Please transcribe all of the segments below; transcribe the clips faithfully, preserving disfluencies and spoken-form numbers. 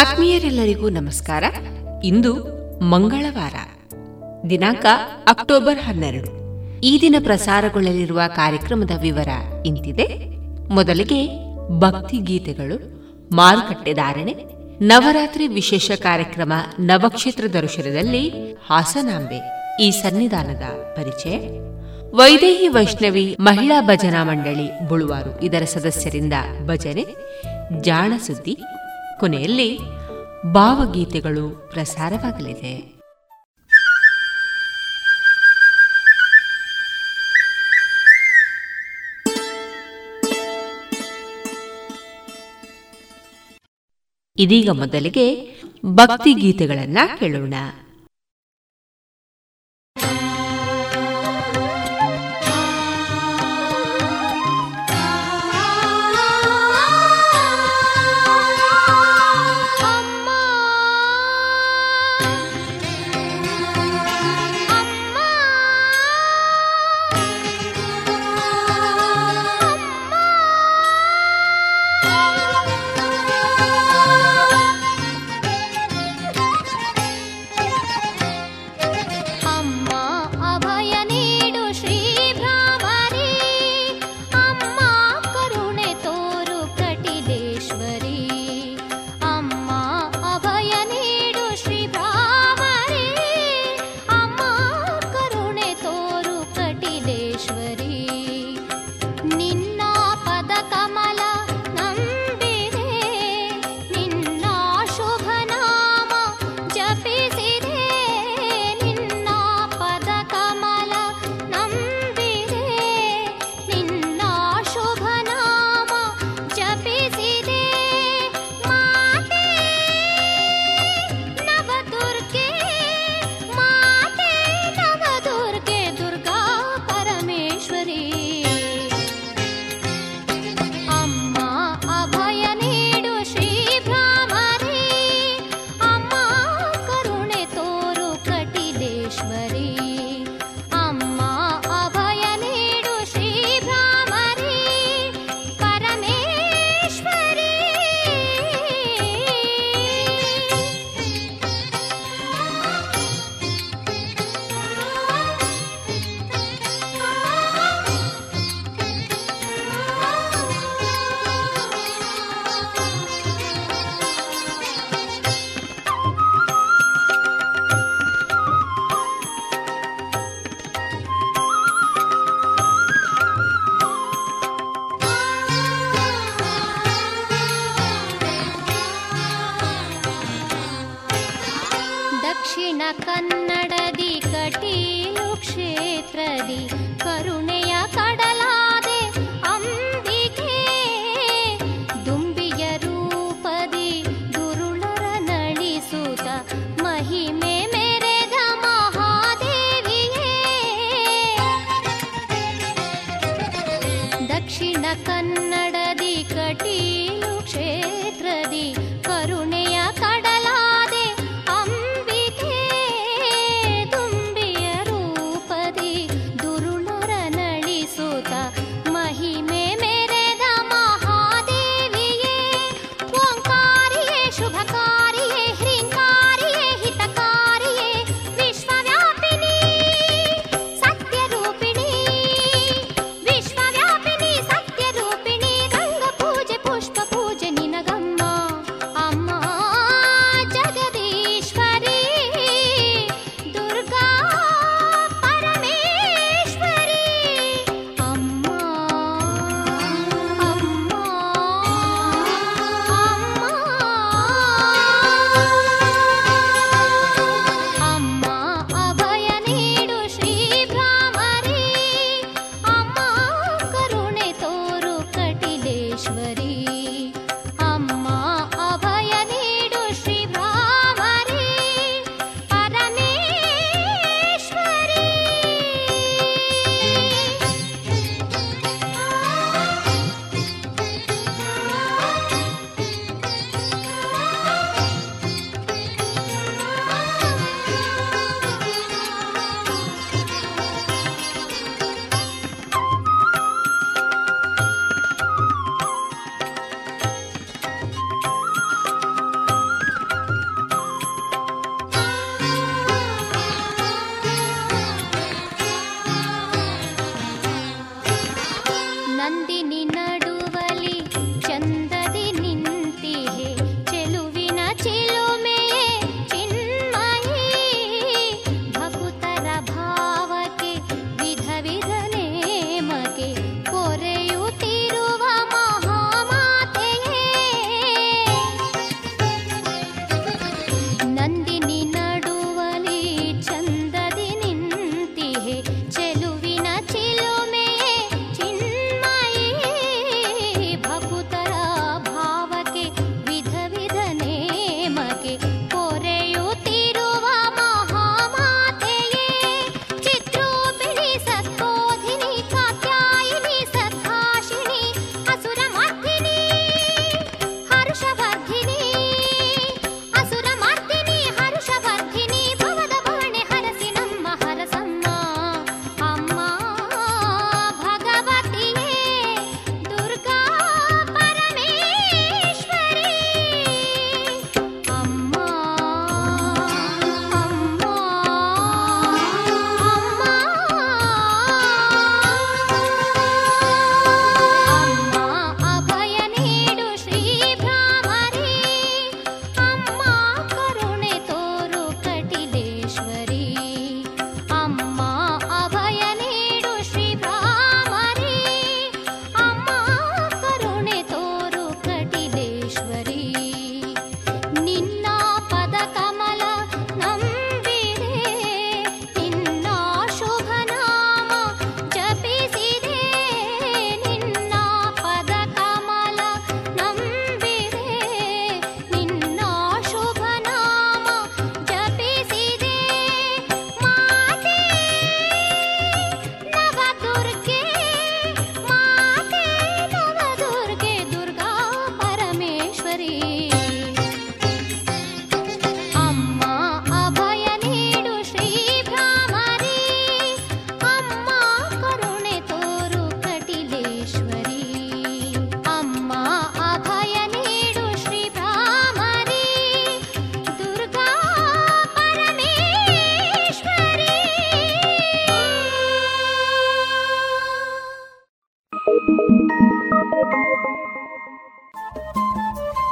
ಆತ್ಮೀಯರೆಲ್ಲರಿಗೂ ನಮಸ್ಕಾರ. ಇಂದು ಮಂಗಳವಾರ, ದಿನಾಂಕ ಅಕ್ಟೋಬರ್ ಹನ್ನೆರಡು. ಈ ದಿನ ಪ್ರಸಾರಗೊಳ್ಳಲಿರುವ ಕಾರ್ಯಕ್ರಮದ ವಿವರ ಇಂತಿದೆ. ಮೊದಲಿಗೆ ಭಕ್ತಿಗೀತೆಗಳು, ಮಾರುಕಟ್ಟೆ ಧಾರಣೆ, ನವರಾತ್ರಿ ವಿಶೇಷ ಕಾರ್ಯಕ್ರಮ ನವಕ್ಷೇತ್ರ ದರ್ಶನದಲ್ಲಿ ಹಾಸನಾಂಬೆ ಈ ಸನ್ನಿಧಾನದ ಪರಿಚಯ, ವೈದೇಹಿ ವೈಷ್ಣವಿ ಮಹಿಳಾ ಭಜನಾ ಮಂಡಳಿ ಬುಳುವಾರು ಇದರ ಸದಸ್ಯರಿಂದ ಭಜನೆ, ಜಾಣ ಸುದ್ದಿ, ಕೊನೆಯಲ್ಲಿ ಭಾವಗೀತೆಗಳು ಪ್ರಸಾರವಾಗಲಿದೆ. ಇದೀಗ ಮೊದಲಿಗೆ ಭಕ್ತಿಗೀತೆಗಳನ್ನ ಕೇಳೋಣ. ಕನ್ನಡದಿ ಕಟೀಲು ಕ್ಷೇತ್ರದಿ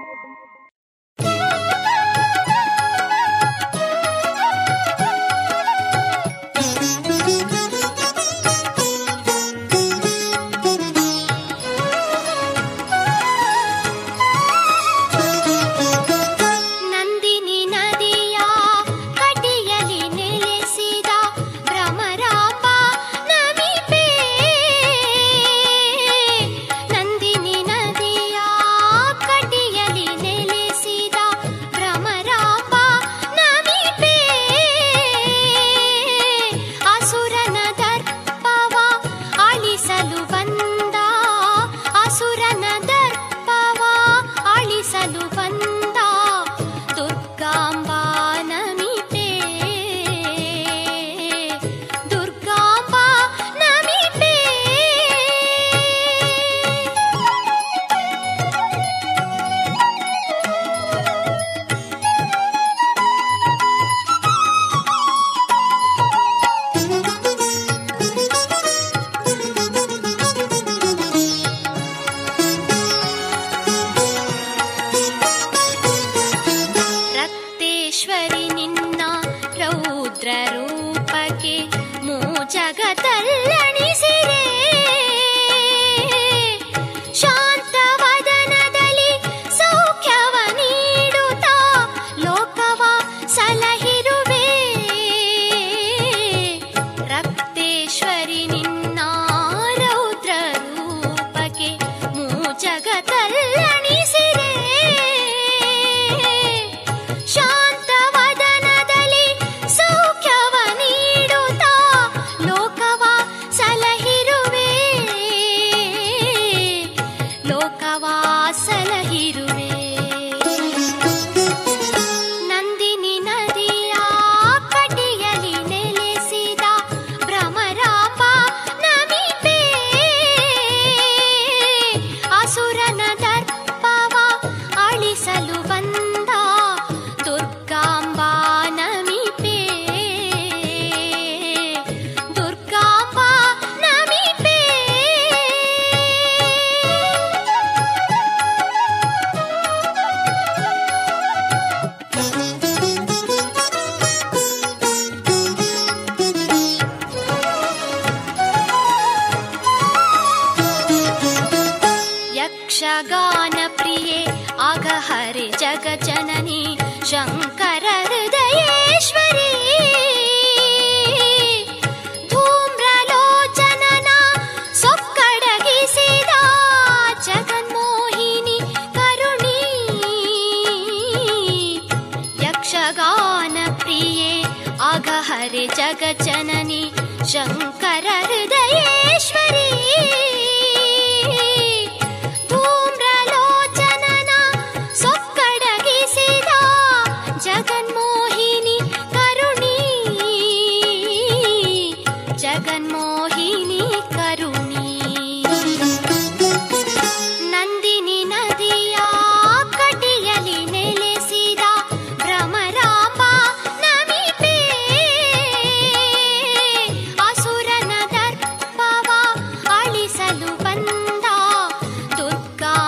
Durgā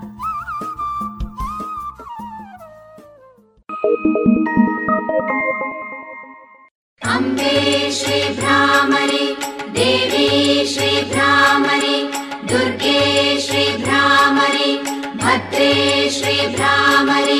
ಅಂಬೆ ಶ್ರೀ ಭ್ರಾಮರಿ ದೇವಿ ಶ್ರೀ ಭ್ರಾಮರಿ ದುರ್ಗೆ ಶ್ರೀ ಭ್ರಾಮರಿ ಭದ್ರೆ ಶ್ರೀ ಭ್ರಾಮರಿ.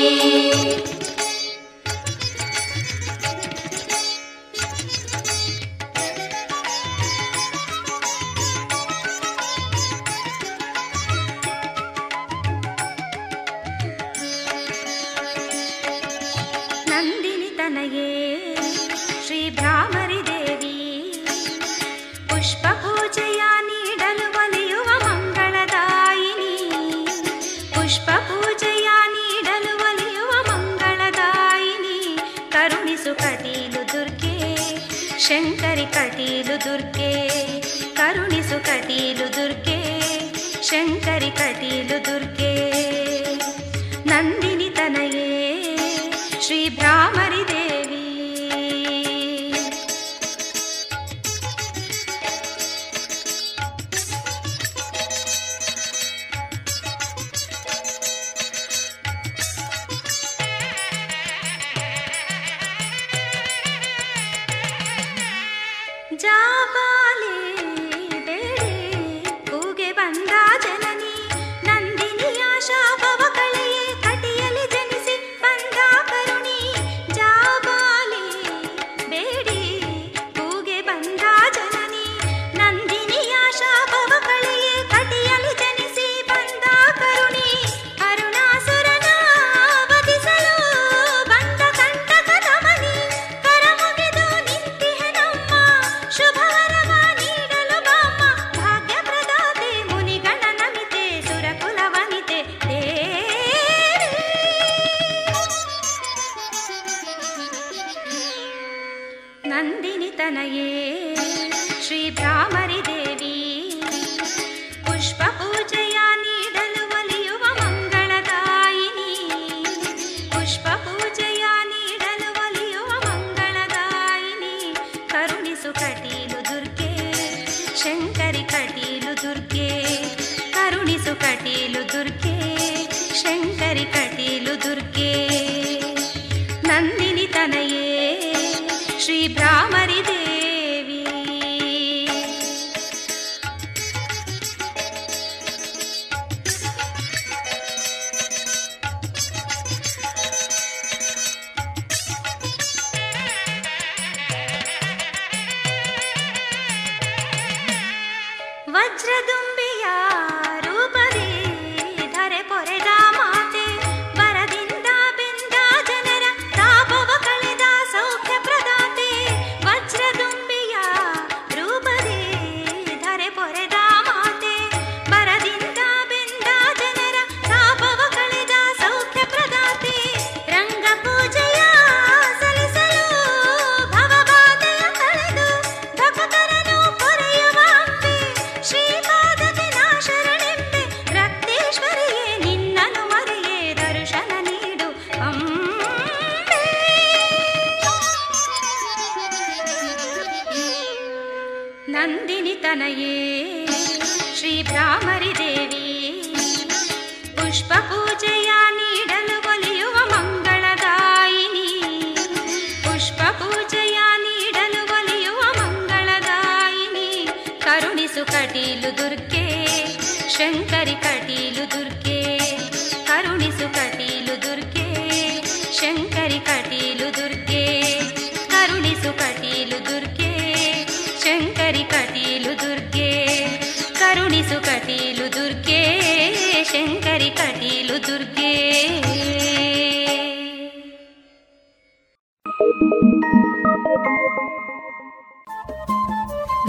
ಶಂಕರಿ ಕಟೀಲು ದುರ್ಗೆ ಕರುಣಿಸು ಕಟೀಲು ದುರ್ಗೆ ಶಂಕರಿ ಕಟೀಲು ದುರ್ಗೆ. ನಂದಿನಿ ತನಯೇ ಶ್ರೀ ಭ್ರಾಮರಿ ದೇವಿ.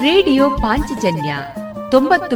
ರೇಡಿಯೋ ಪಾಂಚಜನ್ಯ ತೊಂಬತ್ತು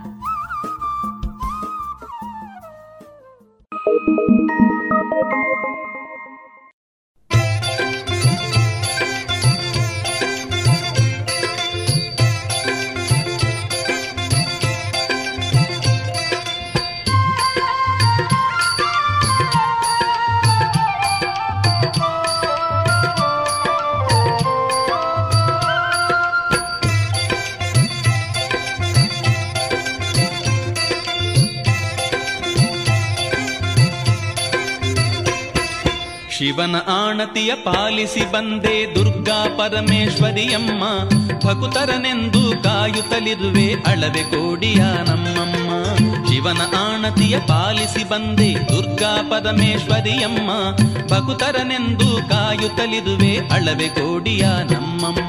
ಶಿವನ ಆಣತಿಯ ಪಾಲಿಸಿ ಬಂದೆ ದುರ್ಗಾ ಪರಮೇಶ್ವರಿಯಮ್ಮ, ಭಕುತರನೆಂದು ಕಾಯುತ್ತಲಿರುವೆ ಅಳವೆ ಕೋಡಿಯ ನಮ್ಮಮ್ಮ. ಶಿವನ ಆಣತಿಯ ಪಾಲಿಸಿ ಬಂದೆ ದುರ್ಗಾ ಪರಮೇಶ್ವರಿಯಮ್ಮ, ಭಕುತರನೆಂದು ಕಾಯುತ್ತಲಿರುವೆ ಅಳವೆ ಕೋಡಿಯ ನಮ್ಮಮ್ಮ.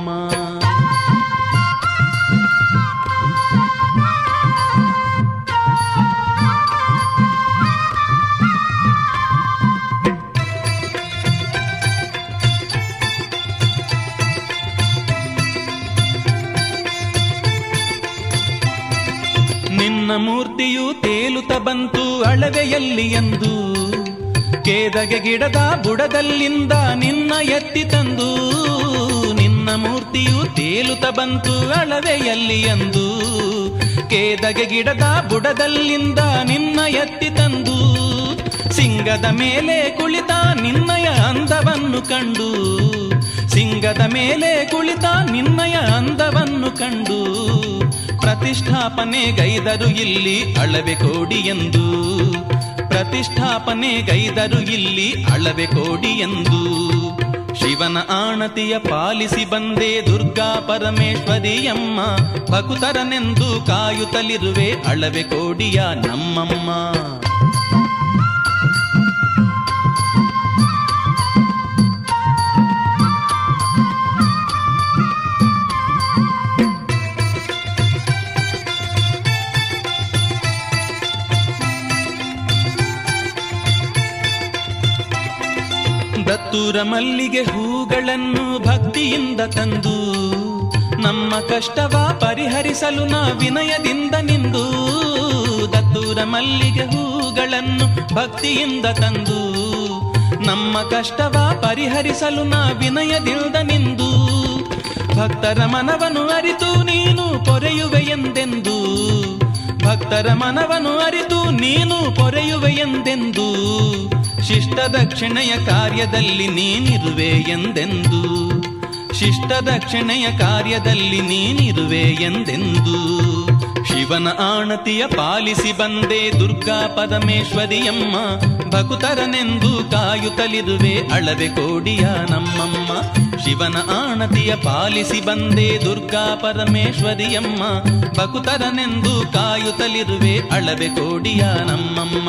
ಮೂರ್ತಿಯು ತೇಲುತ ಬಂತು ಅಳವೆಯಲ್ಲಿ ಎಂದು, ಕೇದಗೆ ಗಿಡದ ಬುಡದಲ್ಲಿಂದ ನಿನ್ನ ಎತ್ತಿ ತಂದು. ನಿನ್ನ ಮೂರ್ತಿಯು ತೇಲುತ ಬಂತು ಅಳವೆಯಲ್ಲಿ ಎಂದು, ಕೇದಗೆ ಗಿಡದ ಬುಡದಲ್ಲಿಂದ ನಿನ್ನ ಎತ್ತಿ ತಂದು. ಸಿಂಗದ ಮೇಲೆ ಕುಳಿತ ನಿನ್ನಯ ಅಂದವನ್ನು ಕಂಡು, ಸಿಂಗದ ಮೇಲೆ ಕುಳಿತ ನಿನ್ನಯ ಅಂದವನ್ನು ಕಂಡು, ಪ್ರತಿಷ್ಠಾಪನೆ ಗೈದರು ಇಲ್ಲಿ ಅಳವೆ ಕೋಡಿ ಎಂದು, ಪ್ರತಿಷ್ಠಾಪನೆ ಗೈದರು ಇಲ್ಲಿ ಅಳವೆ ಕೋಡಿ ಎಂದು. ಶಿವನ ಆಣತಿಯ ಪಾಲಿಸಿ ಬಂದೆ ದುರ್ಗಾ ಪರಮೇಶ್ವರಿಯಮ್ಮ, ಭಕುತರನೆಂದು ಕಾಯುತ್ತಲಿರುವೆ ಅಳವೆ ಕೋಡಿಯ ನಮ್ಮಮ್ಮ. ದತ್ತೂರ ಮಲ್ಲಿಗೆ ಹೂಗಳನ್ನು ಭಕ್ತಿಯಿಂದ ತಂದು, ನಮ್ಮ ಕಷ್ಟವ ಪರಿಹರಿಸಲು ನಾ ವಿನಯದಿಂದ ನಿಂದು. ದತ್ತೂರ ಮಲ್ಲಿಗೆ ಹೂಗಳನ್ನು ಭಕ್ತಿಯಿಂದ ತಂದು, ನಮ್ಮ ಕಷ್ಟವ ಪರಿಹರಿಸಲು ನಾ ವಿನಯದಿಂದ ನಿಂದು. ಭಕ್ತರ ಮನವನ್ನು ಅರಿತು ನೀನು ಪೊರೆಯುವೆಯೆಂದೆಂದು, ಭಕ್ತರ ಮನವನ್ನು ಅರಿತು ನೀನು ಪೊರೆಯುವೆಯೆಂದೆಂದು. ಶಿಷ್ಟ ದಕ್ಷಿಣೆಯ ಕಾರ್ಯದಲ್ಲಿ ನೀನಿರುವೆ ಎಂದೆಂದು, ಶಿಷ್ಟ ದಕ್ಷಿಣೆಯ ಕಾರ್ಯದಲ್ಲಿ ನೀನಿರುವೆ ಎಂದೆಂದು. ಶಿವನ ಆಣತಿಯ ಪಾಲಿಸಿ ಬಂದೆ ದುರ್ಗಾ ಪರಮೇಶ್ವರಿಯಮ್ಮ, ಭಕುತರನೆಂದು ಕಾಯುತ್ತಲಿರುವೆ ಅಳವೆ ಕೋಡಿಯ ನಮ್ಮಮ್ಮ. ಶಿವನ ಆಣತಿಯ ಪಾಲಿಸಿ ಬಂದೆ ದುರ್ಗಾ ಪರಮೇಶ್ವರಿಯಮ್ಮ, ಭಕುತರನೆಂದು ಕಾಯುತ್ತಲಿರುವೆ ಅಳವೆ ಕೋಡಿಯ ನಮ್ಮಮ್ಮ.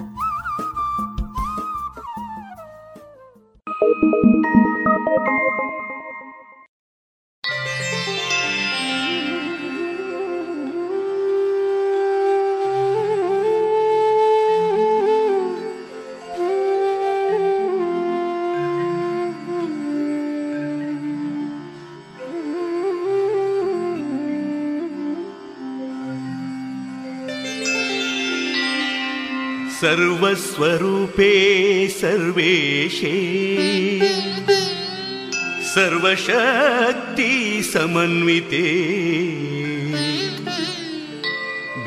ಸರ್ವಸ್ವರೂಪೇ ಸರ್ವೇಶೇ ಸರ್ವಶಕ್ತಿ ಸಮನ್ವಿತೆ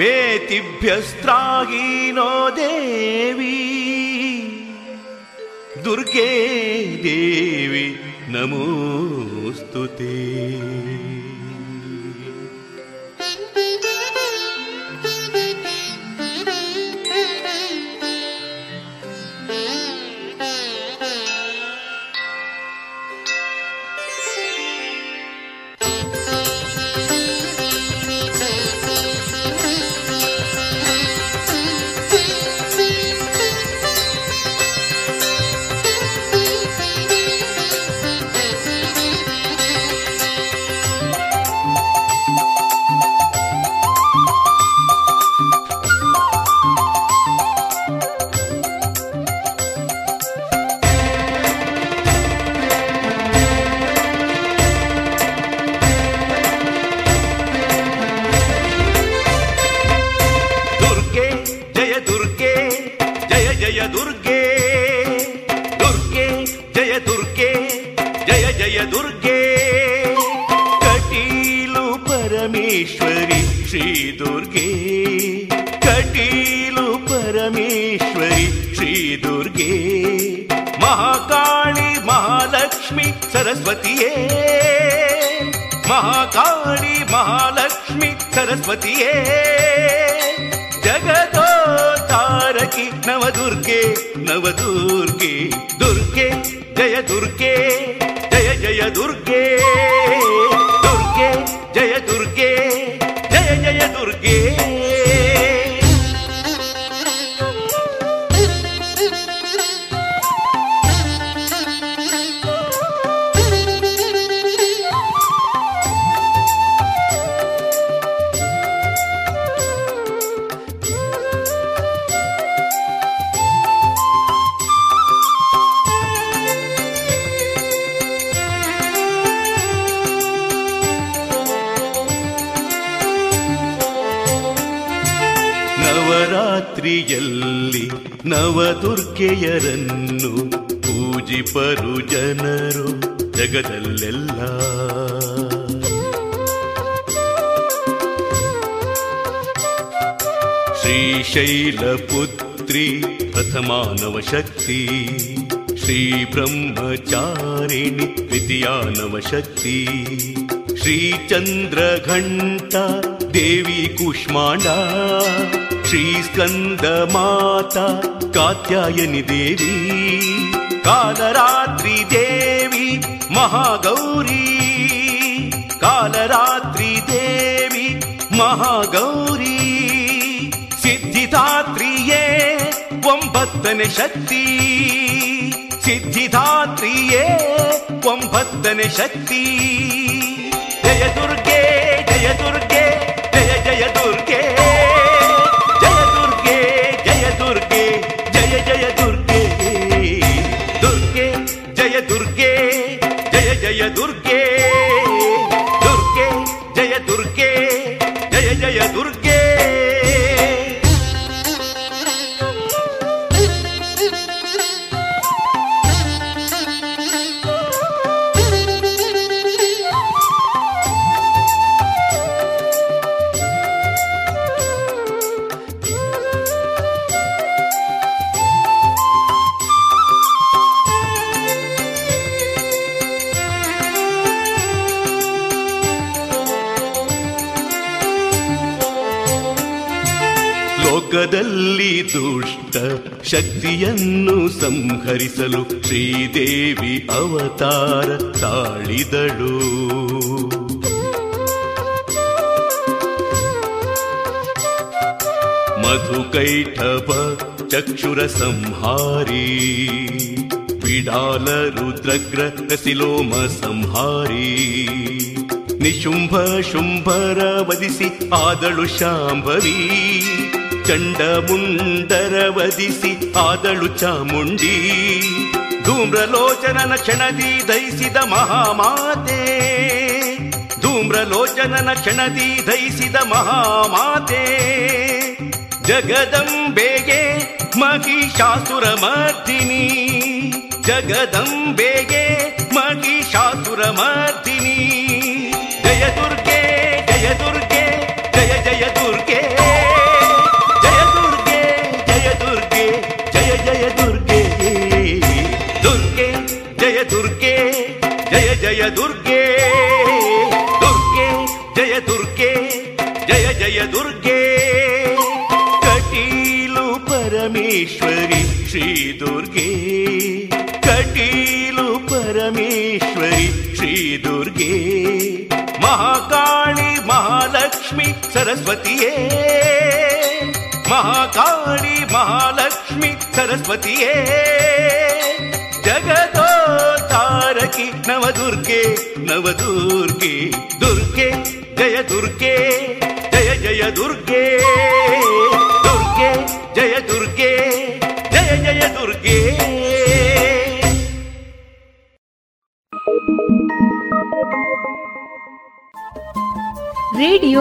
ಬೇತಿಭ್ಯಸ್ತ್ರಾಹಿ ನೋ ದೇವಿ ದುರ್ಗೇ ದೇವಿ ನಮೋಸ್ತುತೇ. ಮಹಾಕಾಳಿ ಮಹಾಲಕ್ಷ್ಮಿ ಸರಸ್ವತಿಯೇ, ಮಹಾಕಾಳಿ ಮಹಾಲಕ್ಷ್ಮಿ ಸರಸ್ವತಿಯೇ, ಜಗದೋ ತಾರಕಿ ನವದುರ್ಗೆ ನವದುರ್ಗೆ, ದುರ್ಗೆ ಜಯ ದುರ್ಗೆ ಜಯ ಜಯ ದುರ್ಗೆ, ದುರ್ಗೆ ಜಯ ದುರ್ಗೆ ಜಯ ಜಯ ದುರ್ಗೆ. ಯಲ್ಲಿ ನವದುರ್ಗೆಯರನ್ನು ಪೂಜಿಪರು ಜನರು ಜಗದಲ್ಲೆಲ್ಲ, ಶ್ರೀಶೈಲಪುತ್ರಿ ಪ್ರಥಮಾನವಶಕ್ತಿ, ಶ್ರೀ ಬ್ರಹ್ಮಚಾರಿಣಿ ದ್ವಿತೀಯಾನವಶಕ್ತಿ, ಶ್ರೀ ಚಂದ್ರಘಂಟ ದೇವಿ ಕೂಷ್ಮಾಂಡ, ಶ್ರೀ ಸ್ಕಂದ ಮಾತಾ ಕಾತ್ಯಾಯನಿ ದೇವಿ, ಕಾಲರಾತ್ರಿ ದೇವಿ ಮಹಾಗೌರಿ, ಕಾಲರಾತ್ರಿ ದೇವಿ ಮಹಾಗೌರಿ, ಸಿದ್ಧಿದಾತ್ರಿಯೇ ಒಂಬತ್ತನೇ ಶಕ್ತಿ, ಸಿದ್ಧಿದಾತ್ರಿಯೇ ಒಂಬತ್ತನೇ ಶಕ್ತಿ. ಜಯ ದುರ್ಗೆ ಜಯ ದುರ್ಗೆ ಜಯ ಜಯ ದುರ್ಗೆ, ಜಯ ದುರ್ಗೆ ದುರ್ಗೆ ಜಯ ದುರ್ಗೆ ಜಯ ಜಯ ದುರ್ಗೆ, ದುರ್ಗೆ ಜಯ ದುರ್ಗೆ ಜಯ ಜಯ ದುರ್ಗೆ. ಲೋಕದಲ್ಲಿ ದುಷ್ಟ ಶಕ್ತಿಯನ್ನು ಸಂಹರಿಸಲು ಶ್ರೀದೇವಿ ಅವತಾರ ತಾಳಿದಳು, ಮಧುಕೈಠಭ ಚಕ್ಷುರ ಸಂಹಾರಿ, ಬಿಡಾಲ ರುದ್ರಗ್ರ ಕಸಿಲೋಮ ಸಂಹಾರಿ, ನಿಶುಂಭ ಶುಂಭರ ವಧಿಸಿ ಆದಳು ಶಾಂಭವಿ, ಚಂಡ ಮುಂದರ ವಧಿಸಿ ಆದಳು ಚಾಮುಂಡಿ, ಧೂಮ್ರಲೋಚನನ ಕ್ಷಣದಿ ದಯಿಸಿದ ಮಹಾಮಾತೆ, ಧೂಮ್ರಲೋಚನನ ಕ್ಷಣದಿ ದಯಿಸಿದ ಮಹಾಮಾತೆ, ಜಗದಂಬೆಗೆ ಮಹಿಷಾಸುರಮರ್ದಿನಿ, ಜಗದಂಬೆಗೆ ಮಹಿಷಾಸುರಮರ್ದಿನಿ. ಜಯ ದುರ್ಗೆ ಜಯ ದುರ್ಗೆ ಜಯ ಜಯ ದುರ್ಗೆ, ಜಯ ದುರ್ಗೆ ದುರ್ಗೆ ಜಯ ದುರ್ಗೆ ಜಯ ಜಯ ದುರ್ಗೆ, ದುರ್ಗೆ ಜಯ ದುರ್ಗೆ ಜಯ ಜಯ ದುರ್ಗೆ. ಕಟೀಲು ಪರಮೇಶ್ವರಿ ಶ್ರೀ ದುರ್ಗೆ, ಕಟೀಲು ಪರಮೇಶ್ವರಿ ಶ್ರೀ ದುರ್ಗೆ, ಮಹಾಕಾಳಿ ಮಹಾಲಕ್ಷ್ಮಿ ಸರಸ್ವತಿಯೇ, ಮಹಾಕಾಳಿ ಮಹಾಲಕ್ಷ್ಮಿ ಸರಸ್ವತಿಯೇ, ಜಗದೋ ತಾರಕಿ ನವದುರ್ಗೆ ನವದುರ್ಗೆ, ದುರ್ಗೆ ಜಯ ದುರ್ಗೆ ಜಯ ಜಯ ದುರ್ಗೆ, ದುರ್ಗೆ ಜಯ ದುರ್ಗೆ ಜಯ ಜಯ ದುರ್ಗೆ. ರೇಡಿಯೋ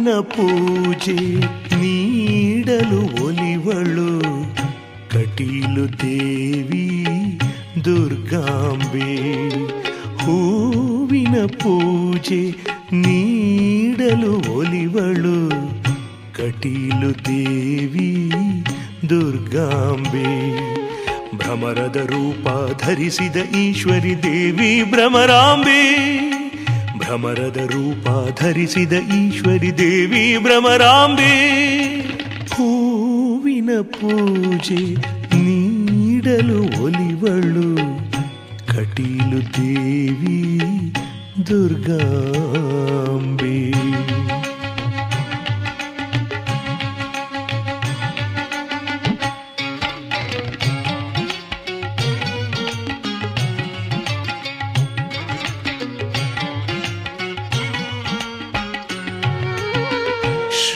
ಹೂವಿನ ಪೂಜೆ ನೀಡಲು ಒಲಿವಳು ಕಟೀಲು ದೇವಿ ದುರ್ಗಾಂಬೆ. ಹೂವಿನ ಪೂಜೆ ನೀಡಲು ಒಲಿವಳು ಕಟೀಲು ದೇವಿ ದುರ್ಗಾಂಬೆ. ಭ್ರಮರದ ರೂಪ ಧರಿಸಿದ ಈಶ್ವರಿ ದೇವಿ ಭ್ರಮರಾಂಬೆ. ಭ್ರಮರದ ರೂಪ ಧರಿಸಿದ ಈಶ್ವರಿ ದೇವಿ ಭ್ರಮರಾಂಬೆ. ಹೂವಿನ ಪೂಜೆ ನೀಡಲು ಒಲಿವಳು ಕಟೀಲು ದೇವಿ ದುರ್ಗಾಂಬೆ.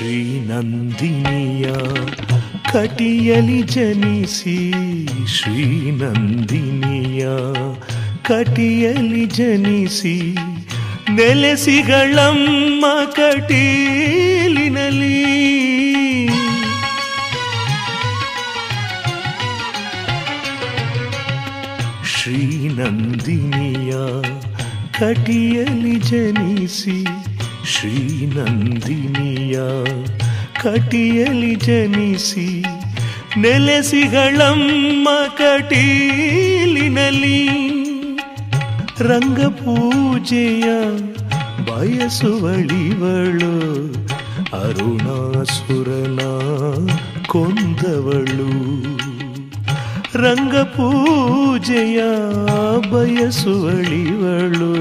ಶ್ರೀನಂದಿನಿಯ ಕಟಿಯಲಿ ಜನಿಸಿ, ಶ್ರೀನಂದಿನಿಯ ಕಟಿಯಲಿ ಜನಿಸಿ, ನೆಲೆಸಿಗಳಮ್ಮ ಕಟೀಲಿನಲಿ. ಶ್ರೀನಂದಿನಿಯ ಕಟಿಯಲಿ ಜನಿಸಿ, ಶ್ರೀನಂದಿನಿಯ ಕಟಿಯಲಿ ಜನಿಸಿ, ನೆಲೆಸಿಗಳಮ್ಮ ಕಟೀಲಿನಲಿ. ರಂಗಪೂಜೆಯ ಬಯಸುವಳಿವಳು ಅರುಣಾಸುರನ ಕೊಂದವಳು. ರಂಗಪೂಜೆಯ ಬಯಸುವಳಿವಳು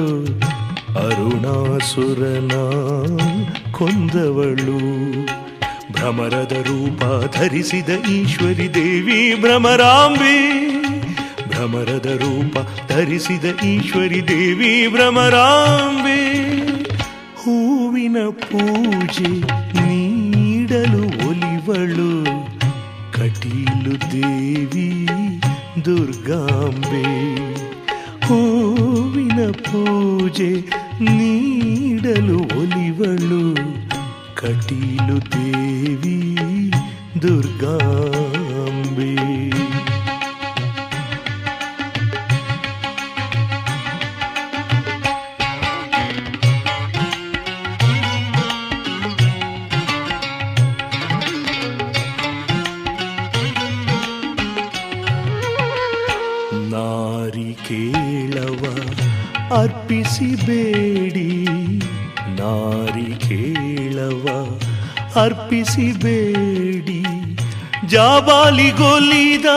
ಅರುಣಾಸುರನ ಕೊಂದವಳು. ಭ್ರಮರದ ರೂಪ ಧರಿಸಿದ ಈಶ್ವರಿ ದೇವಿ ಭ್ರಮರಾಂಬೆ. ಭ್ರಮರದ ರೂಪ ಧರಿಸಿದ ಈಶ್ವರಿ ದೇವಿ ಭ್ರಮರಾಂಬೆ. ಹೂವಿನ ಪೂಜೆ ನೀಡಲು ಒಲಿವಳು ಕಟೀಲು ದೇವಿ ದುರ್ಗಾಂಬೆ. ಹೂವಿನ ಪೂಜೆ ನೀಡಲು ಒಲಿವಳು ಕಟೀಲು ದೇವಿ ದುರ್ಗಾಂಬೆ. ನಾರಿಕೇಳವ ಅರ್ಪಿಸಿಬೇಡಿ, ನಾರಿಕೇಳವ ಅರ್ಪಿಸಿಬೇಡಿ, ಜಾಬಾಲಿಗೊಲಿದ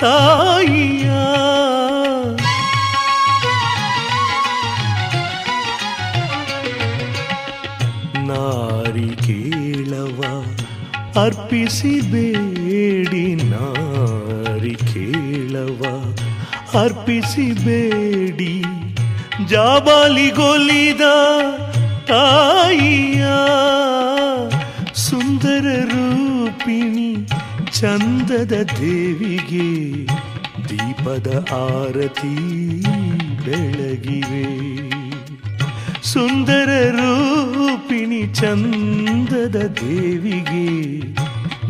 ತಾಯಿಯ. ನಾರಿಕೇಳವ ಅರ್ಪಿಸಿಬೇಡಿ, ನಾರಿಕೇಳವ ಅರ್ಪಿಸಿಬೇಡಿ, ಜಾಬಾಲಿಗೊಲಿದ ತಾಯಿಯ. ಸುಂದರ ರೂಪಿಣಿ ಚಂದದ ದೇವಿಗೆ ದೀಪದ ಆರತಿ ಬೆಳಗಿವೆ. ಸುಂದರ ರೂಪಿಣಿ ಚಂದದ ದೇವಿಗೆ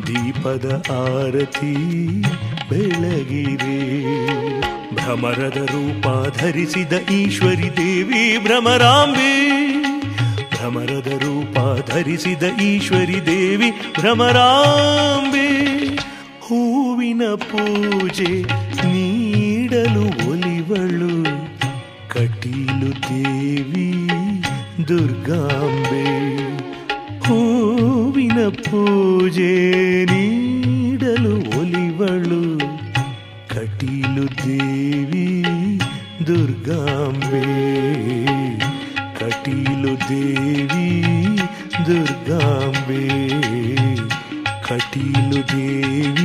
ದೀಪದ ಆರತಿ ಬೆಳಗಿವೆ. ಭ್ರಮರದ ರೂಪ ಧರಿಸಿದ ಈಶ್ವರಿ ದೇವಿ ಭ್ರಮರಾಂಬೆ. ಭ್ರಮರದ ರೂಪ ಧರಿಸಿದ ಈಶ್ವರಿ ದೇವಿ ಭ್ರಮರಾಂಬೆ. ಹೂವಿನ ಪೂಜೆ ನೀಡಲು ಒಲಿವಳು ಕಟೀಲು ದೇವಿ ದುರ್ಗಾಂಬೆ. ಹೂವಿನ ಪೂಜೆ ನೀಡಲು ಒಲಿವಳು ಕಟೀಲು ದೇವಿ ದುರ್ಗಾಂಬೆ. ಕಟೀಲು ದೇವಿ ದುರ್ಗಾಂಬೆ. ಕಟೀಲು ದೇವಿ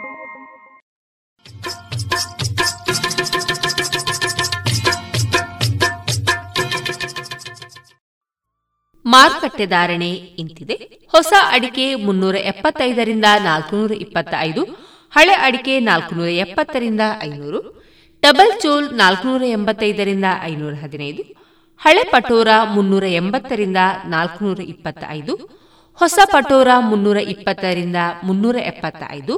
ಮಾರುಕಟ್ಟೆ ಧಾರಣೆ ಇಂತಿದೆ. ಹೊಸ ಅಡಿಕೆ ಮುನ್ನೂರ ಎಪ್ಪತ್ತೈದರಿಂದ ನಾಲ್ಕುನೂರ ಇಪ್ಪತ್ತೈದು, ಹಳೆ ಅಡಿಕೆ ನಾಲ್ಕುನೂರ ಎಪ್ಪತ್ತರಿಂದ ಐನೂರು, ಡಬಲ್ ಚೋಲ್ ನಾಲ್ಕುನೂರ ಎಂಬತ್ತೈದರಿಂದ ಐನೂರ ಹದಿನೈದು, ಹಳೆ ಪಟೋರ ಮುನ್ನೂರ ಎಂಬತ್ತರಿಂದ ನಾಲ್ಕುನೂರ ಇಪ್ಪತ್ತೈದು, ಹೊಸ ಪಟೋರ ಮುನ್ನೂರ ಇಪ್ಪತ್ತರಿಂದ ಮುನ್ನೂರ ಎಪ್ಪತ್ತೈದು,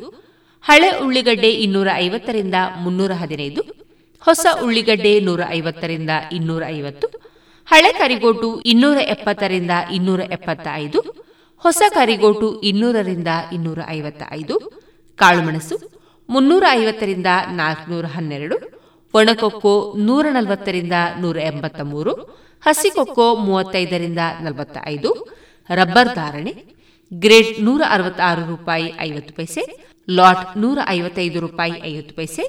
ಹಳೆ ಉಳ್ಳಿಗಡ್ಡೆ ಇನ್ನೂರ ಐವತ್ತರಿಂದ ಮುನ್ನೂರ ಹದಿನೈದು, ಹೊಸ ಉಳ್ಳಿಗಡ್ಡೆ ನೂರ ಐವತ್ತರಿಂದ ಇನ್ನೂರ ಐವತ್ತು, ಹಳೆ ಕರಿಗೋಟು ಇನ್ನೂರ ಎಪ್ಪತ್ತರಿಂದ ಇನ್ನೂರ ಎಪ್ಪತ್ತೈದು, ಹೊಸ ಕರಿಗೋಟು ಇನ್ನೂರರಿಂದ ಇನ್ನೂರ ಐವತ್ತ ಐದು, ಕಾಳುಮೆಣಸು ಮುನ್ನೂರ ಐವತ್ತರಿಂದ ನಾಲ್ಕುನೂರ ಹನ್ನೆರಡು, ಒಣಕೊಕ್ಕೋ ನೂರ ನಲವತ್ತರಿಂದ ನೂರ ಎಂಬತ್ತ ಮೂರು, ಹಸಿಕೊಕ್ಕೋ ಮೂವತ್ತೈದರಿಂದ ನಲವತ್ತ ಐದು. ರಬ್ಬರ್ ಧಾರಣೆ ಗ್ರೇಡ್ ನೂರ ಅರವತ್ತಾರು ರೂಪಾಯಿ ಐವತ್ತು ಪೈಸೆ, ಲಾಟ್ ನೂರ ಐವತ್ತೈದು ರೂಪಾಯಿ ಐವತ್ತು ಪೈಸೆ,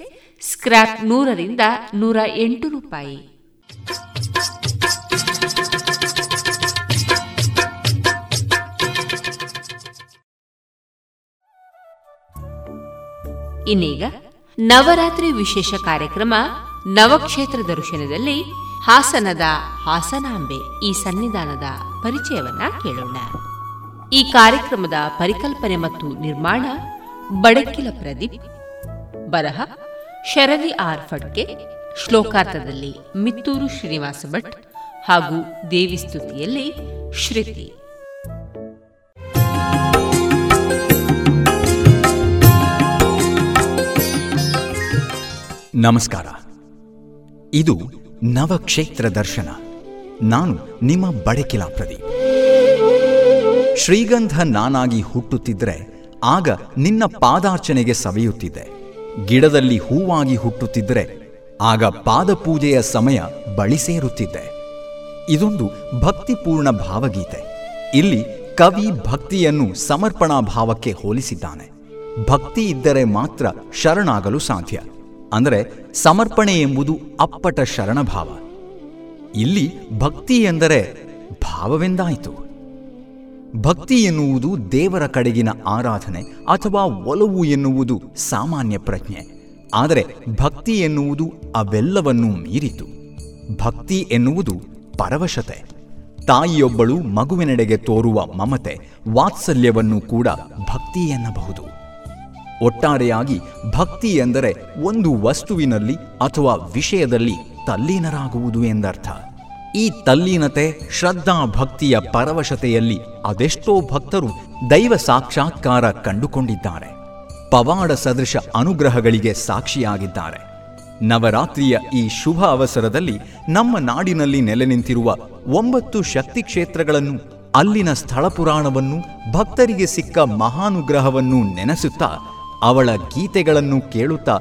ಸ್ಕ್ರಾಪ್ ನೂರರಿಂದ ನೂರ ಎಂಟು ರೂಪಾಯಿ. ಇನ್ನೀಗ ನವರಾತ್ರಿ ವಿಶೇಷ ಕಾರ್ಯಕ್ರಮ ನವಕ್ಷೇತ್ರ ದರ್ಶನದಲ್ಲಿ ಹಾಸನದ ಹಾಸನಾಂಬೆ ಈ ಸನ್ನಿಧಾನದ ಪರಿಚಯವನ್ನ ಕೇಳೋಣ. ಈ ಕಾರ್ಯಕ್ರಮದ ಪರಿಕಲ್ಪನೆ ಮತ್ತು ನಿರ್ಮಾಣ ಬಡಕಿಲ ಪ್ರದೀಪ್, ಬರಹ ಶರವಿ ಆರ್ ಫಡ್ಕೆ, ಶ್ಲೋಕಾರ್ಥದಲ್ಲಿ ಮಿತ್ತೂರು ಶ್ರೀನಿವಾಸ ಭಟ್ ಹಾಗೂ ದೇವಿಸ್ತುತಿಯಲ್ಲಿ ಶ್ರುತಿ. ನಮಸ್ಕಾರ, ಇದು ನವಕ್ಷೇತ್ರ ದರ್ಶನ. ನಾನು ನಿಮ್ಮ ಬಡಕಿಲಾ ಪ್ರದೀಪ್. ಶ್ರೀಗಂಧ ನಾನಾಗಿ ಹುಟ್ಟುತ್ತಿದ್ರೆ ಆಗ ನಿನ್ನ ಪಾದಾರ್ಚನೆಗೆ ಸವೆಯುತ್ತಿದ್ದೆ. ಗಿಡದಲ್ಲಿ ಹೂವಾಗಿ ಹುಟ್ಟುತ್ತಿದ್ರೆ ಆಗ ಪಾದಪೂಜೆಯ ಸಮಯ ಬಳಿ ಸೇರುತ್ತಿದ್ದೆ. ಇದೊಂದು ಭಕ್ತಿಪೂರ್ಣ ಭಾವಗೀತೆ. ಇಲ್ಲಿ ಕವಿ ಭಕ್ತಿಯನ್ನು ಸಮರ್ಪಣಾ ಭಾವಕ್ಕೆ ಹೋಲಿಸಿದ್ದಾನೆ. ಭಕ್ತಿ ಇದ್ದರೆ ಮಾತ್ರ ಶರಣಾಗಲು ಸಾಧ್ಯ. ಅಂದರೆ ಸಮರ್ಪಣೆ ಎಂಬುದು ಅಪ್ಪಟ ಶರಣಭಾವ. ಇಲ್ಲಿ ಭಕ್ತಿ ಎಂದರೆ ಭಾವವೆಂದಾಯಿತು. ಭಕ್ತಿ ಎನ್ನುವುದು ದೇವರ ಕಡೆಗಿನ ಆರಾಧನೆ ಅಥವಾ ಒಲವು ಎನ್ನುವುದು ಸಾಮಾನ್ಯ ಪ್ರಜ್ಞೆ. ಆದರೆ ಭಕ್ತಿ ಎನ್ನುವುದು ಅವೆಲ್ಲವನ್ನೂ ಮೀರಿತು. ಭಕ್ತಿ ಎನ್ನುವುದು ಪರವಶತೆ. ತಾಯಿಯೊಬ್ಬಳು ಮಗುವಿನೆಡೆಗೆ ತೋರುವ ಮಮತೆ, ವಾತ್ಸಲ್ಯವನ್ನು ಕೂಡ ಭಕ್ತಿ ಎನ್ನಬಹುದು. ಒಟ್ಟಾರೆಯಾಗಿ ಭಕ್ತಿ ಎಂದರೆ ಒಂದು ವಸ್ತುವಿನಲ್ಲಿ ಅಥವಾ ವಿಷಯದಲ್ಲಿ ತಲ್ಲೀನರಾಗುವುದು ಎಂದರ್ಥ. ಈ ತಲ್ಲೀನತೆ, ಶ್ರದ್ಧಾ ಭಕ್ತಿಯ ಪರವಶತೆಯಲ್ಲಿ ಅದೆಷ್ಟೋ ಭಕ್ತರು ದೈವ ಸಾಕ್ಷಾತ್ಕಾರ ಕಂಡುಕೊಂಡಿದ್ದಾರೆ, ಪವಾಡ ಸದೃಶ ಅನುಗ್ರಹಗಳಿಗೆ ಸಾಕ್ಷಿಯಾಗಿದ್ದಾರೆ. ನವರಾತ್ರಿಯ ಈ ಶುಭ ಅವಸರದಲ್ಲಿ ನಮ್ಮ ನಾಡಿನಲ್ಲಿ ನೆಲೆ ನಿಂತಿರುವ ಒಂಬತ್ತು ಶಕ್ತಿ ಕ್ಷೇತ್ರಗಳನ್ನು, ಅಲ್ಲಿನ ಸ್ಥಳ ಪುರಾಣವನ್ನು, ಭಕ್ತರಿಗೆ ಸಿಕ್ಕ ಮಹಾನುಗ್ರಹವನ್ನು ನೆನೆಸುತ್ತಾ, ಅವಳ ಗೀತೆಗಳನ್ನು ಕೇಳುತ್ತಾ,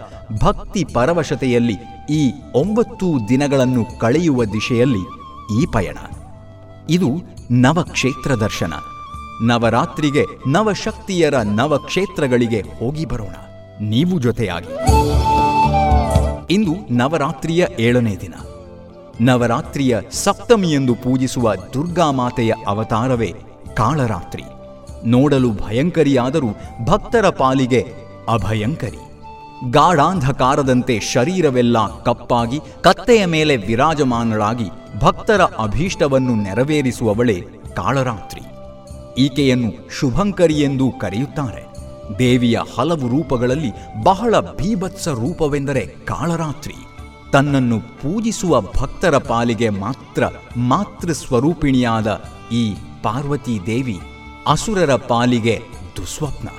ಭಕ್ತಿ ಪರವಶತೆಯಲ್ಲಿ ಈ ಒಂಬತ್ತು ದಿನಗಳನ್ನು ಕಳೆಯುವ ದಿಶೆಯಲ್ಲಿ ಈ ಪಯಣ. ಇದು ನವಕ್ಷೇತ್ರ ದರ್ಶನ. ನವರಾತ್ರಿಗೆ, ನವಶಕ್ತಿಯರ ನವಕ್ಷೇತ್ರಗಳಿಗೆ ಹೋಗಿ ಬರೋಣ, ನೀವು ಜೊತೆಯಾಗಿ. ಇಂದು ನವರಾತ್ರಿಯ ಏಳನೇ ದಿನ. ನವರಾತ್ರಿಯ ಸಪ್ತಮಿಯೆಂದು ಪೂಜಿಸುವ ದುರ್ಗಾಮಾತೆಯ ಅವತಾರವೇ ಕಾಳರಾತ್ರಿ. ನೋಡಲು ಭಯಂಕರಿಯಾದರೂ ಭಕ್ತರ ಪಾಲಿಗೆ ಅಭಯಂಕರಿ. ಗಾಢಾಂಧಕಾರದಂತೆ ಶರೀರವೆಲ್ಲ ಕಪ್ಪಾಗಿ ಕತ್ತೆಯ ಮೇಲೆ ವಿರಾಜಮಾನಳಾಗಿ ಭಕ್ತರ ಅಭೀಷ್ಟವನ್ನು ನೆರವೇರಿಸುವವಳೇ ಕಾಳರಾತ್ರಿ. ಈಕೆಯನ್ನು ಶುಭಂಕರಿ ಎಂದೂ ಕರೆಯುತ್ತಾರೆ. ದೇವಿಯ ಹಲವು ರೂಪಗಳಲ್ಲಿ ಬಹಳ ಭೀಭತ್ಸ ರೂಪವೆಂದರೆ ಕಾಳರಾತ್ರಿ. ತನ್ನನ್ನು ಪೂಜಿಸುವ ಭಕ್ತರ ಪಾಲಿಗೆ ಮಾತ್ರ ಮಾತೃ ಸ್ವರೂಪಿಣಿಯಾದ ಈ ಪಾರ್ವತೀ ದೇವಿ ಅಸುರರ ಪಾಲಿಗೆ ದುಸ್ವಪ್ನ.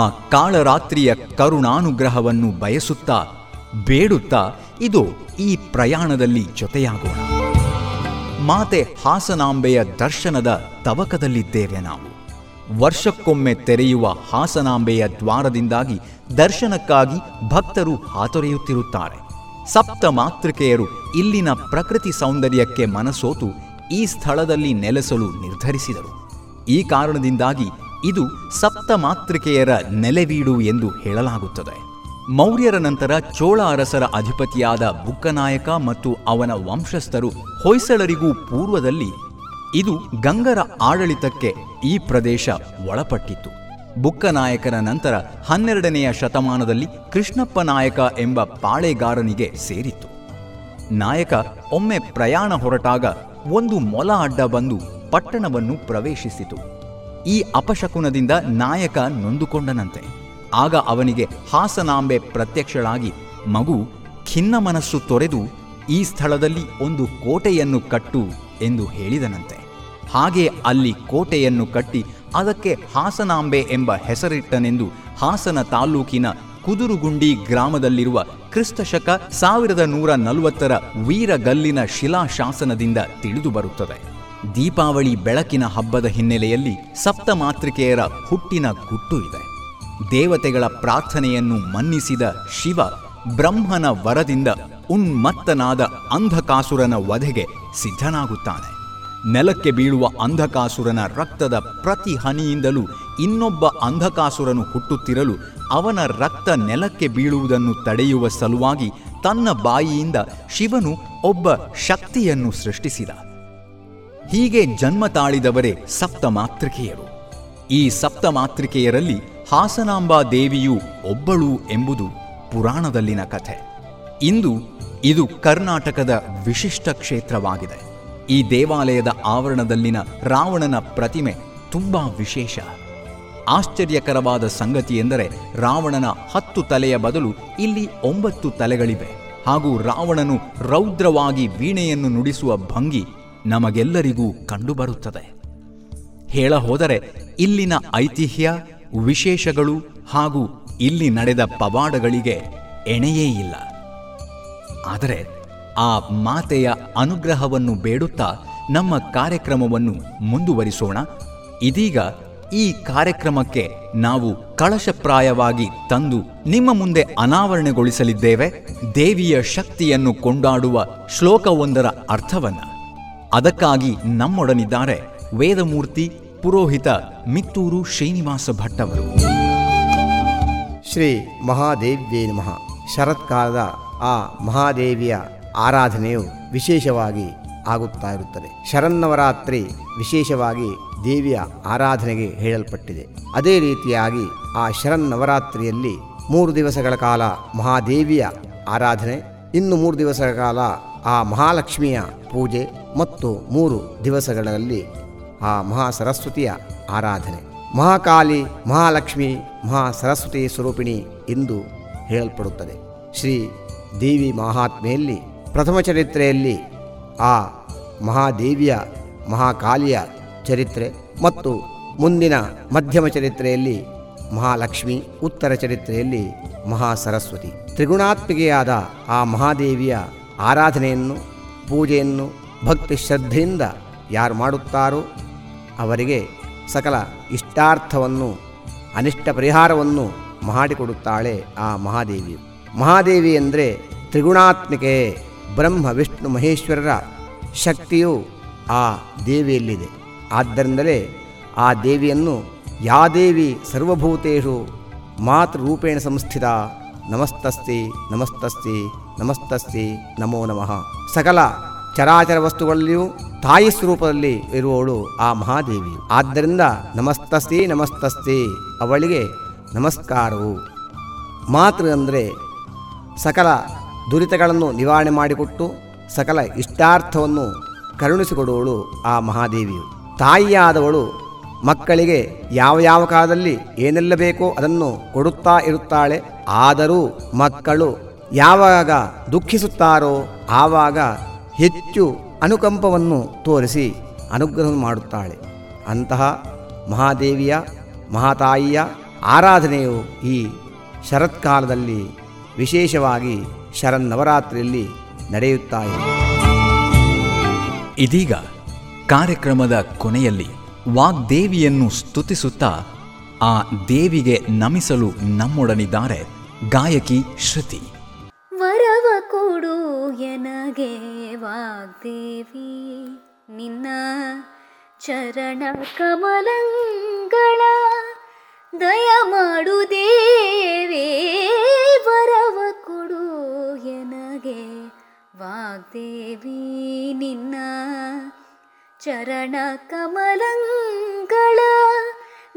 ಆ ಕಾಳರಾತ್ರಿಯ ಕರುಣಾನುಗ್ರಹವನ್ನು ಬಯಸುತ್ತಾ, ಬೇಡುತ್ತಾ ಇದು ಈ ಪ್ರಯಾಣದಲ್ಲಿ ಜೊತೆಯಾಗೋಣ. ಮಾತೆ ಹಾಸನಾಂಬೆಯ ದರ್ಶನದ ತವಕದಲ್ಲಿದ್ದೇವೆ ನಾವು. ವರ್ಷಕ್ಕೊಮ್ಮೆ ತೆರೆಯುವ ಹಾಸನಾಂಬೆಯ ದ್ವಾರದಿಂದಾಗಿ ದರ್ಶನಕ್ಕಾಗಿ ಭಕ್ತರು ಹಾತೊರೆಯುತ್ತಿರುತ್ತಾರೆ. ಸಪ್ತ ಮಾತೃಕೆಯರು ಇಲ್ಲಿನ ಪ್ರಕೃತಿ ಸೌಂದರ್ಯಕ್ಕೆ ಮನಸೋತು ಈ ಸ್ಥಳದಲ್ಲಿ ನೆಲೆಸಲು ನಿರ್ಧರಿಸಿದರು. ಈ ಕಾರಣದಿಂದಾಗಿ ಇದು ಸಪ್ತ ಮಾತೃಕೆಯರ ನೆಲೆವೀಡು ಎಂದು ಹೇಳಲಾಗುತ್ತದೆ. ಮೌರ್ಯರ ನಂತರ ಚೋಳ ಅರಸರ ಅಧಿಪತಿಯಾದ ಬುಕ್ಕನಾಯಕ ಮತ್ತು ಅವನ ವಂಶಸ್ಥರು ಹೊಯ್ಸಳರಿಗೂ ಪೂರ್ವದಲ್ಲಿ ಇದು ಗಂಗರ ಆಡಳಿತಕ್ಕೆ ಈ ಪ್ರದೇಶ ಒಳಪಟ್ಟಿತ್ತು. ಬುಕ್ಕನಾಯಕನ ನಂತರ ಹನ್ನೆರಡನೆಯ ಶತಮಾನದಲ್ಲಿ ಕೃಷ್ಣಪ್ಪ ನಾಯಕ ಎಂಬ ಪಾಳೆಗಾರನಿಗೆ ಸೇರಿತು. ನಾಯಕ ಒಮ್ಮೆ ಪ್ರಯಾಣ ಹೊರಟಾಗ ಒಂದು ಮೊಲ ಅಡ್ಡ ಬಂದು ಪಟ್ಟಣವನ್ನು ಪ್ರವೇಶಿಸಿತು. ಈ ಅಪಶಕುನದಿಂದ ನಾಯಕ ನೊಂದುಕೊಂಡನಂತೆ. ಆಗ ಅವನಿಗೆ ಹಾಸನಾಂಬೆ ಪ್ರತ್ಯಕ್ಷಳಾಗಿ, ಮಗು, ಖಿನ್ನ ಮನಸ್ಸು ತೊರೆದು ಈ ಸ್ಥಳದಲ್ಲಿ ಒಂದು ಕೋಟೆಯನ್ನು ಕಟ್ಟು ಎಂದು ಹೇಳಿದನಂತೆ. ಹಾಗೆ ಅಲ್ಲಿ ಕೋಟೆಯನ್ನು ಕಟ್ಟಿ ಅದಕ್ಕೆ ಹಾಸನಾಂಬೆ ಎಂಬ ಹೆಸರಿಟ್ಟನೆಂದು ಹಾಸನ ತಾಲೂಕಿನ ಕುದುರುಗುಂಡಿ ಗ್ರಾಮದಲ್ಲಿರುವ ಕ್ರಿಸ್ತಶಕ ಸಾವಿರದ ನೂರ ನಲವತ್ತರ ವೀರಗಲ್ಲಿನ ಶಿಲಾಶಾಸನದಿಂದ ತಿಳಿದು ಬರುತ್ತದೆ. ದೀಪಾವಳಿ ಬೆಳಕಿನ ಹಬ್ಬದ ಹಿನ್ನೆಲೆಯಲ್ಲಿ ಸಪ್ತಮಾತೃಕೆಯರ ಹುಟ್ಟಿನ ಗುಟ್ಟು ಇದೆ. ದೇವತೆಗಳ ಪ್ರಾರ್ಥನೆಯನ್ನು ಮನ್ನಿಸಿದ ಶಿವ ಬ್ರಹ್ಮನ ವರದಿಂದ ಉನ್ಮತ್ತನಾದ ಅಂಧಕಾಸುರನ ವಧೆಗೆ ಸಿದ್ಧನಾಗುತ್ತಾನೆ. ನೆಲಕ್ಕೆ ಬೀಳುವ ಅಂಧಕಾಸುರನ ರಕ್ತದ ಪ್ರತಿ ಹನಿಯಿಂದಲೂ ಇನ್ನೊಬ್ಬ ಅಂಧಕಾಸುರನು ಹುಟ್ಟುತ್ತಿರಲು ಅವನ ರಕ್ತ ನೆಲಕ್ಕೆ ಬೀಳುವುದನ್ನು ತಡೆಯುವ ಸಲುವಾಗಿ ತನ್ನ ಬಾಯಿಯಿಂದ ಶಿವನು ಒಬ್ಬ ಶಕ್ತಿಯನ್ನು ಸೃಷ್ಟಿಸಿದ. ಹೀಗೆ ಜನ್ಮ ತಾಳಿದವರೇ ಸಪ್ತಮಾತೃಕೆಯರು. ಈ ಸಪ್ತಮಾತೃಕೆಯರಲ್ಲಿ ಹಾಸನಾಂಬಾ ದೇವಿಯು ಒಬ್ಬಳು ಎಂಬುದು ಪುರಾಣದಲ್ಲಿನ ಕಥೆ. ಇಂದು ಇದು ಕರ್ನಾಟಕದ ವಿಶಿಷ್ಟ ಕ್ಷೇತ್ರವಾಗಿದೆ. ಈ ದೇವಾಲಯದ ಆವರಣದಲ್ಲಿನ ರಾವಣನ ಪ್ರತಿಮೆ ತುಂಬಾ ವಿಶೇಷ. ಆಶ್ಚರ್ಯಕರವಾದ ಸಂಗತಿಯೆಂದರೆ ರಾವಣನ ಹತ್ತು ತಲೆಯ ಬದಲು ಇಲ್ಲಿ ಒಂಬತ್ತು ತಲೆಗಳಿವೆ. ಹಾಗೂ ರಾವಣನು ರೌದ್ರವಾಗಿ ವೀಣೆಯನ್ನು ನುಡಿಸುವ ಭಂಗಿ ನಮಗೆಲ್ಲರಿಗೂ ಕಂಡುಬರುತ್ತದೆ. ಹೇಳಹೋದರೆ ಇಲ್ಲಿನ ಐತಿಹ್ಯ, ವಿಶೇಷಗಳು ಹಾಗೂ ಇಲ್ಲಿ ನಡೆದ ಪವಾಡಗಳಿಗೆ ಎಣೆಯೇ ಇಲ್ಲ. ಆದರೆ ಆ ಮಾತೆಯ ಅನುಗ್ರಹವನ್ನು ಬೇಡುತ್ತಾ ನಮ್ಮ ಕಾರ್ಯಕ್ರಮವನ್ನು ಮುಂದುವರಿಸೋಣ. ಇದೀಗ ಈ ಕಾರ್ಯಕ್ರಮಕ್ಕೆ ನಾವು ಕಳಶಪ್ರಾಯವಾಗಿ ತಂದು ನಿಮ್ಮ ಮುಂದೆ ಅನಾವರಣೆಗೊಳಿಸಲಿದ್ದೇವೆ ದೇವಿಯ ಶಕ್ತಿಯನ್ನು ಕೊಂಡಾಡುವ ಶ್ಲೋಕವೊಂದರ ಅರ್ಥವನ್ನು. ಅದಕ್ಕಾಗಿ ನಮ್ಮೊಡನಿದ್ದಾರೆ ವೇದಮೂರ್ತಿ ಪುರೋಹಿತ ಮಿತ್ತೂರು ಶ್ರೀನಿವಾಸ ಭಟ್ಟವರು. ಶ್ರೀ ಮಹಾದೇವ್ಯೇ ನಮಃ. ಶರತ್ಕಾಲದ ಆ ಮಹಾದೇವಿಯ ಆರಾಧನೆಯು ವಿಶೇಷವಾಗಿ ಆಗುತ್ತಾ ಇರುತ್ತದೆ. ಶರನ್ನವರಾತ್ರಿ ವಿಶೇಷವಾಗಿ ದೇವಿಯ ಆರಾಧನೆಗೆ ಹೇಳಲ್ಪಟ್ಟಿದೆ. ಅದೇ ರೀತಿಯಾಗಿ ಆ ಶರನ್ನವರಾತ್ರಿಯಲ್ಲಿ ಮೂರು ದಿವಸಗಳ ಕಾಲ ಮಹಾದೇವಿಯ ಆರಾಧನೆ, ಇನ್ನು ಮೂರು ದಿವಸಗಳ ಕಾಲ ಆ ಮಹಾಲಕ್ಷ್ಮಿಯ ಪೂಜೆ ಮತ್ತು ಮೂರು ದಿವಸಗಳಲ್ಲಿ ಆ ಮಹಾ ಸರಸ್ವತಿಯ ಆರಾಧನೆ. ಮಹಾಕಾಲಿ, ಮಹಾಲಕ್ಷ್ಮಿ, ಮಹಾ ಸರಸ್ವತಿ ಸ್ವರೂಪಿಣಿ ಎಂದು ಹೇಳಲ್ಪಡುತ್ತದೆ. ಶ್ರೀ ದೇವಿ ಮಹಾತ್ಮೆಯಲ್ಲಿ ಪ್ರಥಮ ಚರಿತ್ರೆಯಲ್ಲಿ ಆ ಮಹಾದೇವಿಯ ಮಹಾಕಾಲಿಯ ಚರಿತ್ರೆ ಮತ್ತು ಮುಂದಿನ ಮಧ್ಯಮ ಚರಿತ್ರೆಯಲ್ಲಿ ಮಹಾಲಕ್ಷ್ಮಿ, ಉತ್ತರ ಚರಿತ್ರೆಯಲ್ಲಿ ಮಹಾ ಸರಸ್ವತಿ. ತ್ರಿಗುಣಾತ್ಮಿಕೆಯಾದ ಆ ಮಹಾದೇವಿಯ ಆರಾಧನೆಯನ್ನು, ಪೂಜೆಯನ್ನು ಭಕ್ತಿ ಶ್ರದ್ಧೆಯಿಂದ ಯಾರು ಮಾಡುತ್ತಾರೋ ಅವರಿಗೆ ಸಕಲ ಇಷ್ಟಾರ್ಥವನ್ನು, ಅನಿಷ್ಟ ಪರಿಹಾರವನ್ನು ಮಾಡಿಕೊಡುತ್ತಾಳೆ ಆ ಮಹಾದೇವಿಯು. ಮಹಾದೇವಿ ಎಂದರೆ ತ್ರಿಗುಣಾತ್ಮಿಕೆ. ಬ್ರಹ್ಮ, ವಿಷ್ಣು, ಮಹೇಶ್ವರರ ಶಕ್ತಿಯು ಆ ದೇವಿಯಲ್ಲಿದೆ. ಆದ್ದರಿಂದಲೇ ಆ ದೇವಿಯನ್ನು ಯಾದೇವಿ ಸರ್ವಭೂತೇಷು ಮಾತೃರೂಪೇಣ ಸಂಸ್ಥಿತ ನಮಸ್ತಸ್ತಿ ನಮಸ್ತಸ್ತಿ ನಮಸ್ತಸ್ತಿ ನಮೋ ನಮಃ. ಸಕಲ ಚರಾಚರ ವಸ್ತುಗಳಲ್ಲಿಯೂ ತಾಯಿ ಸ್ವರೂಪದಲ್ಲಿ ಇರುವವಳು ಆ ಮಹಾದೇವಿ. ಆದ್ದರಿಂದ ನಮಸ್ತಸ್ತಿ ನಮಸ್ತಸ್ತಿ, ಅವಳಿಗೆ ನಮಸ್ಕಾರವು. ಮಾತೃ ಅಂದರೆ ಸಕಲ ದುರಿತಗಳನ್ನು ನಿವಾರಣೆ ಮಾಡಿಕೊಟ್ಟು ಸಕಲ ಇಷ್ಟಾರ್ಥವನ್ನು ಕರುಣಿಸಿಕೊಡುವಳು ಆ ಮಹಾದೇವಿಯು. ತಾಯಿಯಾದವಳು ಮಕ್ಕಳಿಗೆ ಯಾವ ಯಾವ ಕಾಲದಲ್ಲಿ ಏನೆಲ್ಲ ಬೇಕೋ ಅದನ್ನು ಕೊಡುತ್ತಾ ಇರುತ್ತಾಳೆ. ಆದರೂ ಮಕ್ಕಳು ಯಾವಾಗ ದುಃಖಿಸುತ್ತಾರೋ ಆವಾಗ ಹೆಚ್ಚು ಅನುಕಂಪವನ್ನು ತೋರಿಸಿ ಅನುಗ್ರಹವನ್ನು ಮಾಡುತ್ತಾಳೆ. ಅಂತಹ ಮಹಾದೇವಿಯ, ಮಹಾತಾಯಿಯ ಆರಾಧನೆಯು ಈ ಶರತ್ಕಾಲದಲ್ಲಿ ವಿಶೇಷವಾಗಿ ಶರನ್ನವರಾತ್ರಿಯಲ್ಲಿ ನಡೆಯುತ್ತಾ ಇದೆ. ಇದೀಗ ಕಾರ್ಯಕ್ರಮದ ಕೊನೆಯಲ್ಲಿ ವಾಗ್ದೇವಿಯನ್ನು ಸ್ತುತಿಸುತ್ತಾ ಆ ದೇವಿಗೆ ನಮಿಸಲು ನಮ್ಮೊಡನಿದ್ದಾರೆ ಗಾಯಕಿ ಶ್ರುತಿ. ವರವ ಕೊಡು ಎನಗೆ ವಾಗ್ದೇವಿ, ನಿನ್ನ ಚರಣ ಕಮಲಂಗಳ ದಯ ಮಾಡು ದೇವಿ. ವರವ ಕೊಡು ಎನಗೆ ವಾಗ್ದೇವಿ, ನಿನ್ನ ಚರಣ ಕಮಲಂಗಳ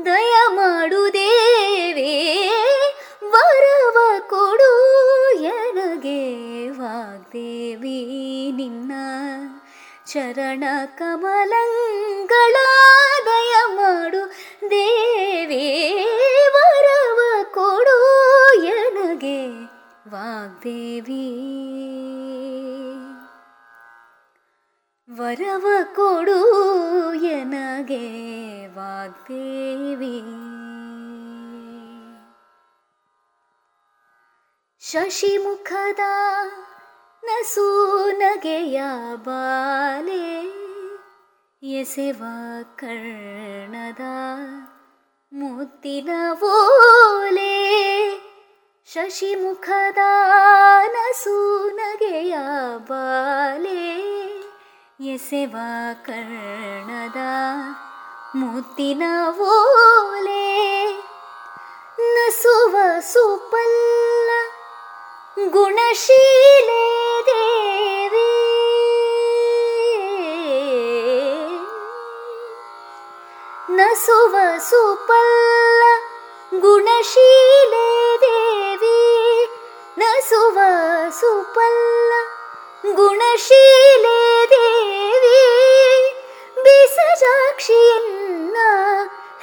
ದಯಮಾಡು ದೇವೇ ವರವ ಕೊಡು ಎನಗೆ ವಾಗ್ದೇವಿ ನಿನ್ನ ಚರಣ ಕಮಲಂಗಳ ದಯಮಾಡು ದೇವೇ ವರವ ಕೊಡು ಎನಗೆ ವಾಗ್ದೇವಿ ವರವ ಕೊಡು ಎನಗೆ ವಾಗ್ದೇವಿ. ಶಶಿಮುಖದ ನಸೂನಗೆಯ ಬಾಲೆ ಎಸೆವ ಕರ್ಣದ ಮುತ್ತಿನ ಓಲೆ, ಶಶಿಮುಖದ ನಸೂನಗೆಯ ಬಾಲೆ ಎಸೆವ ಕರ್ಣದ ಮುತ್ತಿನ ಓಲೆ, ನಸುವ ಸುಪಲ್ಲ ಗುಣಶೀಲೆ ದೇವಿ, ನಸುವ ಸುಪಲ್ಲ ಗುಣಶೀಲೆ ದೇವಿ, ನಸುವ ಸುಪಲ್ಲ ಗುಣಶೀಲೆ ದೇವಿ, ಬಿಸಜಾಕ್ಷಿಯನ್ನ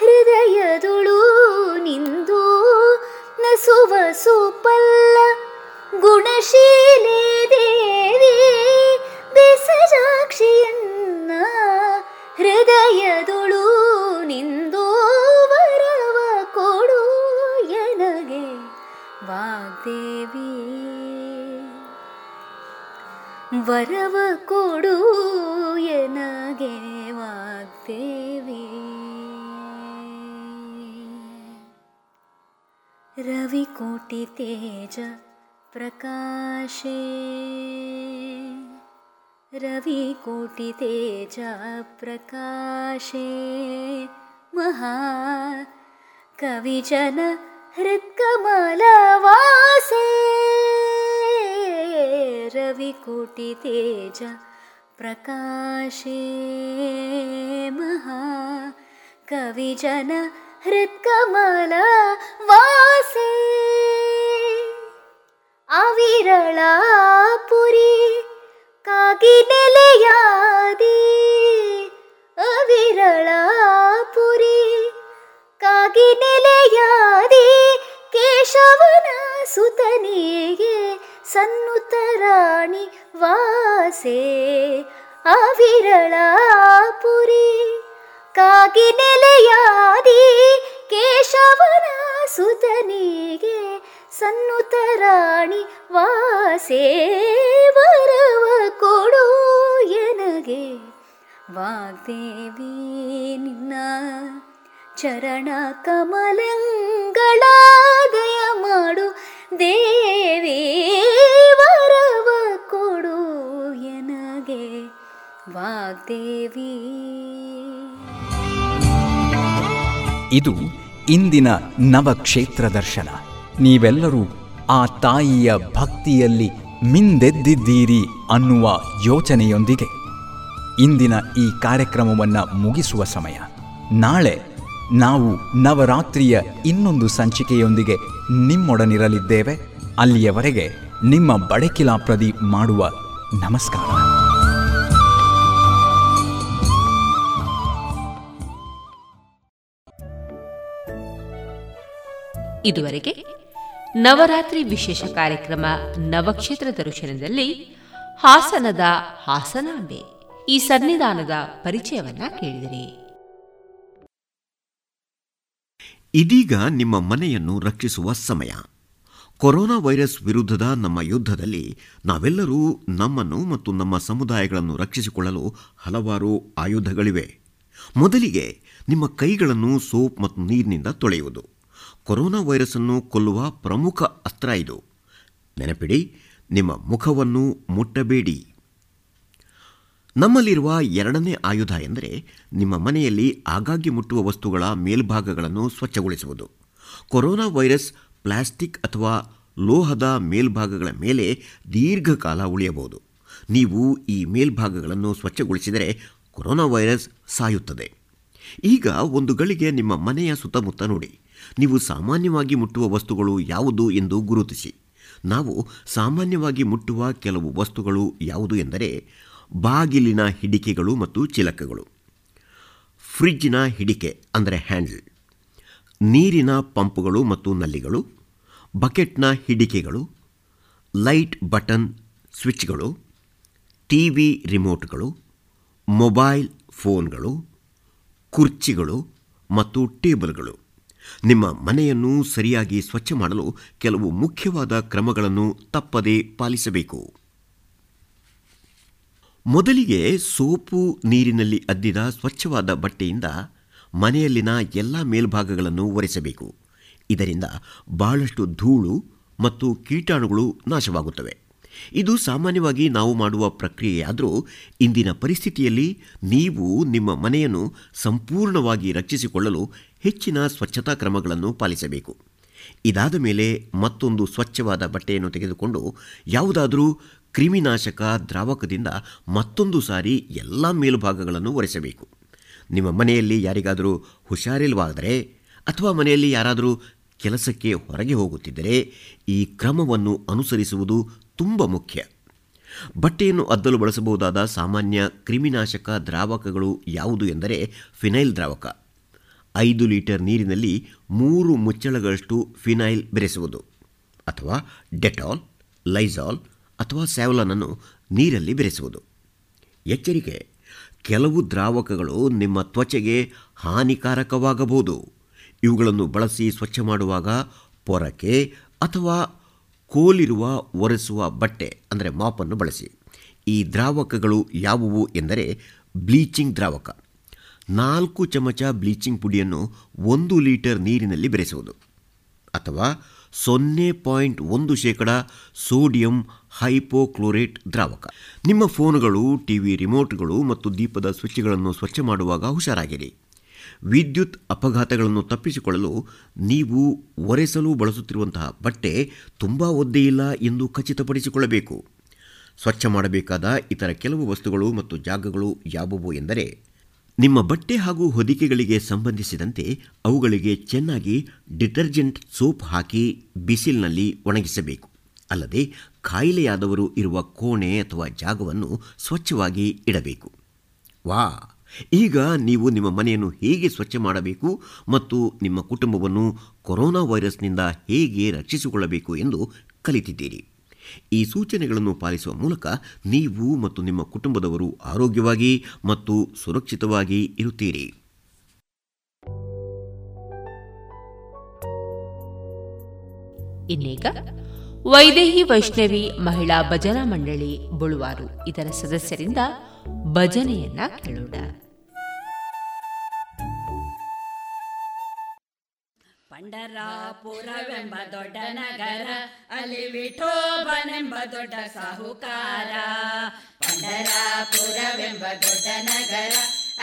ಹೃದಯದುಳು ನಿಂದು, ನಸುವ ಸುಪಲ್ಲ ಗುಣಶೀಲೆ ದೇವಿ, ಬಿಸಜಾಕ್ಷಿಯನ್ನ ಹೃದಯದುಳು ನಿಂದು, ವರವ ಕೊಡು ಎನಗೆ ವಾಗ್ದೇವಿ, ವರವ ಕೊಡು ಎನಗೆ ವಾಗ್ದೇವಿ. ರವಿಕೋಟಿ ತೇಜ ಪ್ರಕಾಶೆ, ರವಿಕೋಟಿ ತೇಜ ಪ್ರಕಾಶೆ, ಮಹಾಕವಿಜನ ಹೃತ್ಕಮಲವಾಸೆ, ರವಿಕೋಟಿ ತೇಜ ಪ್ರಕಾಶೆ, ಮಹಾಕವಿಜನ ಹೃತ್ಕಮಲವಾಸೆ. ಅವಿರಳ ಪುರಿ ಕಾಗಿ ನೆಲೆಯಾದಿ, ಅವಿರಳ ಪುರಿ ಕಾಗಿ ನೆಲೆಯಾದಿ, ಕೇಶವನ ಸುತನಿಗೆ ಸನ್ನುತ ರಾಣಿ ವಾಸೆ, ಅವಿರಳ ಪುರಿ ಕಾಗಿ ನೆಲೆಯಾದಿ, ಕೇಶವನ ಸುತನಿಗೆ ಸನ್ನುತ ರಾಣಿ ವಾಸೆ, ವರವ ಕೊಡು ಎನಗೆ ವಾಗ್ದೇವಿ ನಿನ್ನ ಚರಣ ಕಮಲಂಗಳ ದಯ ಮಾಡು ದೇವಿ, ವರವ ಕೊಡು ಎನಗೆ ವಾಗ್ದೇವಿ. ಇದು ಇಂದಿನ ನವಕ್ಷೇತ್ರ ದರ್ಶನ. ನೀವೆಲ್ಲರೂ ಆ ತಾಯಿಯ ಭಕ್ತಿಯಲ್ಲಿ ಮಿಂದೆದ್ದಿದ್ದೀರಿ ಅನ್ನುವ ಯೋಚನೆಯೊಂದಿಗೆ ಇಂದಿನ ಈ ಕಾರ್ಯಕ್ರಮವನ್ನು ಮುಗಿಸುವ ಸಮಯ. ನಾಳೆ ನಾವು ನವರಾತ್ರಿಯ ಇನ್ನೊಂದು ಸಂಚಿಕೆಯೊಂದಿಗೆ ನಿಮ್ಮೊಡನಿರಲಿದ್ದೇವೆ. ಅಲ್ಲಿಯವರೆಗೆ ನಿಮ್ಮ ಬಡಕಿಲಾ ಪ್ರದೀಪ್ ಮಾಡುವ ನಮಸ್ಕಾರ. ಇದುವರೆಗೆ ನವರಾತ್ರಿ ವಿಶೇಷ ಕಾರ್ಯಕ್ರಮ ನವಕ್ಷೇತ್ರ ದರ್ಶನದಲ್ಲಿ ಹಾಸನದ ಹಾಸನಾಂಬೆ ಈ ಸನ್ನಿಧಾನದ ಪರಿಚಯವನ್ನ ಕೇಳಿದಿರಿ. ಇದೀಗ ನಿಮ್ಮ ಮನೆಯನ್ನು ರಕ್ಷಿಸುವ ಸಮಯ. ಕೊರೋನಾ ವೈರಸ್ ವಿರುದ್ಧದ ನಮ್ಮ ಯುದ್ಧದಲ್ಲಿ ನಾವೆಲ್ಲರೂ ನಮ್ಮನ್ನು ಮತ್ತು ನಮ್ಮ ಸಮುದಾಯಗಳನ್ನು ರಕ್ಷಿಸಿಕೊಳ್ಳಲು ಹಲವಾರು ಆಯುಧಗಳಿವೆ. ಮೊದಲಿಗೆ ನಿಮ್ಮ ಕೈಗಳನ್ನು ಸೋಪ್ ಮತ್ತು ನೀರಿನಿಂದ ತೊಳೆಯುವುದು ಕೊರೋನಾ ವೈರಸ್ ಅನ್ನು ಕೊಲ್ಲುವ ಪ್ರಮುಖ ಅಸ್ತ್ರ ಇದು. ನೆನಪಿಡಿ, ನಿಮ್ಮ ಮುಖವನ್ನು ಮುಟ್ಟಬೇಡಿ. ನಮ್ಮಲ್ಲಿರುವ ಎರಡನೇ ಆಯುಧ ಎಂದರೆ ನಿಮ್ಮ ಮನೆಯಲ್ಲಿ ಆಗಾಗ್ಗೆ ಮುಟ್ಟುವ ವಸ್ತುಗಳ ಮೇಲ್ಭಾಗಗಳನ್ನು ಸ್ವಚ್ಛಗೊಳಿಸುವುದು. ಕೊರೋನಾ ವೈರಸ್ ಪ್ಲಾಸ್ಟಿಕ್ ಅಥವಾ ಲೋಹದ ಮೇಲ್ಭಾಗಗಳ ಮೇಲೆ ದೀರ್ಘಕಾಲ ಉಳಿಯಬಹುದು. ನೀವು ಈ ಮೇಲ್ಭಾಗಗಳನ್ನು ಸ್ವಚ್ಛಗೊಳಿಸಿದರೆ ಕೊರೋನಾ ವೈರಸ್ ಸಾಯುತ್ತದೆ. ಈಗ ಒಂದು ಗಳಿಗೆ ನಿಮ್ಮ ಮನೆಯ ಸುತ್ತಮುತ್ತ ನೋಡಿ. ನೀವು ಸಾಮಾನ್ಯವಾಗಿ ಮುಟ್ಟುವ ವಸ್ತುಗಳು ಯಾವುದು ಎಂದು ಗುರುತಿಸಿ. ನಾವು ಸಾಮಾನ್ಯವಾಗಿ ಮುಟ್ಟುವ ಕೆಲವು ವಸ್ತುಗಳು ಯಾವುದು ಎಂದರೆ ಬಾಗಿಲಿನ ಹಿಡಿಕೆಗಳು ಮತ್ತು ಚಿಲಕಗಳು, ಫ್ರಿಡ್ಜ್ನ ಹಿಡಿಕೆ ಅಂದರೆ ಹ್ಯಾಂಡಲ್, ನೀರಿನ ಪಂಪುಗಳು ಮತ್ತು ನಲ್ಲಿಗಳು, ಬಕೆಟ್ನ ಹಿಡಿಕೆಗಳು, ಲೈಟ್ ಬಟನ್ ಸ್ವಿಚ್ಗಳು, ಟಿ ವಿ ರಿಮೋಟ್ಗಳು, ಮೊಬೈಲ್ ಫೋನ್ಗಳು, ಕುರ್ಚಿಗಳು ಮತ್ತು ಟೇಬಲ್ಗಳು. ನಿಮ್ಮ ಮನೆಯನ್ನು ಸರಿಯಾಗಿ ಸ್ವಚ್ಛ ಮಾಡಲು ಕೆಲವು ಮುಖ್ಯವಾದ ಕ್ರಮಗಳನ್ನು ತಪ್ಪದೇ ಪಾಲಿಸಬೇಕು. ಮೊದಲಿಗೆ ಸೋಪು ನೀರಿನಲ್ಲಿ ಅದ್ದಿದ ಸ್ವಚ್ಛವಾದ ಬಟ್ಟೆಯಿಂದ ಮನೆಯಲ್ಲಿನ ಎಲ್ಲ ಮೇಲ್ಭಾಗಗಳನ್ನು ಒರೆಸಬೇಕು. ಇದರಿಂದ ಬಹಳಷ್ಟು ಧೂಳು ಮತ್ತು ಕೀಟಾಣುಗಳು ನಾಶವಾಗುತ್ತವೆ. ಇದು ಸಾಮಾನ್ಯವಾಗಿ ನಾವು ಮಾಡುವ ಪ್ರಕ್ರಿಯೆಯಾದರೂ ಇಂದಿನ ಪರಿಸ್ಥಿತಿಯಲ್ಲಿ ನೀವು ನಿಮ್ಮ ಮನೆಯನ್ನು ಸಂಪೂರ್ಣವಾಗಿ ರಕ್ಷಿಸಿಕೊಳ್ಳಲು ಹೆಚ್ಚಿನ ಸ್ವಚ್ಛತಾ ಕ್ರಮಗಳನ್ನು ಪಾಲಿಸಬೇಕು. ಇದಾದ ಮೇಲೆ ಮತ್ತೊಂದು ಸ್ವಚ್ಛವಾದ ಬಟ್ಟೆಯನ್ನು ತೆಗೆದುಕೊಂಡು ಯಾವುದಾದರೂ ಕ್ರಿಮಿನಾಶಕ ದ್ರಾವಕದಿಂದ ಮತ್ತೊಂದು ಸಾರಿ ಎಲ್ಲ ಮೇಲ್ಭಾಗಗಳನ್ನು ಒರೆಸಬೇಕು. ನಿಮ್ಮ ಮನೆಯಲ್ಲಿ ಯಾರಿಗಾದರೂ ಹುಷಾರಿಲ್ಲವಾದರೆ ಅಥವಾ ಮನೆಯಲ್ಲಿ ಯಾರಾದರೂ ಕೆಲಸಕ್ಕೆ ಹೊರಗೆ ಹೋಗುತ್ತಿದ್ದರೆ ಈ ಕ್ರಮವನ್ನು ಅನುಸರಿಸುವುದು ತುಂಬ ಮುಖ್ಯ. ಬಟ್ಟೆಯನ್ನು ಅದ್ದಲು ಬಳಸಬಹುದಾದ ಸಾಮಾನ್ಯ ಕ್ರಿಮಿನಾಶಕ ದ್ರಾವಕಗಳು ಯಾವುದು ಎಂದರೆ ಫಿನೈಲ್ ದ್ರಾವಕ. ಐದು ಲೀಟರ್ ನೀರಿನಲ್ಲಿ ಮೂರು ಮುಚ್ಚಳಗಳಷ್ಟು ಫಿನೈಲ್ ಬೆರೆಸುವುದು ಅಥವಾ ಡೆಟಾಲ್, ಲೈಸಾಲ್ ಅಥವಾ ಸ್ಯಾವ್ಲಾನನ್ನು ನೀರಲ್ಲಿ ಬೆರೆಸುವುದು. ಎಚ್ಚರಿಕೆ: ಕೆಲವು ದ್ರಾವಕಗಳು ನಿಮ್ಮ ತ್ವಚೆಗೆ ಹಾನಿಕಾರಕವಾಗಬಹುದು. ಇವುಗಳನ್ನು ಬಳಸಿ ಸ್ವಚ್ಛ ಮಾಡುವಾಗ ಪೊರಕೆ ಅಥವಾ ಕೋಲಿರುವ ಒರೆಸುವ ಬಟ್ಟೆ ಅಂದರೆ ಮಾಪನ್ನು ಬಳಸಿ. ಈ ದ್ರಾವಕಗಳು ಯಾವುವು ಎಂದರೆ ಬ್ಲೀಚಿಂಗ್ ದ್ರಾವಕ. ನಾಲ್ಕು ಚಮಚ ಬ್ಲೀಚಿಂಗ್ ಪುಡಿಯನ್ನು ಒಂದು ಲೀಟರ್ ನೀರಿನಲ್ಲಿ ಬೆರೆಸುವುದು ಅಥವಾ ಸೊನ್ನೆ ಪಾಯಿಂಟ್ ಒಂದು ಶೇಕಡ ಸೋಡಿಯಂ ಹೈಪೋಕ್ಲೋರೇಟ್ ದ್ರಾವಕ. ನಿಮ್ಮ ಫೋನ್ಗಳು, ಟಿವಿ ರಿಮೋಟ್ಗಳು ಮತ್ತು ದೀಪದ ಸ್ವಿಚ್ಗಳನ್ನು ಸ್ವಚ್ಛ ಮಾಡುವಾಗ ಹುಷಾರಾಗಿರಿ. ವಿದ್ಯುತ್ ಅಪಘಾತಗಳನ್ನು ತಪ್ಪಿಸಿಕೊಳ್ಳಲು ನೀವು ಒರೆಸಲು ಬಳಸುತ್ತಿರುವಂತಹ ಬಟ್ಟೆ ತುಂಬ ಒದ್ದೆಯಿಲ್ಲ ಎಂದು ಖಚಿತಪಡಿಸಿಕೊಳ್ಳಬೇಕು. ಸ್ವಚ್ಛ ಮಾಡಬೇಕಾದ ಇತರ ಕೆಲವು ವಸ್ತುಗಳು ಮತ್ತು ಜಾಗಗಳು ಯಾವುವು ಎಂದರೆ ನಿಮ್ಮ ಬಟ್ಟೆ ಹಾಗೂ ಹೊದಿಕೆಗಳಿಗೆ ಸಂಬಂಧಿಸಿದಂತೆ ಅವುಗಳಿಗೆ ಚೆನ್ನಾಗಿ ಡಿಟರ್ಜೆಂಟ್ ಸೋಪ್ ಹಾಕಿ ಬಿಸಿಲಿನಲ್ಲಿ ಒಣಗಿಸಬೇಕು. ಅಲ್ಲದೆ ಕಾಯಿಲೆಯಾದವರು ಇರುವ ಕೋಣೆ ಅಥವಾ ಜಾಗವನ್ನು ಸ್ವಚ್ಛವಾಗಿ ಇಡಬೇಕು. ವಾ! ಈಗ ನೀವು ನಿಮ್ಮ ಮನೆಯನ್ನು ಹೇಗೆ ಸ್ವಚ್ಛ ಮಾಡಬೇಕು ಮತ್ತು ನಿಮ್ಮ ಕುಟುಂಬವನ್ನು ಕೊರೋನಾ ವೈರಸ್ನಿಂದ ಹೇಗೆ ರಕ್ಷಿಸಿಕೊಳ್ಳಬೇಕು ಎಂದು ಕಲಿತಿದ್ದೀರಿ. ಈ ಸೂಚನೆಗಳನ್ನು ಪಾಲಿಸುವ ಮೂಲಕ ನೀವು ಮತ್ತು ನಿಮ್ಮ ಕುಟುಂಬದವರು ಆರೋಗ್ಯವಾಗಿ ಮತ್ತು ಸುರಕ್ಷಿತವಾಗಿ ಇರುತ್ತೀರಿ. ಇನ್ನೀಗ ವೈದೇಹಿ ವೈಷ್ಣವಿ ಮಹಿಳಾ ಭಜನಾ ಮಂಡಳಿ ಬುಳುವಾರು ಇದರ ಸದಸ್ಯರಿಂದ ಭಜನೆಯನ್ನ ಕೇಳೋಣ. ಪಂಡರಾಪುರವೆಂಬ ದೊಡ್ಡ ನಗರ, ಅಲ್ಲಿ ವಿಠೋಬನೆಂಬ ದೊಡ್ಡ ಸಾಹುಕಾರ. ಪಂಡರಾಪುರವೆಂಬ ದೊಡ್ಡ ನಗರ,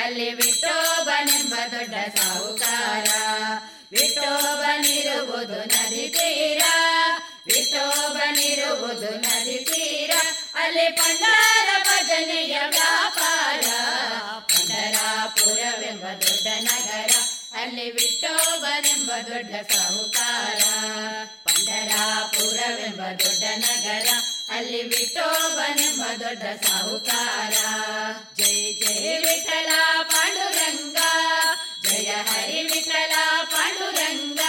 ಅಲ್ಲಿ ವಿಠೋಬನೆಂಬ ದೊಡ್ಡ ಸಾಹುಕಾರ. ವಿಠೋಬನಿರುವುದು ನದಿ ತೀರ, ವಿಠೋಬನಿರುವುದು ನದಿ ತೀರ, ಅಲ್ಲಿ ಪಂಡರ ಭಜನೆಯ ವ್ಯಾಪಾರ. ಪಂಡರಾಪುರವೆಂಬ ದೊಡ್ಡ ನಗರ, ಅಲ್ಲಿ ವಿಠೋಬನೆಂಬ ದೊಡ್ಡ ಸಾಹುಕಾರ. ಪಂಡರಾಪುರವೆಂಬ ದೊಡ್ಡ ನಗರ, ಅಲ್ಲಿ ವಿಠೋಬನೆಂಬ ದೊಡ್ಡ ಸಾಹುಕಾರ. ಜೈ ಜೈ ವಿಠಲ ಪಾಂಡುರಂಗ, ಜಯ ಹರಿ ವಿಠಲ ಪಾಂಡುರಂಗ,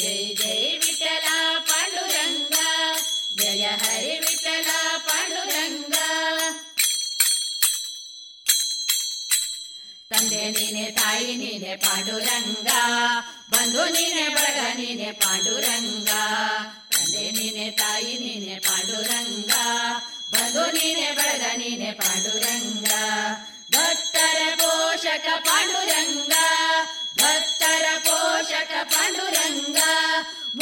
ಜೈ ಜೈ ವಿಠಲ ಪಾಂಡುರಂಗ, ಜಯ ಹರಿ ವಿಠಲ ಪಾಂಡುರಂಗ. ತಂದೆ ನೀನೆ, ತಾಯಿ ನೀನೆ ಪಾಂಡುರಂಗ, ಬಂಧು ನೀನೆ, ಬಳಗ ನೀನೆ ಪಾಂಡುರಂಗ. ತಂದೆ ನೀನೆ, ತಾಯಿ ನೀನೆ ಪಾಂಡುರಂಗ, ಬಂಧು ನೀನೆ, ಬಳಗ ನೀನೆ ಪಾಂಡುರಂಗ. ಭಕ್ತರ ಪೋಷಕ ಪಾಂಡುರಂಗ, ಭಕ್ತರ ಪೋಷಕ ಪಾಂಡುರಂಗ,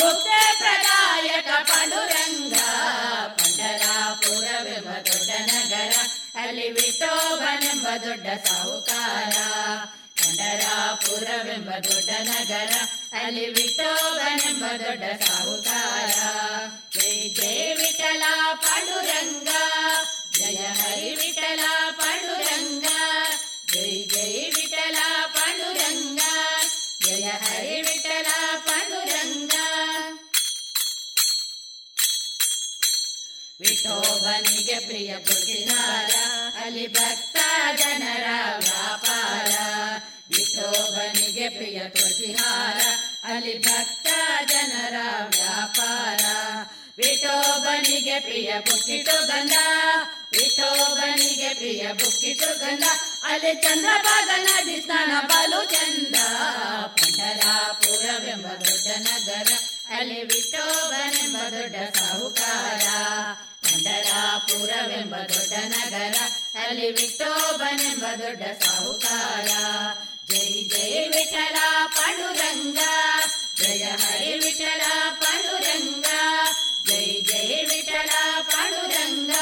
ಮುಕ್ತ ಪ್ರದಾಯಕ ಪಾಂಡುರಂಗ. ಪಂಡರಾಪುರವೆಂಬ ದೊಡ್ಡ ನಗರ, ಅಲ್ಲಿ ವಿಠೋಬನೆಂಬ ದೊಡ್ಡ ಸಾಹುಕಾರ. ಪಂಡರಾಪುರವೆಂಬ ದೊಡ್ಡ ನಗರ, ಅಲ್ಲಿ ವಿಠೋಬನೆಂಬ ದೊಡ್ಡ ಸಾಹುಕಾರ. ಜೈ ಜೈ ವಿಠಲ ಪಾಂಡುರಂಗ, ಜಯ ಹರಿ ವಿಠಲ ಪಾಂಡುರಂಗ, ಜೈ ಜೈ ವಿಠಲ ಪಾಂಡುರಂಗ. ವಿಠೋಬನಿಗೆ ಪ್ರಿಯ ತುಳಸಿನಾರ ಅಲ್ಲಿ ಭಕ್ತ ಜನರ ವ್ಯಾಪಾರ. ವಿಠೋಬನಿಗೆ ಪ್ರಿಯ ತುಳಸಿಹಾರ ಅಲ್ಲಿ ಭಕ್ತ ಜನರ ವ್ಯಾಪಾರ. ವಿಠೋಬನಿಗೆ ಪ್ರಿಯ ಬುಕ್ಕಿಟು ಗಂಧ, ವಿಠೋಬನಿಗೆ ಪ್ರಿಯ ಬುಕ್ಕಿಟು ಗಂಧ ಅಲ್ಲಿ ಚಂದ್ರಭಾಗ ನದಿ ಸ್ನಾನ ಬಾಲು ಚಂದ. ಪಂಡರಾಪುರವೆಂಬ ದೊಡ್ಡ ನಗರ ಅಲ್ಲಿ ವಿಠೋಬನೆಂಬ ದೊಡ್ಡ ಸಾಹುಕಾರ. ಪಂಡರಾಪುರವೆಂಬ ದೊಡ್ಡ ನಗರ ಅಲ್ಲಿ ವಿಠೋಬನೆಂಬ ದೊಡ್ಡ ಸಾಹುಕಾರ. ಜೈ ಜೈ ವಿಠಲ ಪಾಂಡುರಂಗ, ಜಯ ಹರಿ ವಿಠಲ ಪಾಂಡುರಂಗ, ಜೈ ಜೈ ವಿಠಲ ಪಾಂಡುರಂಗ,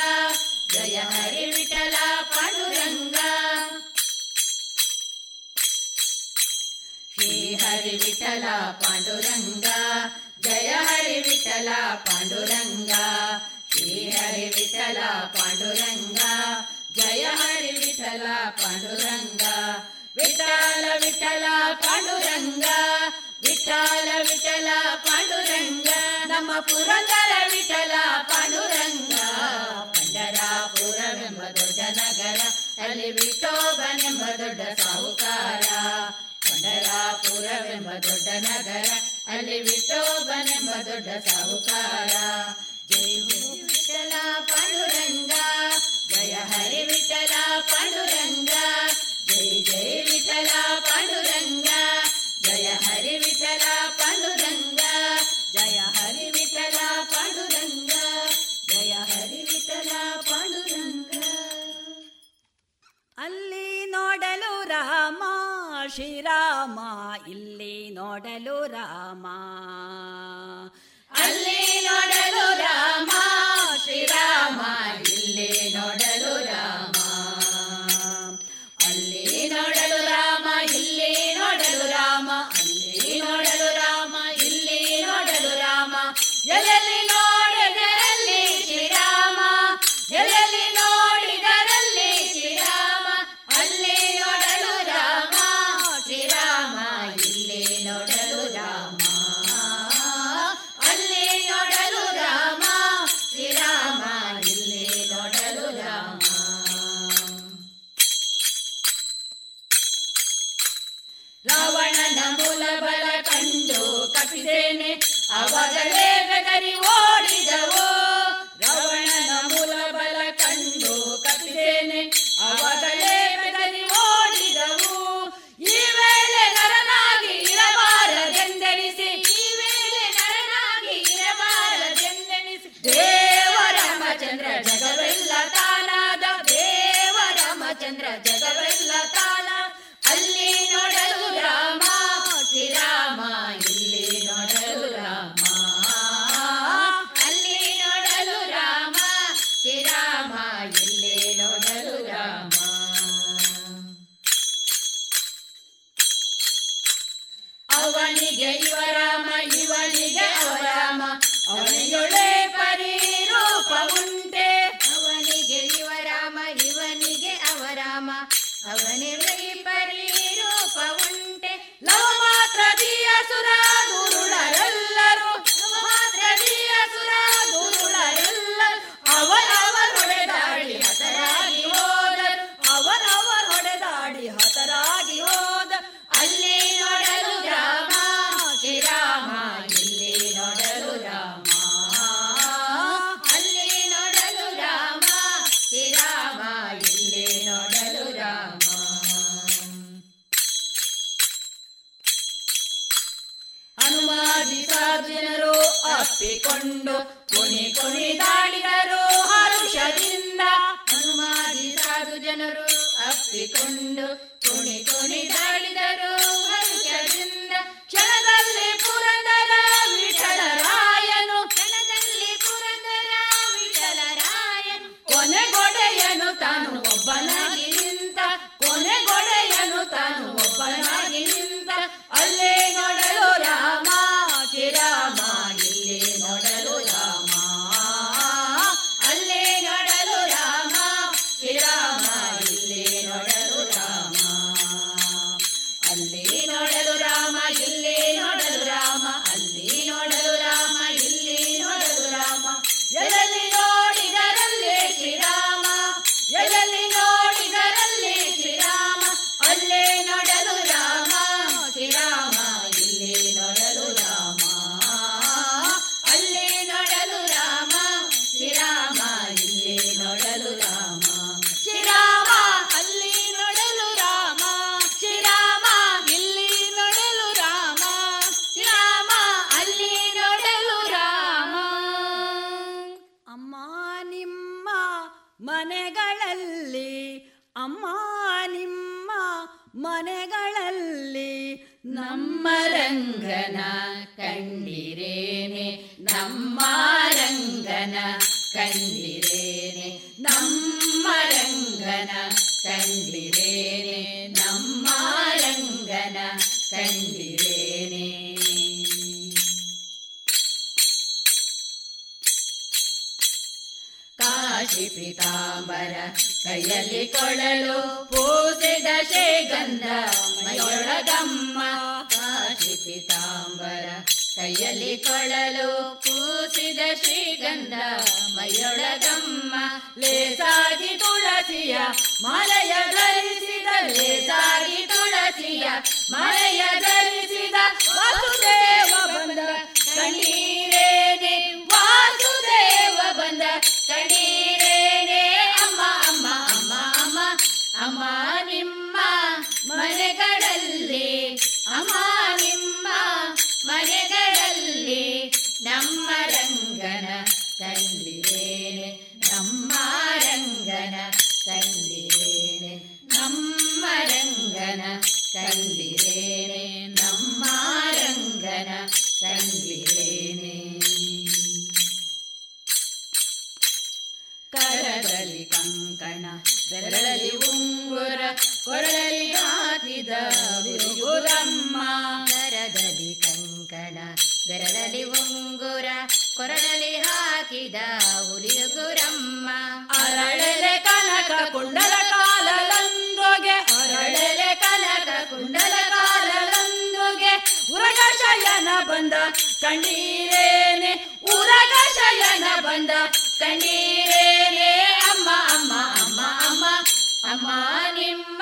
ಜಯ ಹರಿ ವಿಠಲ ಪಾಂಡುರಂಗ. ಶ್ರೀ ಹರಿ ವಿಠಲ ಪಾಂಡುರಂಗ, ಜಯ ಹರಿ ವಿಠಲ ಪಾಂಡುರಂಗ, ಶ್ರೀ ಹರಿ ವಿಠಲ ಪಾಂಡುರಂಗ, ಜಯ ಹರಿ ವಿಠಲ ಪಾಂಡುರಂಗ. ವಿಠಲ ವಿಠಲ ಪಾಂಡುರಂಗ, ವಿಠಲ ವಿಠಲ ಪಾಂಡುರಂಗ, ನಮ್ಮ ಪುರಂದರ ವಿಠಲ ಪಾಂಡುರಂಗ. ಪಂಡರಾಪುರವೆಂಬ ದೊಡ್ಡ ನಗರ ಅಲ್ಲಿ ವಿಠೋಬನೆಂಬ ದೊಡ್ಡ ಸಾಹುಕಾರ. ಪಂಡರಾಪುರವೆಂಬ ದೊಡ್ಡ ನಗರ ಅಲ್ಲಿ ವಿಠೋಬನೆಂಬ ದೊಡ್ಡ ಸಾಹುಕಾರ. ಜಯ ವಿಠಲ ಪಾಂಡುರಂಗ, ಜಯ ಹರಿ ವಿಠಲ ಪಾಂಡುರಂಗ, ಜೈ ಜೈ ವಿಠಲ ಪಾಂಡುರಂಗ, ಜಯ ಹರಿ ವಿಠಲ ಪಾಂಡುರಂಗ, ಜಯ ಹರಿ ವಿಠಲ ಪಾಂಡುರಂಗ, ಜಯ ಹರಿ ವಿಠಲ ಪಾಂಡುರಂಗ. ಅಲ್ಲಿ ನೋಡಲು ರಾಮ ಶ್ರೀರಾಮ, ಇಲ್ಲಿ ನೋಡಲು ರಾಮ, ಅಲ್ಲಿ ನೋಡಲು ರಾಮ ಶ್ರೀರಾಮ, ಇಲ್ಲಿ ನೋಡಲು ರಾಮ, ಅಲ್ಲಿ ನೋಡಲು ರಾಮ, ಇಲ್ಲಿ ನೋಡಲು ರಾಮ, ಅಲ್ಲಿ ನೋಡಲು ರಾಮ, ಇಲ್ಲಿ ನೋಡಲು ರಾಮ. ಎಲ್ಲೆಲ್ಲಿ ನೋಡಿದರಲ್ಲಿ ಶ್ರೀರಾಮ, ಎಲ್ಲೆಲ್ಲಿ ನೋಡಿದರಲ್ಲಿ ಶ್ರೀರಾಮ, ಅಲ್ಲಿ ನೋಡಲು ರಾಮ ಶ್ರೀರಾಮ, ಇಲ್ಲಿ ನೋಡಲು ರಾಮ, ಅಲ್ಲಿ ನೋಡಲು ರಾಮ ಶ್ರೀರಾಮ, ಇಲ್ಲಿ ನೋಡಲು ರಾಮ. ರಾವಣನ ಮೂಲ ಬಲ ಕಂಡು ಕಪಿದೇನೆ ಅವಗಳೇ ಬೆದರಿ ಓಡಿದವೋ. ರಾವಣನ ಮೂಲ ಬಲ ಕಂಡು ಕಪಿದೇನೆ ಅವಗಳೇ ಬೆದರಿ ಓಡಿದವು. ಈ ವೇಳೆ ನರನಾಗಿ ಇರಬಾರದೆಂದೆನಿಸಿ, ಈ ವೇಳೆ ನರನಾಗಿ ಇರಬಾರದೆಂದೆನಿಸಿ ದೇವ ರಾಮಚಂದ್ರ ಜಗವೆಲ್ಲ ತಾನಾದ, ದೇವ ರಾಮಚಂದ್ರ ಜಗವೆಲ್ಲ ತಾನ. ಅಲ್ಲಿ ನೋಡಲು ರಾಮ ಶ್ರೀರಾಮ, ಇಲ್ಲಿ ನೋಡಲು ರಾಮ, ಅಲ್ಲಿ ನೋಡಲು ರಾಮ ಶ್ರೀರಾಮ, ಇಲ್ಲಿ ನೋಡಲು ರಾಮ. ಅವನಿಗೆ ಇವ ರಾಮ, ಇವನಿಗೆ ಅವರಾಮ, ಅವನಿಗೊಳೆ ಪರಿರೂಪ ಉಂಟೆ. ಅವನಿಗೆ ಇವ ರಾಮ, ಇವನಿಗೆ ಅವರಾಮ, ಅವನಿಗೆ ಪರಿರೂಪ ಉಂಟೆ. ಲವ ಮಾತ್ರದೀಯ ಸುರ ದುರುಳರೆಲ್ಲರೂ, ಲವ ಮಾತ್ರದೀಯ ಸುರ ದುರುಳರೆಲ್ಲರೂ ಅವರವರು ಹೊಡೆದಾಡಿ ಹತರಾಗಿ ಹೋದರು, ಅವರವರು ಹೊಡೆದಾಡಿ ಹತರಾಗಿ ಹೋದರು. ಅಲ್ಲಿ ನೋಡಲು ರಾಮ ಶ್ರೀರಾಮ, ಇಲ್ಲಿ ನೋಡಲು ರಾಮ, ಅಲ್ಲಿ ನೋಡಲು ರಾಮ ಶ್ರೀರಾಮ, ಇಲ್ಲಿ ನೋಡಲು ರಾಮ. ಹನುಮಾದಿ ಸಾಧುಜನರು ಅಪ್ಪಿಕೊಂಡು ಕುಣಿ ಕುಣಿದಾಡಿದರು ಹರುಷದಿಂದ. ಹನುಮಾದಿ ಸಾಧುಜನರು ಅಪ್ಪಿಕೊಂಡು ಕುಣಿ ಕುಣಿದಾಡಿದರು ಹರುಷದಿಂದ. ಕ್ಷಣದಲ್ಲಿ ಪುರಂದರ ವಿಠಲರಾಯನು, ಕ್ಷಣದಲ್ಲಿ ಪುರಂದರ ವಿಠಲರಾಯನು ಕೊನೆಗೊಡೆಯನು ತಾನು ಒಬ್ಬನಾಗಿ ನಿಂತ, ಕೊನೆಗೊಡೆಯನು ತಾನು ಒಬ್ಬನಾಗಿ ನಿಂತ. ಅಲ್ಲೇ ನೋಡಲು ರಾಮ ಶ್ರೀರಾಮ, ಇಲ್ಲಿ ನೋಡಲು ರಾಮ, ಅಲ್ಲೇ ನೋಡಲು ರಾಮ ಶ್ರೀರಾಮ, ಇಲ್ಲಿ ನೋಡಲು ರಾಮ. ಮನೆಗಳಲ್ಲಿ ಅಮ್ಮ ನಿಮ್ಮ ಮನೆಗಳಲ್ಲಿ ನಮ್ಮ ರಂಗನ ಕಂಡಿರೇನೆ, ನಮ್ಮ ರಂಗನ ಕಂಡಿರೇನೆ, ನಮ್ಮ ರಂಗನ ಕಂಡಿರೇನೆ, ನಮ್ಮ ರಂಗನ ಕಂಡಿರೇನೆ. ಕಾಶಿ ಪೀತಾಂಬರ ಕೈಯಲ್ಲಿ ಕೊಳಲು ಪೂಜಿದ ಶ್ರೀಗಂಧ ಮೈಯೊಳಗಮ್ಮ. ಕಾಶಿ ಪೀತಾಂಬರ ಕೈಯಲ್ಲಿ ಕೊಳಲು ಪೂಜಿದ ಶ್ರೀಗಂಧ ಮೈಯೊಳಗಮ್ಮ. ಲೇಸಾಗಿ ತುಳಸಿಯ ಮಾಲೆಯ ಧರಿಸಿದ, ಲೇಸಾಗಿ ತುಳಸಿಯ ಮಾಲೆಯ ಧರಿಸಿದ ವಾಸುದೇವ ಬಂದ ಕಣ್ಣೀರೇನೆ, ವಾಸುದೇವ ಬಂದ ಕಣ್ಣೀರೇನೆ. ಅಮ್ಮ ಅಮ್ಮ ಅಮ್ಮ ಅಮ್ಮ ಅಮ್ಮ ನಿಮ್ಮ ಮನೆಗಳಲ್ಲಿ, ಅಮ್ಮ ನಿಮ್ಮ ಮನೆಗಳಲ್ಲಿ ನಮ್ಮ ರಂಗನ ಕಂಡಿರೇನೆ, ನಮ್ಮ ರಂಗನ ಕಂಡಿರೇನೆ, ನಮ್ಮ ರಂಗನ ಕಂಡಿರೇನೆ, ನಮ್ಮ ರಂಗನ ಕಂಡಿರೇನೆ. ಕರದಲ್ಲಿ ಕಂಕಣ, ಬೆರಳಲ್ಲಿ ಉಂಗುರ, ಕೊರಳಲ್ಲಿ ಹಾಕಿದ ಬಿರುಗುರಮ್ಮ. ಕರದಲ್ಲಿ ಕಂಕಣ, ಬೆರಳಲ್ಲಿ ಉಂಗುರ, ಕೊರಳಲ್ಲಿ ಹಾಕಿದ ಹುಲಿಗುರಮ್ಮ. ಅರಳೆಲೆ ಕನಕ ಕುಂಡಲ ಕಾಲಲಂದೊಗೆ, ಅರಳೆಲೆ ಕನಕ ಕುಂಡಲ ಕಾಲಲಂದೊಗೆ ಉರಗ ಶಯನ ಬಂದ ಕಣ್ಣೀರೇನೆ, ಉರಗ ಶಯನ ಬಂದ ಕಣ್ಣೀರೇನೆ. ಅಮ್ಮ ಅಮ್ಮ ಅಮ್ಮ ಅಮ್ಮ ಅಮ್ಮ ನಿಮ್ಮ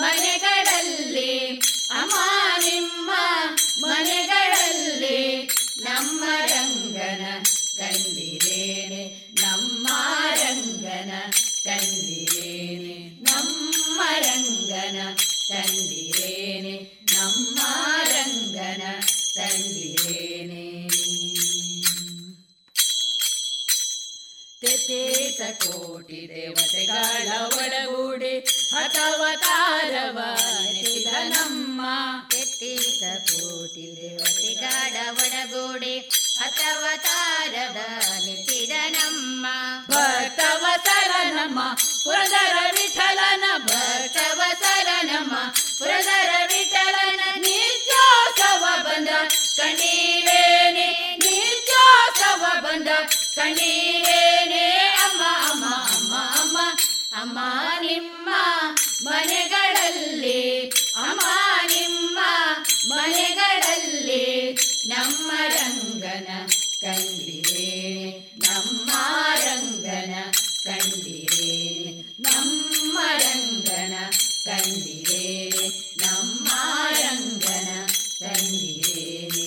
ಮನೆಗಳಲ್ಲಿ, ಅಮ್ಮ ನಿಮ್ಮ ಮನೆಗಳಲ್ಲಿ ನಮ್ಮ ರಂಗನ ಕಂಡಿರೇನೆ, ನಮ್ಮ ರಂಗನ ಕಂಡಿರೇನೆ, ನಮ್ಮ ರಂಗನ ಕಂಡಿರೇನೆ, ನಮ್ಮ ರಂಗನ ಕಂಡಿರೇನೆ. ತೇತೇಸ ಕೋಟಿ ದೇವತೆಗಳ ಒಳಗೂಡಿ ಹತವತಾರವ ನೆನೆಸಿದ ನಮ್ಮ. ತೇತೇಸ ಕೋಟಿ ದೇವತೆಗಳ ಒಳಗೂಡಿ ಹತವತಾರದ ನೆನೆಸಿದ ನಮ್ಮ. ಭಕ್ತವಸರ ನಮ್ಮ ಪುರದರ ವಿಠಲನ, ಭಕ್ತವಸರ ನಮ್ಮ ಪುರದರ ವಿಠಲನ. ನಿರ್ಜೋಸವ ಬಂದ ಕಣ್ಣೀರೇನೆ, ನಿರ್ಜೋಸವ ಬಂದ ಕಣ್ಣೀರೇನೆ. ಅಮ್ಮ ಅಮ್ಮ ಅಮ್ಮ ಅಮ್ಮ ಅಮ್ಮ ನಿಮ್ಮ ಮನೆಗಳಲ್ಲಿ, ಅಮ್ಮ ನಿಮ್ಮ ಮನೆಗಳಲ್ಲಿ ನಮ್ಮ ರಂಗನ ಕಂಡಿರೇನೆ, ನಮ್ಮ ರಂಗನ ಕಂಡಿರೇನೆ, ನಮ್ಮ ರಂಗನ ಕಂಡಿರೇನೆ, ನಮ್ಮ ರಂಗನ ಕಂಡಿರೇನೆ.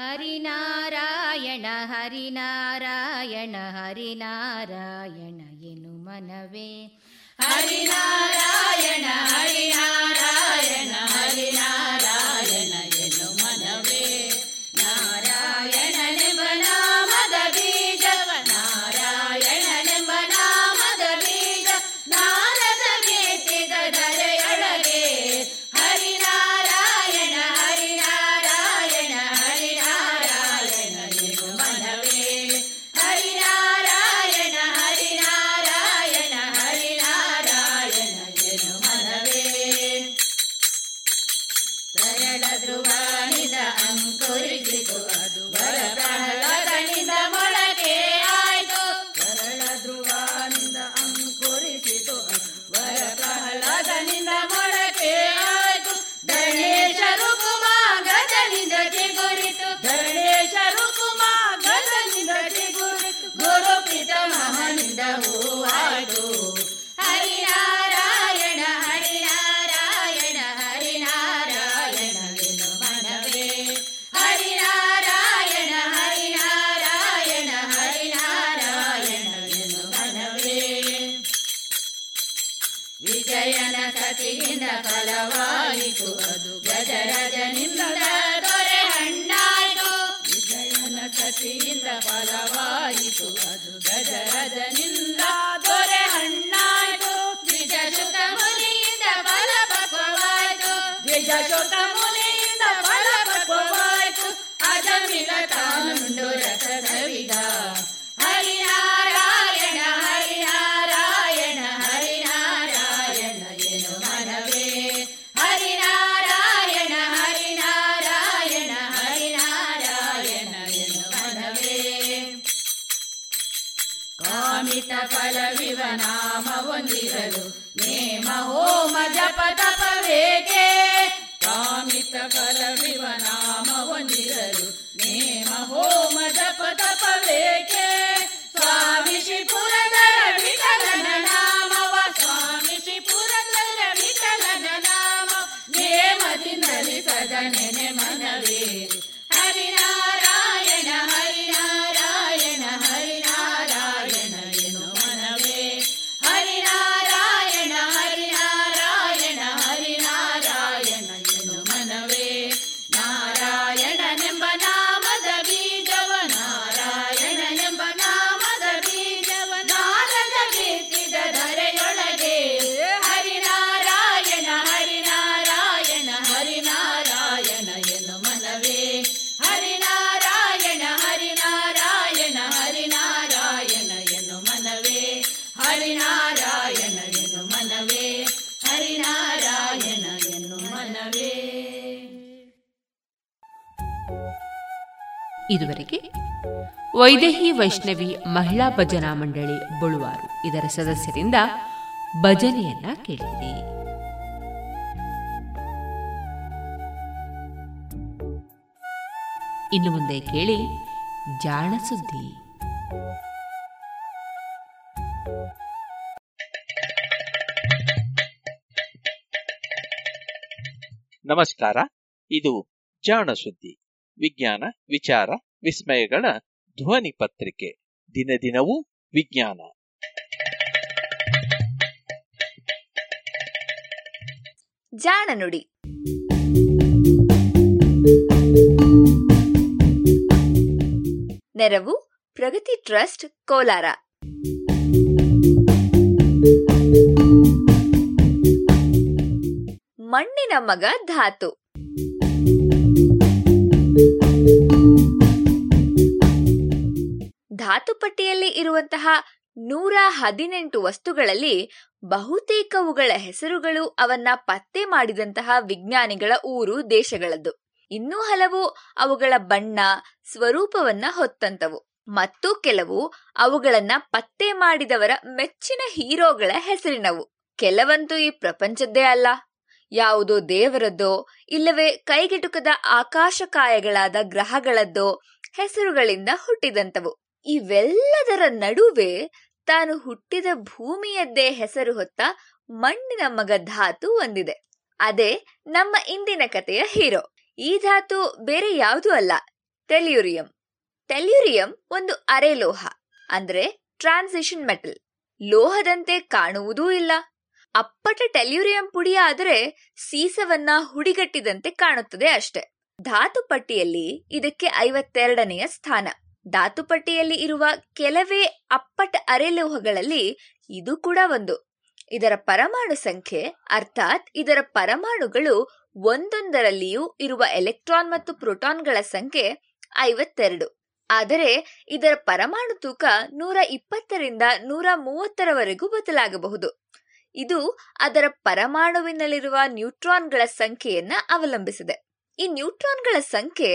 ಹರಿನಾರಾಯಣ ಹರಿನಾರಾಯಣ ಹರಿನಾರಾಯಣ ಎನು ಮನವೇ. ಹರಿನಾರಾಯಣ ಹರಿನಾರಾಯಣ ಹರಿನಾರಾಯಣ ಎನು ಮನವೇ. ನಾರಾಯಣನೆಂಬ ನಾಮದ ಬೀಜವ, ನಾರಾಯಣನೆಂಬ ನಾಮದ ಬೀಜ ನಾರದ ಬೇತಿದ ಧರೆಯೊಳಗೆ. ಹರಿನಾರಾಯಣ ಹರಿನಾರಾಯಣ ಹರಿನಾರಾಯಣ ಎನು ಮನವೇ. ಹರಿನಾರಾಯಣ ಹರಿನಾರಾಯಣ ಹರಿನಾರಾಯಣ ಎನು ಮನವೇ. ಸತಿಯಿಂದ ಫಲವಾಯಿತು ಅದು ಗಜರಜನಿಂದ ದೊರೆ ಹಣ್ಣಾಯಿತು ದ್ವಿಜ ಶುತ ಮುನಿಯಿಂದ ಫಲ ಪಕ್ವವಾಯಿತು ದ್ವಿಜ ಶುತ ಮುನಿಯಿಂದ ಫಲ ಪಕ್ವವಾಯಿತು ಅಜಮಿಲ ತಾನುಂಡು ರಸವಿಧ ಹರಿನಾರಾಯಣ ಹರಿನಾರಾಯಣ ಹರಿನಾರಾಯಣ ಎನು ಮನವೇ ಹರಿನಾರಾಯಣ ಹರಿನಾರಾಯಣ ಹರಿನಾರಾಯಣ ಎನು ಮನವೇ ಕಾಮಿತ ಫಲವಿವ ನಾಮವೊಂದಿರಲು ನೇಮ ಹೋಮ ಜಪ ತಪವೇಕೆ ಕಾಮಿತ ಫಲವಿವ ನಾಮವೊಂದಿರಲು ನೇಮ ಹೋಮ ಜಪ ತಪವೇಕೆ ಸ್ವಾಮಿ ಶ್ರೀ ಪುರಂದರ ವಿಠಲನ ನಾಮವ ಸ್ವಾಮಿ ಶ್ರೀ ಪುರಂದರ ವಿಠಲನ ನಾಮ ನೇಮದಿ ನಲಿಸದ ನೆನೆ ಮನವೇ ಹರಿನಾರಾಯಣ ಹರಿನಾರಾಯಣ ಹರಿನಾರಾಯಣ ಎನು ಮನವೇ ಹರಿನಾರಾಯಣ ಹರಿನಾರಾಯಣ ಹರಿನಾರಾಯಣ ಎನು ಮನವೇ ನಾರಾಯಣನೆಂಬ ನಾಮದ ಬೀಜವ ನಾರಾಯಣನೆಂಬ ನಾಮದ ಬೀಜವ ನಾರದ ಬಿತ್ತಿದ ಧರೆಯೊಳಗೆ ಹರಿನಾರಾಯಣ ಹರಿನಾರಾಯಣ ಹರಿನಾರಾಯಣ ಎನು ಮನವೇ ಹರಿನಾರಾಯಣ ಹರಿನಾರಾಯಣ ಹರಿನಾರಾಯಣ ಎನು ಮನವೇ ಹರಿನಾರಾಯಣ ಎನು ಮನವೇ ಹರಿನಾರಾಯಣ ಎನು ಮನವೇ. ಇದುವರೆಗೆ ವೈದೇಹಿ ವೈಷ್ಣವಿ ಮಹಿಳಾ ಭಜನಾ ಮಂಡಳಿ ಬಳುವಾರು ಇದರ ಸದಸ್ಯರಿಂದ ಭಜನೆಯನ್ನ ಕೇಳಿದೆ. ಇನ್ನು ಮುಂದೆ ಕೇಳಿ ಜಾಣ ಸುದ್ದಿ. ನಮಸ್ಕಾರ, ಇದು ಜಾಣ ಸುದ್ದಿ, ವಿಜ್ಞಾನ ವಿಚಾರ ವಿಸ್ಮಯಗಳ ಧ್ವನಿ ಪತ್ರಿಕೆ. ದಿನ ದಿನವೂ ವಿಜ್ಞಾನ. ಜಾಣನುಡಿ. ನೆರವು ಪ್ರಗತಿ ಟ್ರಸ್ಟ್ ಕೋಲಾರ. ಮಣ್ಣಿನ ಮಗ ಧಾತು. ಧಾತುಪಟ್ಟಿಯಲ್ಲಿ ಇರುವಂತಹ ನೂರ ಹದಿನೆಂಟು ವಸ್ತುಗಳಲ್ಲಿ ಬಹುತೇಕವುಗಳ ಹೆಸರುಗಳು ಅವನ್ನ ಪತ್ತೆ ಮಾಡಿದಂತಹ ವಿಜ್ಞಾನಿಗಳ ಊರು ದೇಶಗಳದ್ದು. ಇನ್ನೂ ಹಲವು ಅವುಗಳ ಬಣ್ಣ ಸ್ವರೂಪವನ್ನ ಹೊತ್ತಂತವು ಮತ್ತು ಕೆಲವು ಅವುಗಳನ್ನ ಪತ್ತೆ ಮಾಡಿದವರ ಮೆಚ್ಚಿನ ಹೀರೋಗಳ ಹೆಸರಿನವು. ಕೆಲವಂತೂ ಈ ಪ್ರಪಂಚದ್ದೇ ಅಲ್ಲ, ಯಾವುದೋ ದೇವರದ್ದೋ ಇಲ್ಲವೇ ಕೈಗೆಟುಕದ ಆಕಾಶಕಾಯಗಳಾದ ಗ್ರಹಗಳದ್ದೋ ಹೆಸರುಗಳಿಂದ ಹುಟ್ಟಿದಂತವು. ಇವೆಲ್ಲದರ ನಡುವೆ ತಾನು ಹುಟ್ಟಿದ ಭೂಮಿಯದ್ದೇ ಹೆಸರು ಹೊತ್ತ ಮಣ್ಣಿನ ಮಗ ಧಾತು ಒಂದಿದೆ. ಅದೇ ನಮ್ಮ ಇಂದಿನ ಕಥೆಯ ಹೀರೋ. ಈ ಧಾತು ಬೇರೆ ಯಾವುದೂ ಅಲ್ಲ, ಟೆಲ್ಯೂರಿಯಂ. ಟೆಲ್ಯೂರಿಯಂ ಒಂದು ಅರೆ ಲೋಹ, ಅಂದ್ರೆ ಟ್ರಾನ್ಸಿಷನ್ ಮೆಟಲ್. ಲೋಹದಂತೆ ಕಾಣುವುದೂ ಇಲ್ಲ. ಅಪ್ಪಟ ಟೆಲ್ಯೂರಿಯಂ ಪುಡಿ ಆದರೆ ಸೀಸವನ್ನ ಹುಡಿಗಟ್ಟಿದಂತೆ ಕಾಣುತ್ತದೆ ಅಷ್ಟೆ. ಧಾತು ಪಟ್ಟಿಯಲ್ಲಿ ಇದಕ್ಕೆ ಐವತ್ತೆರಡನೆಯ ಸ್ಥಾನ. ಧಾತುಪಟ್ಟಿಯಲ್ಲಿ ಇರುವ ಕೆಲವೇ ಅಪ್ಪಟ ಅರೆಲೋಹಗಳಲ್ಲಿ ಇದು ಕೂಡ ಒಂದು. ಇದರ ಪರಮಾಣು ಸಂಖ್ಯೆ, ಅರ್ಥಾತ್ ಇದರ ಪರಮಾಣುಗಳು ಒಂದೊಂದರಲ್ಲಿಯೂ ಇರುವ ಎಲೆಕ್ಟ್ರಾನ್ ಮತ್ತು ಪ್ರೋಟಾನ್ಗಳ ಸಂಖ್ಯೆ ಐವತ್ತೆರಡು. ಆದರೆ ಇದರ ಪರಮಾಣು ತೂಕ ನೂರ ಇಪ್ಪತ್ತರಿಂದ ನೂರ ಮೂವತ್ತರವರೆಗೂ ಬದಲಾಗಬಹುದು. ಇದು ಅದರ ಪರಮಾಣುವಿನಲ್ಲಿರುವ ನ್ಯೂಟ್ರಾನ್ಗಳ ಸಂಖ್ಯೆಯನ್ನ ಅವಲಂಬಿಸಿದೆ. ಈ ನ್ಯೂಟ್ರಾನ್ಗಳ ಸಂಖ್ಯೆ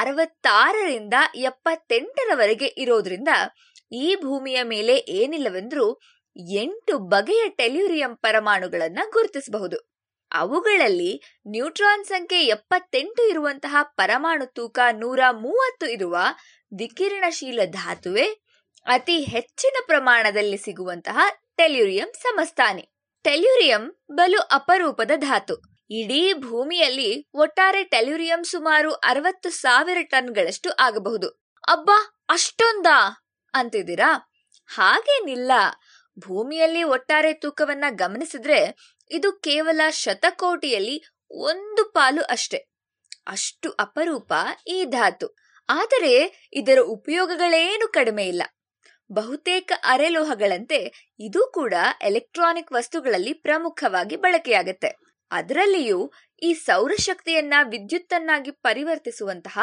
ಅರವತ್ತಾರರಿಂದ ಎಪ್ಪತ್ತೆಂಟರವರೆಗೆ ಇರೋದ್ರಿಂದ ಈ ಭೂಮಿಯ ಮೇಲೆ ಏನಿಲ್ಲವೆಂದ್ರೂ ಎಂಟು ಬಗೆಯ ಟೆಲ್ಯೂರಿಯಂ ಪರಮಾಣುಗಳನ್ನ ಗುರುತಿಸಬಹುದು. ಅವುಗಳಲ್ಲಿ ನ್ಯೂಟ್ರಾನ್ ಸಂಖ್ಯೆ ಎಪ್ಪತ್ತೆಂಟು ಇರುವಂತಹ ಪರಮಾಣು ತೂಕ ನೂರ ಮೂವತ್ತು ಇರುವ ವಿಕಿರಣಶೀಲ ಧಾತುವೆ ಅತಿ ಹೆಚ್ಚಿನ ಪ್ರಮಾಣದಲ್ಲಿ ಸಿಗುವಂತಹ ಟೆಲ್ಯೂರಿಯಂ ಸಮಸ್ಥಾನಿ. ಟೆಲ್ಯೂರಿಯಂ ಬಲು ಅಪರೂಪದ ಧಾತು. ಇಡೀ ಭೂಮಿಯಲ್ಲಿ ಒಟ್ಟಾರೆ ಟೆಲ್ಯೂರಿಯಂ ಸುಮಾರು ಅರವತ್ತು ಸಾವಿರ ಟನ್ಗಳಷ್ಟು ಆಗಬಹುದು. ಅಬ್ಬಾ, ಅಷ್ಟೊಂದಾ ಅಂತಿದ್ದೀರಾ? ಹಾಗೇನಿಲ್ಲ. ಭೂಮಿಯಲ್ಲಿ ಒಟ್ಟಾರೆ ತೂಕವನ್ನ ಗಮನಿಸಿದ್ರೆ ಇದು ಕೇವಲ ಶತಕೋಟಿಯಲ್ಲಿ ಒಂದು ಪಾಲು ಅಷ್ಟೆ. ಅಷ್ಟು ಅಪರೂಪ ಈ ಧಾತು. ಆದರೆ ಇದರ ಉಪಯೋಗಗಳೇನು ಕಡಿಮೆ ಇಲ್ಲ. ಬಹುತೇಕ ಅರೆಲೋಹಗಳಂತೆ ಇದು ಕೂಡ ಎಲೆಕ್ಟ್ರಾನಿಕ್ ವಸ್ತುಗಳಲ್ಲಿ ಪ್ರಮುಖವಾಗಿ ಬಳಕೆಯಾಗುತ್ತೆ. ಅದರಲ್ಲಿಯೂ ಈ ಸೌರಶಕ್ತಿಯನ್ನ ವಿದ್ಯುತ್ತನ್ನಾಗಿ ಪರಿವರ್ತಿಸುವಂತಹ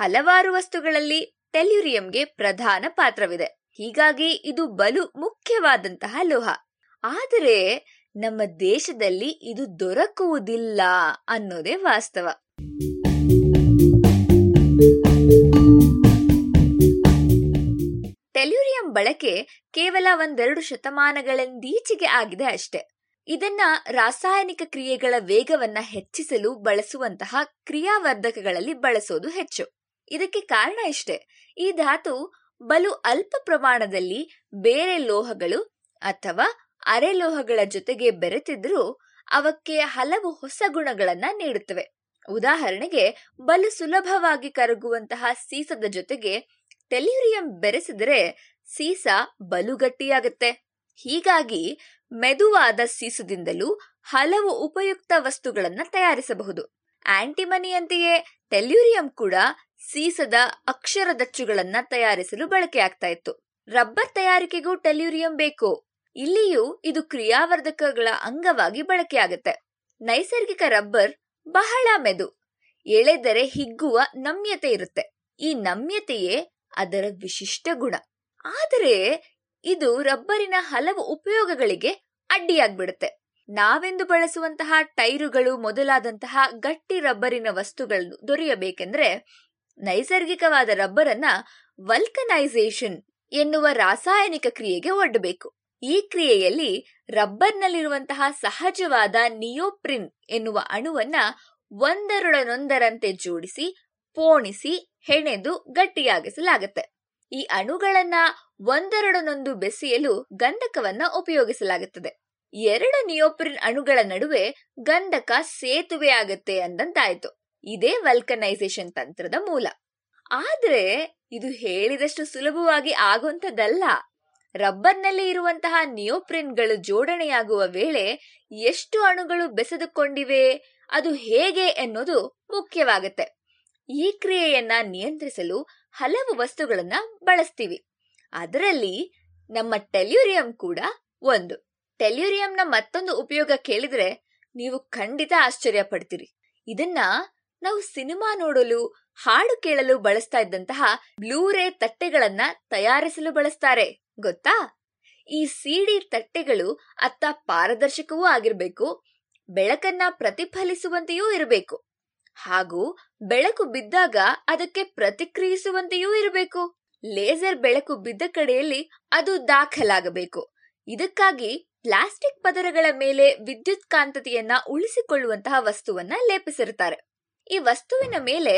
ಹಲವಾರು ವಸ್ತುಗಳಲ್ಲಿ ಟೆಲ್ಯೂರಿಯಂಗೆ ಪ್ರಧಾನ ಪಾತ್ರವಿದೆ. ಹೀಗಾಗಿ ಇದು ಬಲು ಮುಖ್ಯವಾದಂತಹ ಲೋಹ. ಆದರೆ ನಮ್ಮ ದೇಶದಲ್ಲಿ ಇದು ದೊರಕುವುದಿಲ್ಲ ಅನ್ನೋದೇ ವಾಸ್ತವ. ಟೆಲ್ಯೂರಿಯಂ ಬಳಕೆ ಕೇವಲ ಒಂದೆರಡು ಶತಮಾನಗಳಂದೀಚೆಗೆ ಆಗಿದೆ ಅಷ್ಟೆ. ಇದನ್ನ ರಾಸಾಯನಿಕ ಕ್ರಿಯೆಗಳ ವೇಗವನ್ನ ಹೆಚ್ಚಿಸಲು ಬಳಸುವಂತಹ ಕ್ರಿಯಾವರ್ಧಕಗಳಲ್ಲಿ ಬಳಸೋದು ಹೆಚ್ಚು. ಇದಕ್ಕೆ ಕಾರಣ ಇಷ್ಟೇ, ಈ ಧಾತು ಬಲು ಅಲ್ಪ ಪ್ರಮಾಣದಲ್ಲಿ ಬೇರೆ ಲೋಹಗಳು ಅಥವಾ ಅರೆಲೋಹಗಳ ಜೊತೆಗೆ ಬೆರೆತಿದ್ರೂ ಅವಕ್ಕೆ ಹಲವು ಹೊಸ ಗುಣಗಳನ್ನ ನೀಡುತ್ತವೆ. ಉದಾಹರಣೆಗೆ, ಬಲು ಸುಲಭವಾಗಿ ಕರಗುವಂತಹ ಸೀಸದ ಜೊತೆಗೆ ಟೆಲ್ಯೂರಿಯಂ ಬೆರೆಸಿದರೆ ಸೀಸ ಬಲು ಗಟ್ಟಿಯಾಗತ್ತೆ. ಹೀಗಾಗಿ ಮೆದುವಾದ ಸೀಸದಿಂದಲೂ ಹಲವು ಉಪಯುಕ್ತ ವಸ್ತುಗಳನ್ನ ತಯಾರಿಸಬಹುದು. ಆಂಟಿಮನಿಯಂತೆಯೇ ಟೆಲ್ಯೂರಿಯಂ ಕೂಡ ಸೀಸದ ಅಕ್ಷರದಚ್ಚುಗಳನ್ನ ತಯಾರಿಸಲು ಬಳಕೆಯಾಗ್ತಾ ಇತ್ತು. ರಬ್ಬರ್ ತಯಾರಿಕೆಗೂ ಟೆಲ್ಯೂರಿಯಂ ಬೇಕು. ಇಲ್ಲಿಯೂ ಇದು ಕ್ರಿಯಾವರ್ಧಕಗಳ ಅಂಗವಾಗಿ ಬಳಕೆಯಾಗುತ್ತೆ. ನೈಸರ್ಗಿಕ ರಬ್ಬರ್ ಬಹಳ ಮೆದು, ಎಳೆದರೆ ಹಿಗ್ಗುವ ನಮ್ಯತೆ ಇರುತ್ತೆ. ಈ ನಮ್ಯತೆಯೇ ಅದರ ವಿಶಿಷ್ಟ ಗುಣ. ಆದರೆ ಇದು ರಬ್ಬರಿನ ಹಲವು ಉಪಯೋಗಗಳಿಗೆ ಅಡ್ಡಿಯಾಗ್ಬಿಡುತ್ತೆ. ನಾವೆಂದು ಬಳಸುವಂತಹ ಟೈರುಗಳು ಮೊದಲಾದಂತಹ ಗಟ್ಟಿ ರಬ್ಬರಿನ ವಸ್ತುಗಳನ್ನು ದೊರೆಯಬೇಕೆಂದ್ರೆ ನೈಸರ್ಗಿಕವಾದ ರಬ್ಬರನ್ನ ವಲ್ಕನೈಸೇಷನ್ ಎನ್ನುವ ರಾಸಾಯನಿಕ ಕ್ರಿಯೆಗೆ ಒಡ್ಡಬೇಕು. ಈ ಕ್ರಿಯೆಯಲ್ಲಿ ರಬ್ಬರ್ನಲ್ಲಿರುವಂತಹ ಸಹಜವಾದ ನಿಯೋಪ್ರಿನ್ ಎನ್ನುವ ಅಣುವನ್ನ ಒಂದರೊಡನೊಂದರಂತೆ ಜೋಡಿಸಿ ಪೋಣಿಸಿ ಹೆಣೆದು ಗಟ್ಟಿಯಾಗಿಸಲಾಗುತ್ತೆ. ಈ ಅಣುಗಳನ್ನ ಒಂದೆರಡನೊಂದು ಬೆಸೆಯಲು ಗಂಧಕವನ್ನ ಉಪಯೋಗಿಸಲಾಗುತ್ತದೆ. ಎರಡು ನಿಯೋಪ್ರಿನ್ ಅಣುಗಳ ನಡುವೆ ಗಂಧಕ ಸೇತುವೆ ಆಗುತ್ತೆ ಅಂದಂತಾಯ್ತು. ಇದೇ ವಲ್ಕನೈಸೇಷನ್ ತಂತ್ರದ ಮೂಲ. ಆದ್ರೆ ಇದು ಹೇಳಿದಷ್ಟು ಸುಲಭವಾಗಿ ಆಗುವಂಥದ್ದಲ್ಲ. ರಬ್ಬರ್ನಲ್ಲಿ ಇರುವಂತಹ ನಿಯೋಪ್ರಿನ್ಗಳು ಜೋಡಣೆಯಾಗುವ ವೇಳೆ ಎಷ್ಟು ಅಣುಗಳು ಬೆಸೆದುಕೊಂಡಿವೆ, ಅದು ಹೇಗೆ ಎನ್ನುವುದು ಮುಖ್ಯವಾಗುತ್ತೆ. ಈ ಕ್ರಿಯೆಯನ್ನ ನಿಯಂತ್ರಿಸಲು ಹಲವು ವಸ್ತುಗಳನ್ನ ಬಳಸ್ತೀವಿ. ಅದರಲ್ಲಿ ನಮ್ಮ ಟೆಲ್ಯೂರಿಯಂ ಕೂಡ ಒಂದು. ಟೆಲ್ಯೂರಿಯಂನ ಮತ್ತೊಂದು ಉಪಯೋಗ ಕೇಳಿದ್ರೆ ನೀವು ಖಂಡಿತ ಆಶ್ಚರ್ಯ ಪಡ್ತೀರಿ. ಇದನ್ನ ನಾವು ಸಿನಿಮಾ ನೋಡಲು, ಹಾಡು ಕೇಳಲು ಬಳಸ್ತಾ ಇದ್ದಂತಹ ಬ್ಲೂರೇ ತಟ್ಟೆಗಳನ್ನ ತಯಾರಿಸಲು ಬಳಸ್ತಾರೆ, ಗೊತ್ತಾ? ಈ ಸಿಡಿ ತಟ್ಟೆಗಳು ಅತ್ತ ಪಾರದರ್ಶಕವೂ ಆಗಿರ್ಬೇಕು, ಬೆಳಕನ್ನ ಪ್ರತಿಫಲಿಸುವಂತೆಯೂ ಇರಬೇಕು, ಹಾಗೂ ಬೆಳಕು ಬಿದ್ದಾಗ ಅದಕ್ಕೆ ಪ್ರತಿಕ್ರಿಯಿಸುವಂತೆಯೂ ಇರಬೇಕು. ಲೇಸರ್ ಬೆಳಕು ಬಿದ್ದ ಕಡೆಯಲ್ಲಿ ಅದು ದಾಖಲಾಗಬೇಕು. ಇದಕ್ಕಾಗಿ ಪ್ಲಾಸ್ಟಿಕ್ ಪದರಗಳ ಮೇಲೆ ವಿದ್ಯುತ್ ಕಾಂತತೆಯನ್ನ ಉಳಿಸಿಕೊಳ್ಳುವಂತಹ ವಸ್ತುವನ್ನ ಲೇಪಿಸಿರುತ್ತಾರೆ. ಈ ವಸ್ತುವಿನ ಮೇಲೆ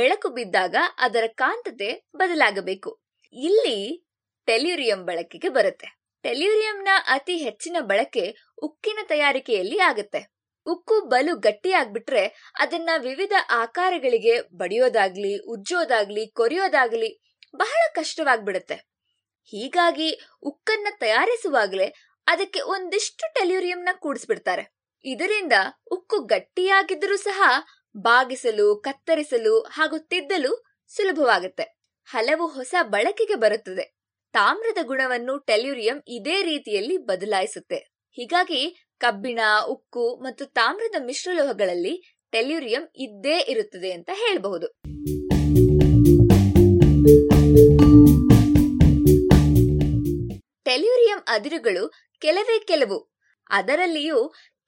ಬೆಳಕು ಬಿದ್ದಾಗ ಅದರ ಕಾಂತತೆ ಬದಲಾಗಬೇಕು. ಇಲ್ಲಿ ಟೆಲ್ಯೂರಿಯಂ ಬಳಕೆಗೆ ಬರುತ್ತೆ. ಟೆಲ್ಯೂರಿಯಂನ ಅತಿ ಹೆಚ್ಚಿನ ಬಳಕೆ ಉಕ್ಕಿನ ತಯಾರಿಕೆಯಲ್ಲಿ ಆಗುತ್ತೆ. ಉಕ್ಕು ಬಲು ಗಟ್ಟಿಯಾಗ್ಬಿಟ್ರೆ ಅದನ್ನ ವಿವಿಧ ಆಕಾರಗಳಿಗೆ ಬಡಿಯೋದಾಗ್ಲಿ, ಉಜ್ಜೋದಾಗ್ಲಿ, ಕೊರಿಯೋದಾಗ್ಲಿ ಬಹಳ ಕಷ್ಟವಾಗ್ಬಿಡುತ್ತೆ. ಹೀಗಾಗಿ ಉಕ್ಕನ್ನ ತಯಾರಿಸುವಾಗಲೇ ಅದಕ್ಕೆ ಒಂದಿಷ್ಟು ಟೆಲ್ಯೂರಿಯಂನ ಕೂಡಿಸ್ಬಿಡ್ತಾರೆ. ಇದರಿಂದ ಉಕ್ಕು ಗಟ್ಟಿಯಾಗಿದ್ರೂ ಸಹ ಬಾಗಿಸಲು, ಕತ್ತರಿಸಲು ಹಾಗೂ ತಿದ್ದಲು ಸುಲಭವಾಗುತ್ತೆ. ಹಲವು ಹೊಸ ಬಳಕೆಗೆ ಬರುತ್ತದೆ. ತಾಮ್ರದ ಗುಣವನ್ನು ಟೆಲ್ಯೂರಿಯಂ ಇದೇ ರೀತಿಯಲ್ಲಿ ಬದಲಾಯಿಸುತ್ತೆ. ಹೀಗಾಗಿ ಕಬ್ಬಿಣ, ಉಕ್ಕು ಮತ್ತು ತಾಮ್ರದ ಮಿಶ್ರಲೋಹಗಳಲ್ಲಿ ಟೆಲ್ಯೂರಿಯಂ ಇದ್ದೇ ಇರುತ್ತದೆ ಅಂತ ಹೇಳಬಹುದು. ಟೆಲ್ಯೂರಿಯಂ ಅದಿರುಗಳು ಕೆಲವೇ ಕೆಲವು. ಅದರಲ್ಲಿಯೂ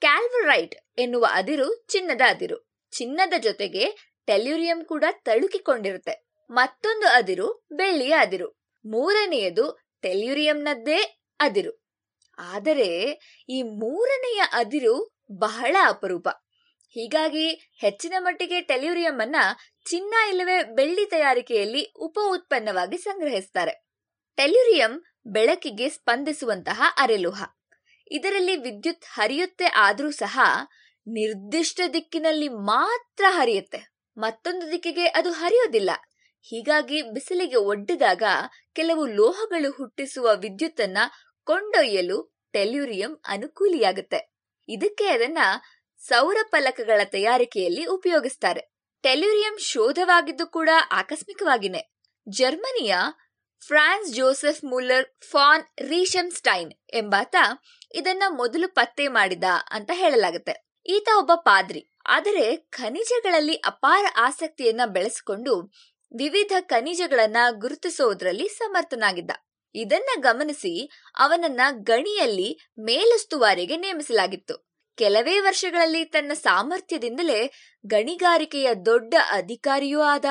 ಕ್ಯಾಲ್ವರೈಟ್ ಎನ್ನುವ ಅದಿರು ಚಿನ್ನದ ಅದಿರು. ಚಿನ್ನದ ಜೊತೆಗೆ ಟೆಲ್ಯೂರಿಯಂ ಕೂಡ ತಳುಕಿಕೊಂಡಿರುತ್ತೆ. ಮತ್ತೊಂದು ಅದಿರು ಬೆಳ್ಳಿಯ ಅದಿರು. ಮೂರನೆಯದು ಟೆಲ್ಯೂರಿಯಂನದ್ದೇ ಅದಿರು. ಆದರೆ ಈ ಮೂರನೆಯ ಅದಿರು ಬಹಳ ಅಪರೂಪ. ಹೀಗಾಗಿ ಹೆಚ್ಚಿನ ಮಟ್ಟಿಗೆ ಟೆಲ್ಯೂರಿಯಂ ಅನ್ನ ಚಿನ್ನ ಇಲ್ಲವೇ ಬೆಳ್ಳಿ ತಯಾರಿಕೆಯಲ್ಲಿ ಉಪ ಉತ್ಪನ್ನವಾಗಿ ಸಂಗ್ರಹಿಸ್ತಾರೆ. ಟೆಲ್ಯೂರಿಯಂ ಬೆಳಕಿಗೆ ಸ್ಪಂದಿಸುವಂತಹ ಅರೆಲೋಹ. ಇದರಲ್ಲಿ ವಿದ್ಯುತ್ ಹರಿಯುತ್ತೆ, ಆದ್ರೂ ಸಹ ನಿರ್ದಿಷ್ಟ ದಿಕ್ಕಿನಲ್ಲಿ ಮಾತ್ರ ಹರಿಯುತ್ತೆ. ಮತ್ತೊಂದು ದಿಕ್ಕಿಗೆ ಅದು ಹರಿಯೋದಿಲ್ಲ. ಹೀಗಾಗಿ ಬಿಸಿಲಿಗೆ ಒಡ್ಡಿದಾಗ ಕೆಲವು ಲೋಹಗಳು ಹುಟ್ಟಿಸುವ ವಿದ್ಯುತ್ತನ್ನ ಕೊಂಡೊಯ್ಯಲು ಟೆಲ್ಯೂರಿಯಂ ಅನುಕೂಲಿಯಾಗುತ್ತೆ. ಇದಕ್ಕೆ ಅದನ್ನ ಸೌರ ಫಲಕಗಳ ತಯಾರಿಕೆಯಲ್ಲಿ ಉಪಯೋಗಿಸ್ತಾರೆ. ಟೆಲ್ಯೂರಿಯಂ ಶೋಧವಾಗಿದ್ದು ಕೂಡ ಆಕಸ್ಮಿಕವಾಗಿನೇ. ಜರ್ಮನಿಯ Franz Joseph Muller von Reichenstein ಎಂಬಾತ ಇದನ್ನ ಮೊದಲು ಪತ್ತೆ ಮಾಡಿದ ಅಂತ ಹೇಳಲಾಗುತ್ತೆ. ಈತ ಒಬ್ಬ ಪಾದ್ರಿ, ಆದರೆ ಖನಿಜಗಳಲ್ಲಿ ಅಪಾರ ಆಸಕ್ತಿಯನ್ನ ಬೆಳೆಸಿಕೊಂಡು ವಿವಿಧ ಖನಿಜಗಳನ್ನ ಗುರುತಿಸೋದ್ರಲ್ಲಿ ಸಮರ್ಥನಾಗಿದ್ದ. ಇದನ್ನ ಗಮನಿಸಿ ಅವನನ್ನ ಗಣಿಯಲ್ಲಿ ಮೇಲುಸ್ತುವಾರಿಗೆ ನೇಮಿಸಲಾಗಿತ್ತು. ಕೆಲವೇ ವರ್ಷಗಳಲ್ಲಿ ತನ್ನ ಸಾಮರ್ಥ್ಯದಿಂದಲೇ ಗಣಿಗಾರಿಕೆಯ ದೊಡ್ಡ ಅಧಿಕಾರಿಯೂ ಆದ.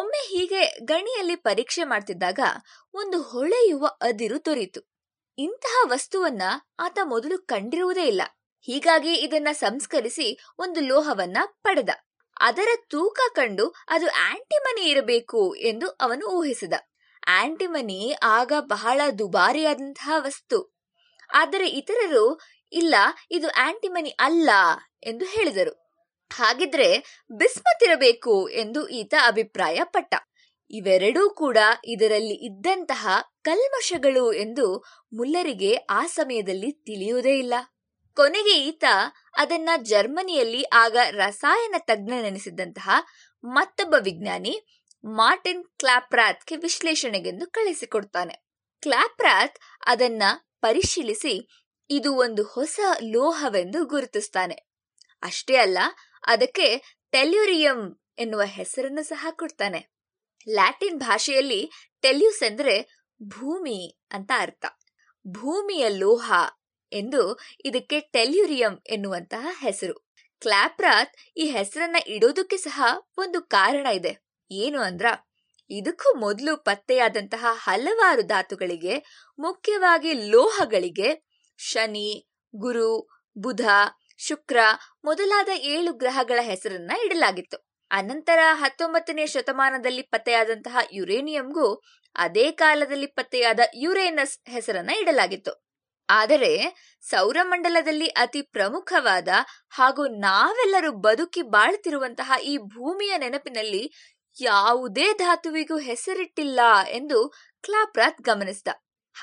ಒಮ್ಮೆ ಹೀಗೆ ಗಣಿಯಲ್ಲಿ ಪರೀಕ್ಷೆ ಮಾಡ್ತಿದ್ದಾಗ ಒಂದು ಹೊಳೆಯುವ ಅದಿರು ದೊರೆಯಿತು. ಇಂತಹ ವಸ್ತುವನ್ನ ಆತ ಮೊದಲು ಕಂಡಿರುವುದೇ ಇಲ್ಲ. ಹೀಗಾಗಿ ಇದನ್ನ ಸಂಸ್ಕರಿಸಿ ಒಂದು ಲೋಹವನ್ನ ಪಡೆದ. ಅದರ ತೂಕ ಕಂಡು ಅದು ಆಂಟಿಮನಿ ಇರಬೇಕು ಎಂದು ಅವನು ಊಹಿಸಿದ. ಆಂಟಿಮನಿ ಆಗ ಬಹಳ ದುಬಾರಿಯಾದಂತಹ ವಸ್ತು. ಆದರೆ ಇತರರು ಇಲ್ಲ, ಇದು ಆಂಟಿಮನಿ ಅಲ್ಲ ಎಂದು ಹೇಳಿದರು. ಹಾಗಿದ್ರೆ ಬಿಸ್ಮತ್ ಇರಬೇಕು ಎಂದು ಈತ ಅಭಿಪ್ರಾಯ ಪಟ್ಟ. ಇವೆರಡೂ ಕೂಡ ಇದರಲ್ಲಿ ಇದ್ದಂತಹ ಕಲ್ಮಶಗಳು ಎಂದು ಮುಲ್ಲರಿಗೆ ಆ ಸಮಯದಲ್ಲಿ ತಿಳಿಯುವುದೇ ಇಲ್ಲ. ಕೊನೆಗೆ ಈತ ಅದನ್ನ ಜರ್ಮನಿಯಲ್ಲಿ ಆಗ ರಸಾಯನ ತಜ್ಞನೆನಿಸಿದ್ದಂತಹ ಮತ್ತೊಬ್ಬ ವಿಜ್ಞಾನಿ ಮಾರ್ಟಿನ್ ಕ್ಲಾಪ್ರಾತ್ಗೆ ವಿಶ್ಲೇಷಣೆಗೆಂದು ಕಳಿಸಿಕೊಡ್ತಾನೆ. ಕ್ಲಾಪ್ರಾತ್ ಅದನ್ನ ಪರಿಶೀಲಿಸಿ ಇದು ಒಂದು ಹೊಸ ಲೋಹವೆಂದು ಗುರುತಿಸ್ತಾನೆ. ಅಷ್ಟೇ ಅಲ್ಲ, ಅದಕ್ಕೆ ಟೆಲ್ಯೂರಿಯಂ ಎನ್ನುವ ಹೆಸರನ್ನು ಸಹ ಕೊಡ್ತಾನೆ. ಲ್ಯಾಟಿನ್ ಭಾಷೆಯಲ್ಲಿ ಟೆಲ್ಯೂಸ್ ಅಂದ್ರೆ ಭೂಮಿ ಅಂತ ಅರ್ಥ. ಭೂಮಿಯ ಲೋಹ ಎಂದು ಇದಕ್ಕೆ ಟೆಲ್ಯೂರಿಯಂ ಎನ್ನುವಂತಹ ಹೆಸರು. ಕ್ಲಾಪ್ರಾತ್ ಈ ಹೆಸರನ್ನ ಇಡೋದಕ್ಕೆ ಸಹ ಒಂದು ಕಾರಣ ಇದೆ. ಏನು ಅಂದ್ರ, ಇದಕ್ಕೂ ಮೊದಲು ಪತ್ತೆಯಾದಂತಹ ಹಲವಾರು ಧಾತುಗಳಿಗೆ, ಮುಖ್ಯವಾಗಿ ಲೋಹಗಳಿಗೆ, ಶನಿ, ಗುರು, ಬುಧ, ಶುಕ್ರ ಮೊದಲಾದ ಏಳು ಗ್ರಹಗಳ ಹೆಸರನ್ನ ಇಡಲಾಗಿತ್ತು. ಅನಂತರ ಹತ್ತೊಂಬತ್ತನೇ ಶತಮಾನದಲ್ಲಿ ಪತ್ತೆಯಾದಂತಹ ಯುರೇನಿಯಂಗೂ ಅದೇ ಕಾಲದಲ್ಲಿ ಪತ್ತೆಯಾದ ಯುರೇನಸ್ ಹೆಸರನ್ನ ಇಡಲಾಗಿತ್ತು. ಆದರೆ ಸೌರಮಂಡಲದಲ್ಲಿ ಅತಿ ಪ್ರಮುಖವಾದ ಹಾಗೂ ನಾವೆಲ್ಲರೂ ಬದುಕಿ ಬಾಳ್ತಿರುವಂತಹ ಈ ಭೂಮಿಯ ನೆನಪಿನಲ್ಲಿ ಯಾವುದೇ ಧಾತುವಿಗೂ ಹೆಸರಿಟ್ಟಿಲ್ಲ ಎಂದು ಕ್ಲಾಪ್ರಾತ್ ಗಮನಿಸಿದ.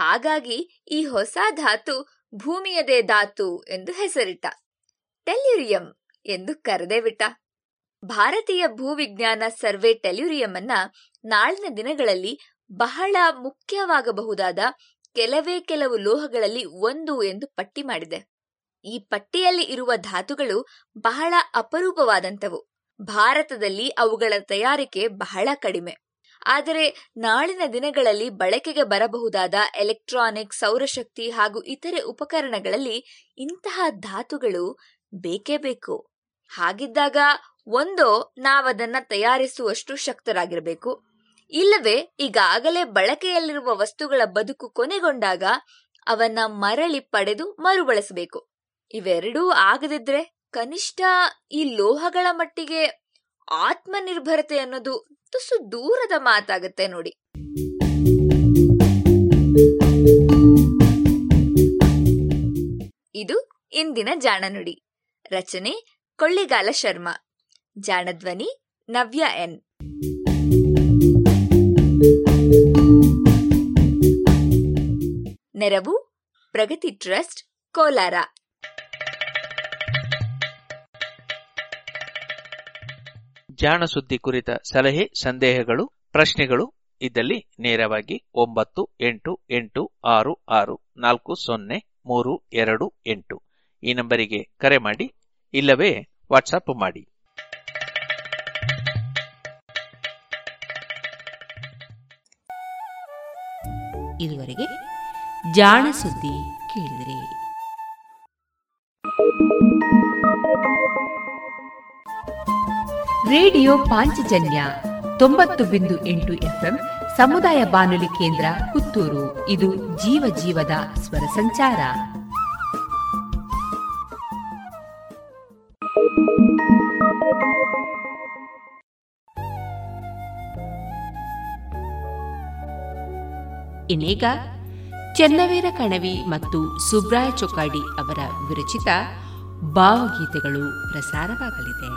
ಹಾಗಾಗಿ ಈ ಹೊಸ ಧಾತು ಭೂಮಿಯದೇ ಧಾತು ಎಂದು ಹೆಸರಿಟ್ಟ. ಟೆಲ್ಯೂರಿಯಂ ಎಂದು ಕರೆದೇ ಬಿಟ್ಟ. ಭಾರತೀಯ ಭೂವಿಜ್ಞಾನ ಸರ್ವೆ ಟೆಲ್ಯೂರಿಯಂ ಅನ್ನ ನಾಳಿನ ದಿನಗಳಲ್ಲಿ ಬಹಳ ಮುಖ್ಯವಾಗಬಹುದಾದ ಕೆಲವೇ ಕೆಲವು ಲೋಹಗಳಲ್ಲಿ ಒಂದು ಎಂದು ಪಟ್ಟಿ ಮಾಡಿದೆ. ಈ ಪಟ್ಟಿಯಲ್ಲಿ ಇರುವ ಧಾತುಗಳು ಬಹಳ ಅಪರೂಪವಾದಂಥವು. ಭಾರತದಲ್ಲಿ ಅವುಗಳ ತಯಾರಿಕೆ ಬಹಳ ಕಡಿಮೆ. ಆದರೆ ನಾಳಿನ ದಿನಗಳಲ್ಲಿ ಬಳಕೆಗೆ ಬರಬಹುದಾದ ಎಲೆಕ್ಟ್ರಾನಿಕ್, ಸೌರಶಕ್ತಿ ಹಾಗೂ ಇತರೆ ಉಪಕರಣಗಳಲ್ಲಿ ಇಂತಹ ಧಾತುಗಳು ಬೇಕೇ ಬೇಕು. ಹಾಗಿದ್ದಾಗ ಒಂದೋ ನಾವದನ್ನ ತಯಾರಿಸುವಷ್ಟು ಶಕ್ತರಾಗಿರಬೇಕು, ಇಲ್ಲವೇ ಈಗಾಗಲೇ ಬಳಕೆಯಲ್ಲಿರುವ ವಸ್ತುಗಳ ಬದುಕು ಕೊನೆಗೊಂಡಾಗ ಅವನ್ನ ಮರಳಿ ಪಡೆದು ಮರುಬಳಸಬೇಕು. ಇವೆರಡೂ ಆಗದಿದ್ರೆ ಕನಿಷ್ಠ ಈ ಲೋಹಗಳ ಮಟ್ಟಿಗೆ ಆತ್ಮನಿರ್ಭರತೆ ಅನ್ನೋದು ತುಸು ದೂರದ ಮಾತಾಗುತ್ತೆ ನೋಡಿ. ಇದು ಇಂದಿನ ಜಾಣನುಡಿ. ರಚನೆ ಕೊಳ್ಳಿಗಾಲ ಶರ್ಮಾ. ಜಾಣಧ್ವನಿ ನವ್ಯ ಎನ್. ನೆರವು ಪ್ರಗತಿ ಟ್ರಸ್ಟ್, ಕೋಲಾರ. ಜಾಣ ಸುದ್ದಿ ಕುರಿತ ಸಲಹೆ, ಸಂದೇಹಗಳು, ಪ್ರಶ್ನೆಗಳು ಇದ್ದಲ್ಲಿ ನೇರವಾಗಿ ಒಂಬತ್ತು ಎಂಟು ಎಂಟು ಆರು ಆರು ನಾಲ್ಕು ಸೊನ್ನೆ ಮೂರು ಎರಡು ಎಂಟು ಈ ನಂಬರಿಗೆ ಕರೆ ಮಾಡಿ, ಇಲ್ಲವೇ ವಾಟ್ಸಪ್ ಮಾಡಿ. ಇದುವರೆಗೆ ಜಾಣ ಸುದ್ದಿ ಕೇಳಿದ್ರಿ. ರೇಡಿಯೋ ಪಾಂಚಜನ್ಯ ತೊಂಬತ್ತು ಬಿಂದು ಎಂಟು ಎಫ್ಎಂ ಸಮುದಾಯ ಬಾನುಲಿ ಕೇಂದ್ರ ಪುತ್ತೂರು. ಇದು ಜೀವ ಜೀವದ ಸ್ವರ ಸಂಚಾರ. ಇನ್ನೀಗ ಚನ್ನವೀರ ಕಣವಿ ಮತ್ತು ಸುಬ್ರಾಯ ಚೊಕ್ಕಾಡಿ ಅವರ ವಿರಚಿತ ಭಾವಗೀತೆಗಳು ಪ್ರಸಾರವಾಗಲಿದೆ.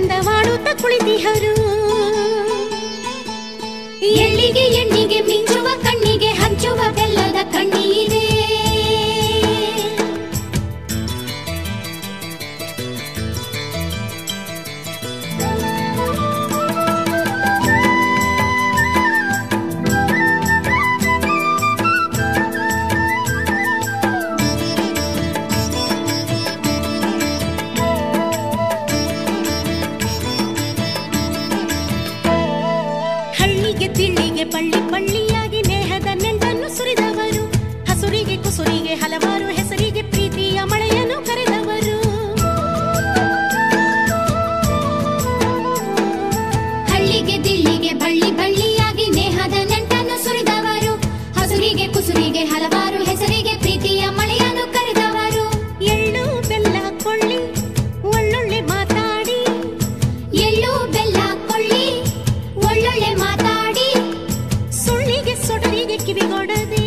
ಚಂದವಾಡುತ್ತ ಕುಳಿತಿಹರು. ಎಲ್ಲಿಗೆ ಎಣ್ಣಿಗೆ ಮಿಂಚುವ ಕಣ್ಣಿಗೆ ಹಂಚುವ ಬೆಲ್ಲದ ಕಣ್ಣೀರೇ, ಹಲವಾರು ಹೆಸರಿಗೆ ಪ್ರೀತಿಯ ಮಳೆಯನ್ನು ಕರೆದವರು. ಹಳ್ಳಿಗೆ ದಿಲ್ಲಿಗೆ ಬಳ್ಳಿ ಬಳ್ಳಿಯಾಗಿ ನೇಹದ ನಂಟನ್ನು ಸುರಿದವರು, ಹಸುರಿಗೆ ಕುಸುರಿಗೆ ಹಲವಾರು ಹೆಸರಿಗೆ ಪ್ರೀತಿಯ ಮಳೆಯನ್ನು ಕರೆದವರು. ಎಳ್ಳು ಬೆಲ್ಲ ಕೊಳ್ಳಿ ಒಳ್ಳೊಳ್ಳೆ ಮಾತಾಡಿ, ಎಳ್ಳು ಬೆಲ್ಲ ಕೊಳ್ಳಿ ಒಳ್ಳೊಳ್ಳೆ ಮಾತಾಡಿ, ಸುಳ್ಳಿಗೆ ಸೊಡರಿಗೆ ಕಿವಿಗೊಡದೆ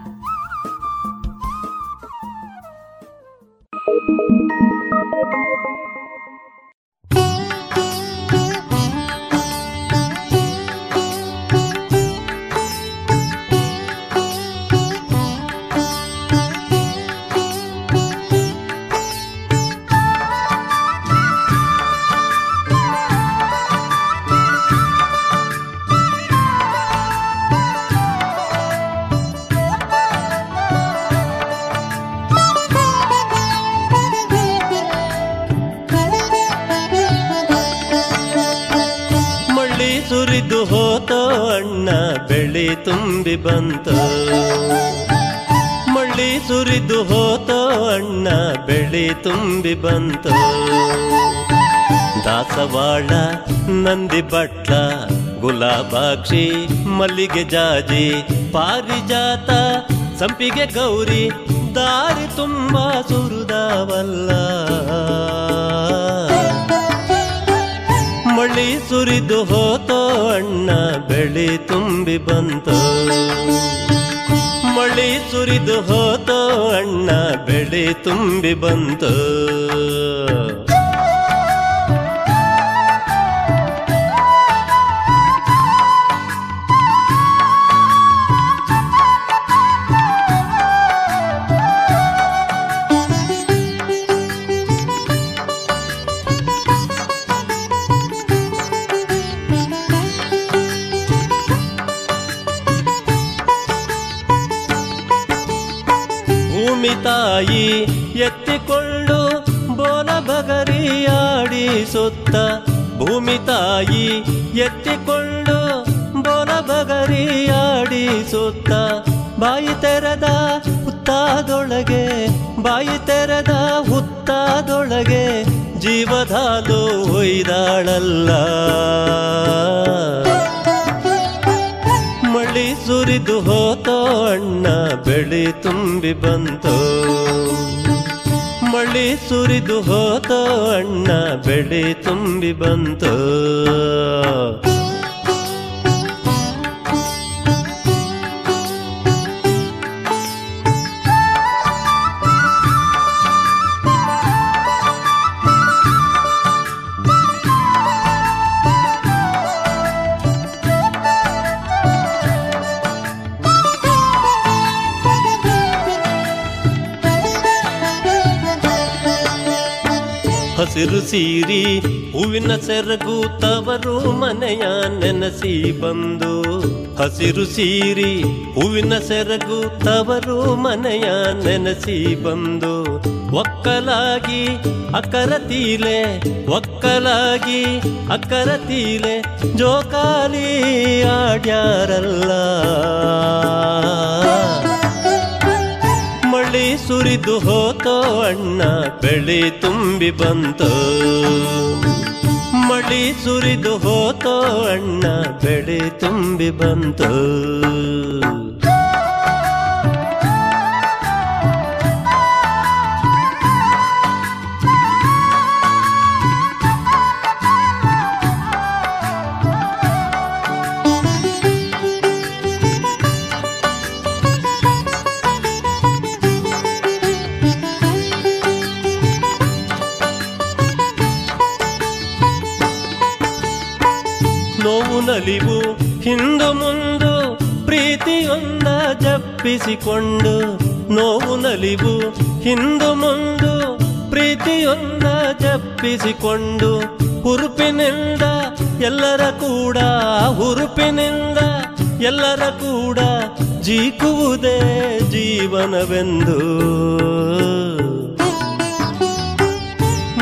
ತುಂಬಿ ಬಂತು ಮಳ್ಳಿ ಸುರಿದು ಹೋತೋ ಅಣ್ಣ ಬೆಳಿ ತುಂಬಿ ಬಂತು. ದಾಸವಾಳ ನಂದಿ ಬಟ್ಲ ಗುಲಾಬಾಕ್ಷಿ ಮಲ್ಲಿಗೆ ಜಾಜಿ ಪಾರಿಜಾತ ಸಂಪಿಗೆ ಗೌರಿ ದಾರಿ ತುಂಬ ಸುರಿದವಲ್ಲ, ಮಳಿ ಸುರಿದು ಹೋತೋ ಅಣ್ಣ ಬೆಳಿ ತುಂಬಿ ಬಂತು, ಮಳಿ ಸುರಿದು ಹೋತೋ ಅಣ್ಣ ಬೆಳಿ ತುಂಬಿ ಬಂತು. ತಾಯಿ ಎತ್ತಿಕೊಂಡು ಬೋಲ ಬಗರಿಯಾಡಿಸುತ್ತ, ಭೂಮಿ ತಾಯಿ ಎತ್ತಿಕೊಂಡು ಬೋಲ ಬಗರಿಯಾಡಿಸುತ್ತ, ಬಾಯಿ ತೆರೆದ ಹುತ್ತಾದೊಳಗೆ, ಬಾಯಿ ತೆರೆದ ಹುತ್ತಾದೊಳಗೆ ಜೀವಧಾಲು ಹೊಯ್ದಾಳಲ್ಲ, ಮಳಿ ಸುರಿದು ಹೋತೋ ಅಣ್ಣ ಬೆಳಿ ತುಂಬಿ ಬಂತು, ಮಳಿ ಸುರಿದು ಹೋತೋ ಅಣ್ಣ ಬೆಳಿ ತುಂಬಿ ಬಂತು. ಹಸಿರು ಸೀರಿ ಹೂವಿನ ಸೆರಗು ತವರು ಮನೆಯ ನೆನೆಸಿ ಬಂದು, ಹಸಿರು ಸೀರಿ ಹೂವಿನ ಸೆರಗು ತವರು ಮನೆಯ ನೆನೆಸಿ ಬಂದು, ಒಕ್ಕಲಾಗಿ ಅಕ್ಕರತೀಲೆ, ಒಕ್ಕಲಾಗಿ ಅಕ್ಕರತೀಲೆ ಜೋಕಾಲಿ ಆಡ್ಯಾರಲ್ಲ, ಮಳಿ ಸುರಿದು ಹೋತೋ ಅಣ್ಣ ಬೆಳಿ ತುಂಬಿ ಬಂತು, ಮಳಿ ಸುರಿದು ಹೋತೋ ಅಣ್ಣ ಬೆಳಿ ತುಂಬಿ ಬಂತು. ನಲಿವು ಹಿಂದು ಮುಂದು ಪ್ರೀತಿಯೊಂದ ಜಪ್ಪಿಸಿಕೊಂಡು, ನೋವು ನಲಿವು ಹಿಂದು ಮುಂದು ಪ್ರೀತಿಯೊಂದ ಜಪ್ಪಿಸಿಕೊಂಡು, ಹುರುಪಿನಿಂದ ಎಲ್ಲರ ಕೂಡ, ಹುರುಪಿನಿಂದ ಎಲ್ಲರ ಕೂಡ ಜೀಕುವುದೇ ಜೀವನವೆಂದು,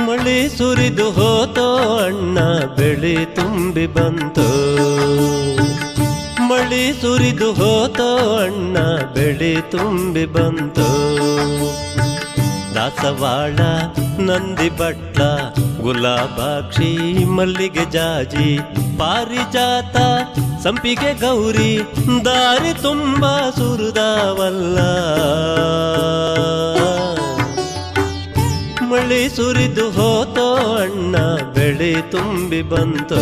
ಮಳಿ ಸುರಿದು ಹೋತೋ ಅಣ್ಣ ಬೆಳಿ ತುಂಬಿ ಬಂತು, ಮಳಿ ಸುರಿದು ಹೋತೋ ಅಣ್ಣ ಬೆಳಿ ತುಂಬಿ ಬಂತು. ದಾಸವಾಳ ನಂದಿ ಬಟ್ಲ ಗುಲಾಬಾಕ್ಷಿ ಮಲ್ಲಿಗೆ ಜಾಜಿ ಪಾರಿಜಾತ ಸಂಪಿಗೆ ಗೌರಿ ದಾರಿ ತುಂಬ ಸುರಿದವಲ್ಲ, ಮಳಿ ಸುರಿದು ಹೋತೋ ಅಣ್ಣ ಬೆಳಿ ತುಂಬಿ ಬಂತು.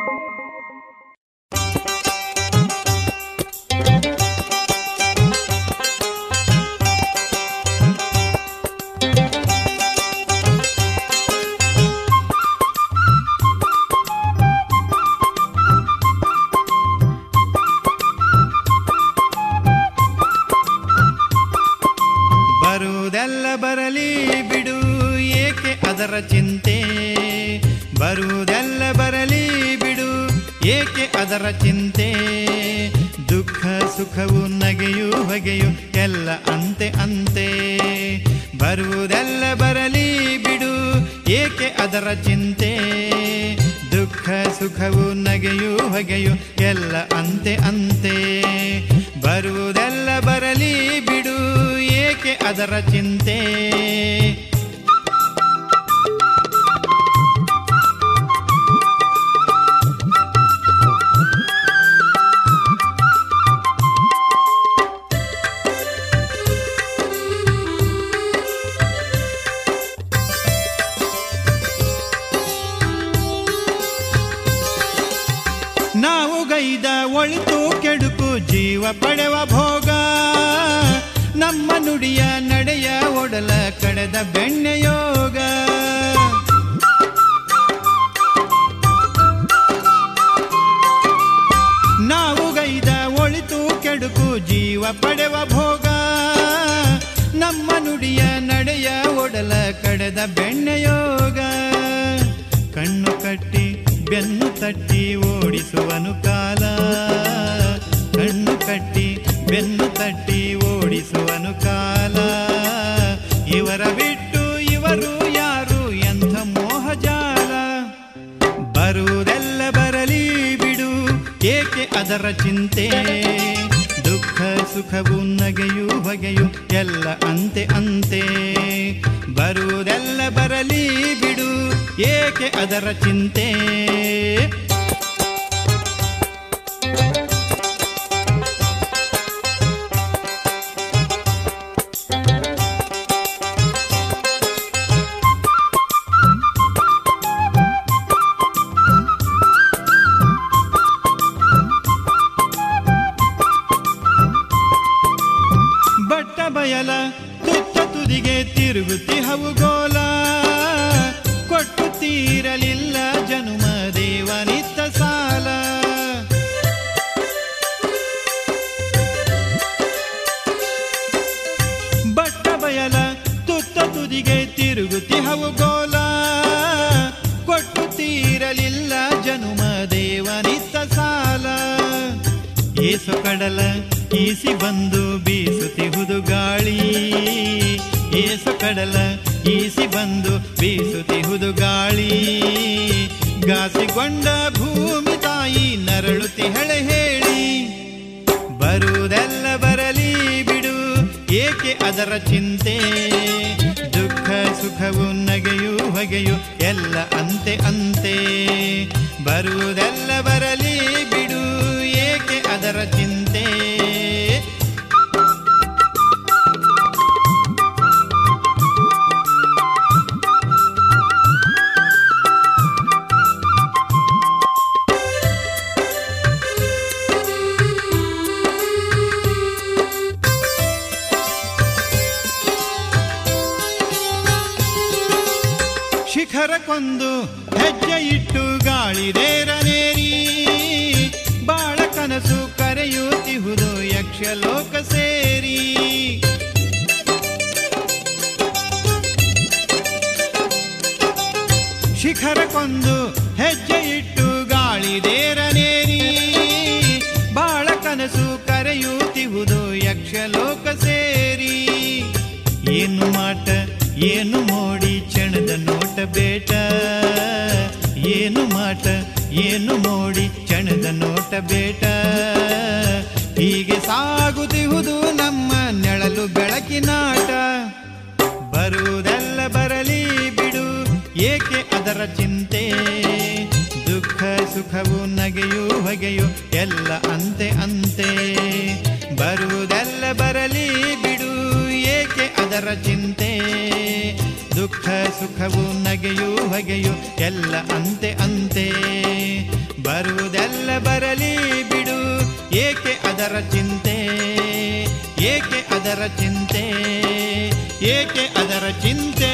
ಚಿಂತೆ ಬರುವುದೆಲ್ಲ ಬರಲಿ ಬಿಡು, ಏಕೆ ಅದರ ಚಿಂತೆ? ಸುಖವು ನಗೆಯು ಬಗೆಯು ಎಲ್ಲ ಅಂತೆ ಅಂತೆ. ಬರುವುದೆಲ್ಲ ಬರಲಿ ಬಿಡು ಏಕೆ ಅದರ ಚಿಂತೆ. ದುಃಖ ಸುಖವು ನಗೆಯು ಬಗೆಯು ಎಲ್ಲ ಅಂತೆ ಅಂತೆ. ಬರುವುದೆಲ್ಲ ಬರಲಿ ಬಿಡು ಏಕೆ ಅದರ ಚಿಂತೆ. ಒಳಿತು ಕೆಡುಕು ಜೀವ ಪಡೆವ ಭೋಗ, ನಮ್ಮ ನುಡಿಯ ನಡೆಯ ಒಡಲ ಕಡೆದ ಬೆಣ್ಣೆಯೋಗ. ನಾವು ಗೈದ ಒಳಿತು ಕೆಡುಕು ಜೀವ ಪಡೆವ ಭೋಗ, ನಮ್ಮ ನುಡಿಯ ನಡೆಯ ಒಡಲ ಕಡೆದ ಬೆಣ್ಣೆಯೋಗ. ಕಣ್ಣು ಕಟ್ಟಿ ಬೆನ್ನು ತಟ್ಟಿ ಓಡಿಸುವನು ಕಾಲ, ಕಣ್ಣು ಕಟ್ಟಿ ಬೆನ್ನು ತಟ್ಟಿ ಓಡಿಸುವನು ಕಾಲ. ಇವರ ಬಿಟ್ಟು ಇವರು ಯಾರು ಎಂಥ ಮೋಹಜಾಲ. ಬರುವುದೆಲ್ಲ ಬರಲಿ ಬಿಡು ಏಕೆ ಅದರ ಚಿಂತೆ. ದುಃಖ ಸುಖವು ನಗೆಯು ಬಗೆಯು ಎಲ್ಲ ಅಂತೆ ಅಂತೆ. ಬರುವುದೆಲ್ಲ ಬರಲಿ ಬಿಡು ಏಕೆ ಅದರ ಚಿಂತೆ. ಬಟ್ಟ ಬಯಲ ತುತ್ತ ತುದಿಗೆ ತಿರುಗುತ್ತಿ ಹವುಗೋಲ, ಕೊಟ್ಟುತ್ತೀರಲಿಲ್ಲ ಜನುಮ ದೇವನಿತ್ತ ಸಾಲ. ಬಟ್ಟ ಬಯಲ ತುತ್ತ ತುದಿಗೆ ತಿರುಗುತ್ತಿ ಹವುಗೋಲ, ಕೊಟ್ಟುತ್ತೀರಲಿಲ್ಲ ಜನುಮ ದೇವನಿತ್ತ ಸಾಲ. ಏಸು ಕಡಲ ಈಸಿ ಬಂದು ಬೀಸುತ್ತಿಹುದು ಗಾಳಿ, ಏಸು ಕಡಲ ಈಸಿ ಬಂದು ಬೀಸುತ್ತಿಹುದು ಗಾಳಿ. ಗಾಸಿಗೊಂಡ ಭೂಮಿ ತಾಯಿ ನರಳುತ್ತಿಹಳೆ ಹೇಳಿ, ಬರುವುದೆಲ್ಲ ಬರಲಿ ಬಿಡು ಏಕೆ ಅದರ ಚಿಂತೆ. ದುಃಖ ಸುಖವು ನಗೆಯು ಬಗೆಯು ಎಲ್ಲ ಅಂತೆ ಅಂತೆ. ಬರುವುದೆಲ್ಲ ಬರಲಿ ಬಿಡು ಏಕೆ ಅದರ ಚಿಂತೆ. ಶಿಖರಕ್ಕೊಂದು ಹೆಜ್ಜೆ ಇಟ್ಟು ಗಾಳಿರೇರನೇರಿ, ಬಾಳ ಕನಸು ಕರೆಯುತ್ತಿಹುದು ಯಕ್ಷಲೋಕ ಸೇರಿ. ಶಿಖರಕ್ಕೊಂದು ಹೆಜ್ಜೆ ಇಟ್ಟು ಗಾಳಿರೇರನೇರಿ, ಬಾಳ ಕನಸು ಕರೆಯುತ್ತಿಹುದು ಯಕ್ಷಲೋಕ ಸೇರಿ. ಏನು ಮಾಟ ಏನು ಮೋಡಿ ಚಣದ ನೋಟ ಬೇಟ, ಏನು ಮಾಟ ಏನು ಮೋಡಿ ಚಣದ ನೋಟ ಬೇಟ. ಹೀಗೆ ಸಾಗುತ್ತಿಹುದು ನಮ್ಮ ನೆಳಲು ಬೆಳಕಿನಾಟ. ಬರುವುದೆಲ್ಲ ಬರಲಿ ಬಿಡು ಏಕೆ ಅದರ ಚಿಂತೆ. ದುಃಖ ಸುಖವು ನಗೆಯು ಬಗೆಯು ಎಲ್ಲ ಅಂತೆ ಅಂತೆ. ಬರುವುದೆಲ್ಲ ಬರಲಿ ಬಿಡು ಏಕೆ ಅದರ ಚಿಂತೆ. ದುಃಖ ಸುಖವು ನಗೆಯು ಬಗೆಯು ಎಲ್ಲ ಅಂತೆ ಅಂತೆ. ಬರುವುದೆಲ್ಲ ಬರಲಿ ಬಿಡು ಏಕೆ ಅದರ ಚಿಂತೆ, ಏಕೆ ಅದರ ಚಿಂತೆ, ಏಕೆ ಅದರ ಚಿಂತೆ.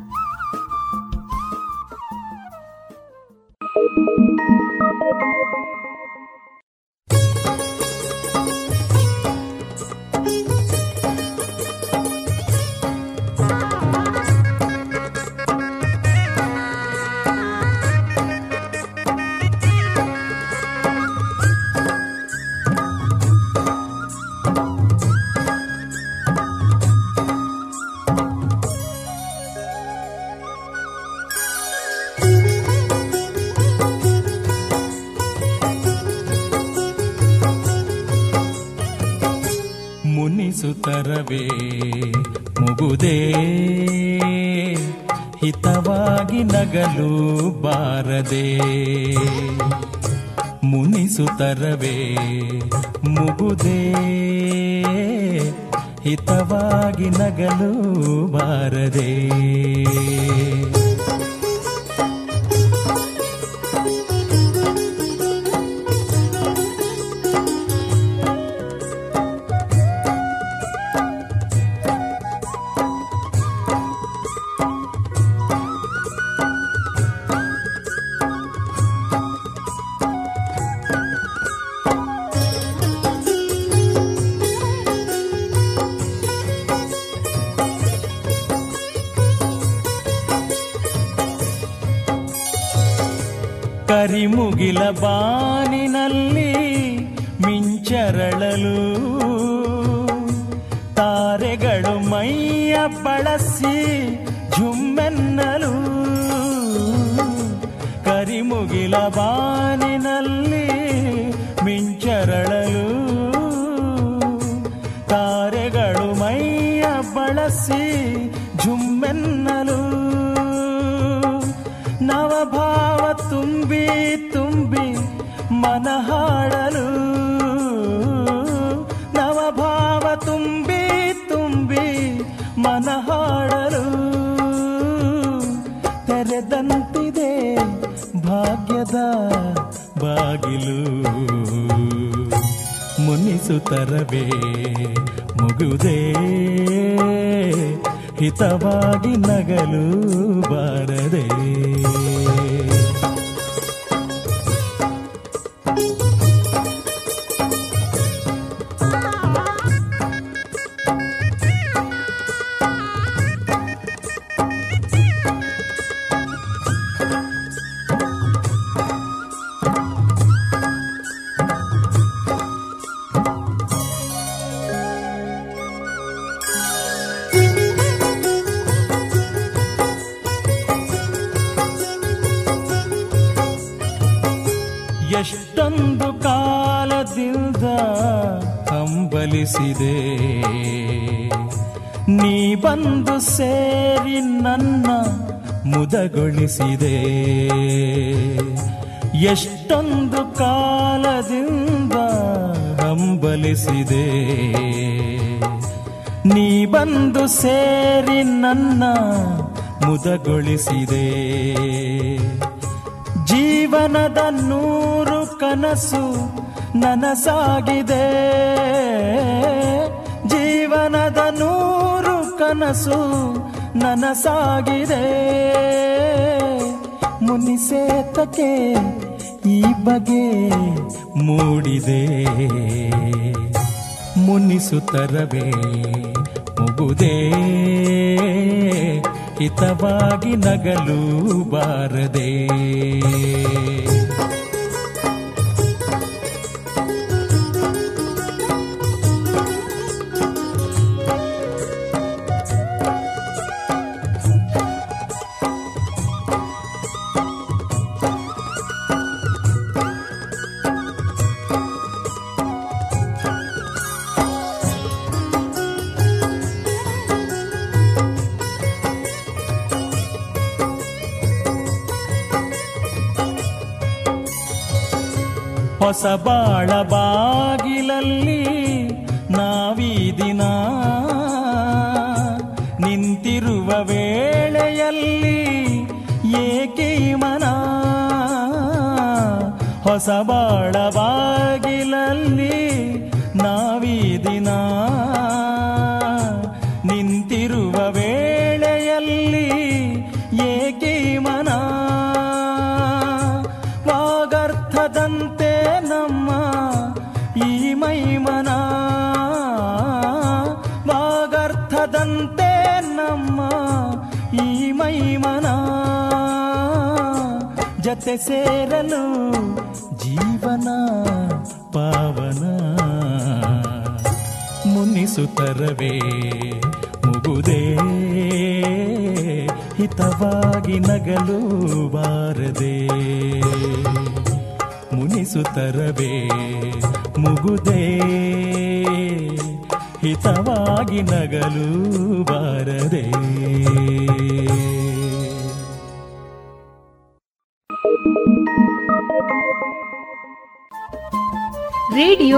ಮುನಿಸುತ್ತರವೇ ಮುಗುದೇ ಹಿತವಾಗಿ ನಗಲು ಬಾರದೆ ಮುನಿಸುತ್ತರವೇ ಮುಗುದೇ ಹಿತವಾಗಿ ನಗಲು ಬಾರದೆ ಕರಿಮುಗಿಲ ಬಾನಿನಲ್ಲಿ ಮಿಂಚರಳಲು ತಾರೆಗಳು ಮೈಯ ಬಳಸಿ ಝುಮ್ಮೆನ್ನಲು ಕರಿಮುಗಿಲ ಬಾನಿನಲ್ಲಿ ಮಿಂಚರಳಲು ತಾರೆಗಳು ಮೈಯ ಬಳಸಿ ಝುಮ್ಮೆನ್ನಲು ನವಭಾವ ತುಂಬಿ ತುಂಬಿ ಮನಹಾಡಲು ನವಭಾವ ತುಂಬಿ ತುಂಬಿ ಮನಹಾಡಲು ತೆರೆದಂತಿದೆ ಭಾಗ್ಯದ ಬಾಗಿಲು ಮುನಿಸುತ್ತರವೇ ಮುಗುದೇ ಹಿತವಾಗಿ ನಗಲು ಬಾರದೆ ಸಿದೆ ನೀ ಬಂದು ಸೇರಿ ನನ್ನ ಮುದಗೊಳಿಸಿದೆ ಎಷ್ಟೊಂದು ಕಾಲದಿಂದ ಹಂಬಲಿಸಿದೆ ನೀ ಬಂದು ಸೇರಿ ನನ್ನ ಮುದಗೊಳಿಸಿದೆ ಜೀವನದ ನೂರು ಕನಸು ನನಸಾಗಿದೆ ಜೀವನದ ನೂರು ಕನಸು ನನಸಾಗಿದೆ ಮುನಿಸೇತಕ್ಕೆ ಈ ಬಗೆ ಮೂಡಿದೆ ಮುನಿಸುತ್ತರವೇ ಮುಗುದೇ ಹಿತವಾಗಿ ನಗಲು ಬಾರದೆ ಹೊಸಬಾಳ ಬಾಗಿಲಲ್ಲಿ ನಾವೀ ದಿನ ನಿಂತಿರುವ ವೇಳೆಯಲ್ಲಿ ಏಕೆ ಮನ ಹೊಸಬಾಳ ಬಾಗಿಲಲ್ಲಿ ನಾವೀ ದಿನ ನಿಂತಿರುವ ವೇಳೆಯಲ್ಲಿ ಏಕೆ ಮನ ವಾಗರ್ಥದಂತೆ ನಮ್ಮ ಈ ಮೈಮನ ವಾಗರ್ಥದಂತೆ ನಮ್ಮ ಈ ಮೈಮನ ಜೊತೆ ಸೇರಲು ಜೀವನ ಪಾವನ ಮುನಿಸುತ್ತರವೇ ಮುಗುದೇ ಹಿತವಾಗಿ ನಗಲು ಬಾರದೆ ಮುನಿಸುತ್ತರವೇ ಮುಗುದೇ ಹಿತವಾಗಿ ನಗಲು ಬಾರದೆ. ರೇಡಿಯೋ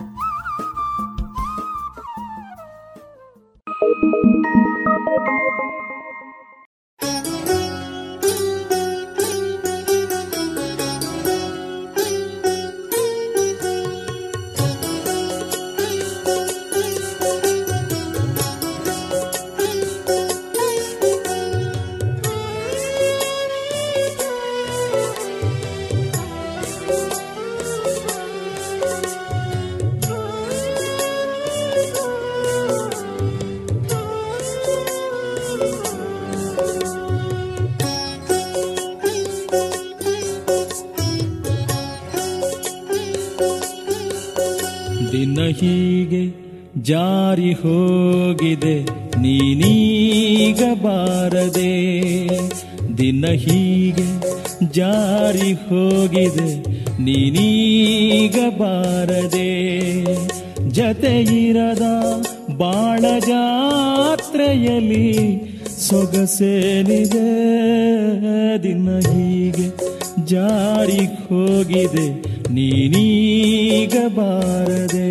ಹೀಗೆ ಜಾರಿ ಹೋಗಿದೆ ನೀನೀಗ ಬಾರದೆ, ದಿನ ಹೀಗೆ ಜಾರಿ ಹೋಗಿದೆ ನೀನೀಗ ಬಾರದೆ, ಜತೆಯಿರದ ಬಾಳ ಜಾತ್ರೆಯಲ್ಲಿ ಸೊಗಸೇನಿದೆ. ದಿನ ಹೀಗೆ ಜಾರಿ ಹೋಗಿದೆ ನೀನೀಗ ಬಾರದೆ.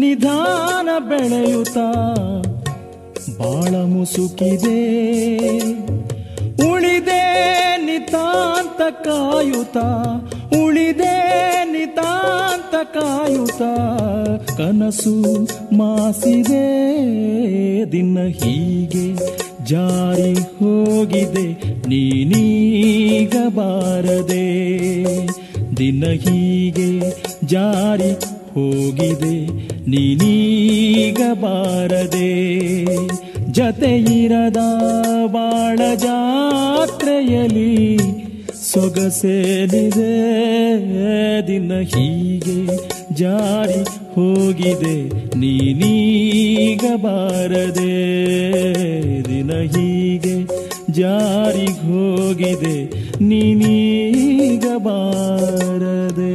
ನಿಧಾನ ಜ್ಞಾನ ಬೆಳೆಯುತ್ತ ಬಾಳ ಮುಸುಕಿದೆ, ಉಳಿದೆ ನಿತಾಂತ ಕಾಯುತ್ತ, ಉಳಿದೆ ನಿತಾಂತ ಕಾಯುತ್ತ, ಕನಸು ಮಾಸಿದೆ ದಿನ ಹೀಗೆ ಜಾರಿ ಹೋಗಿದೆ ನೀನೀಗ ಬಾರದೆ, ದಿನ ಹೀಗೆ ಜಾರಿ ಹೋಗಿದೆ ನೀನೀಗ ಬಾರದೆ, ಜತೆಯಿರದ ಬಾಳ ಜಾತ್ರೆಯಲ್ಲಿ ಸೊಗಸೇನಿದೆ, ದಿನ ಹೀಗೆ ಜಾರಿ ಹೋಗಿದೆ ನೀನೀಗ ಬಾರದೆ, ದಿನ ಹೀಗೆ ಜಾರಿ ಹೋಗಿದೆ ನೀನೀಗ ಬಾರದೆ.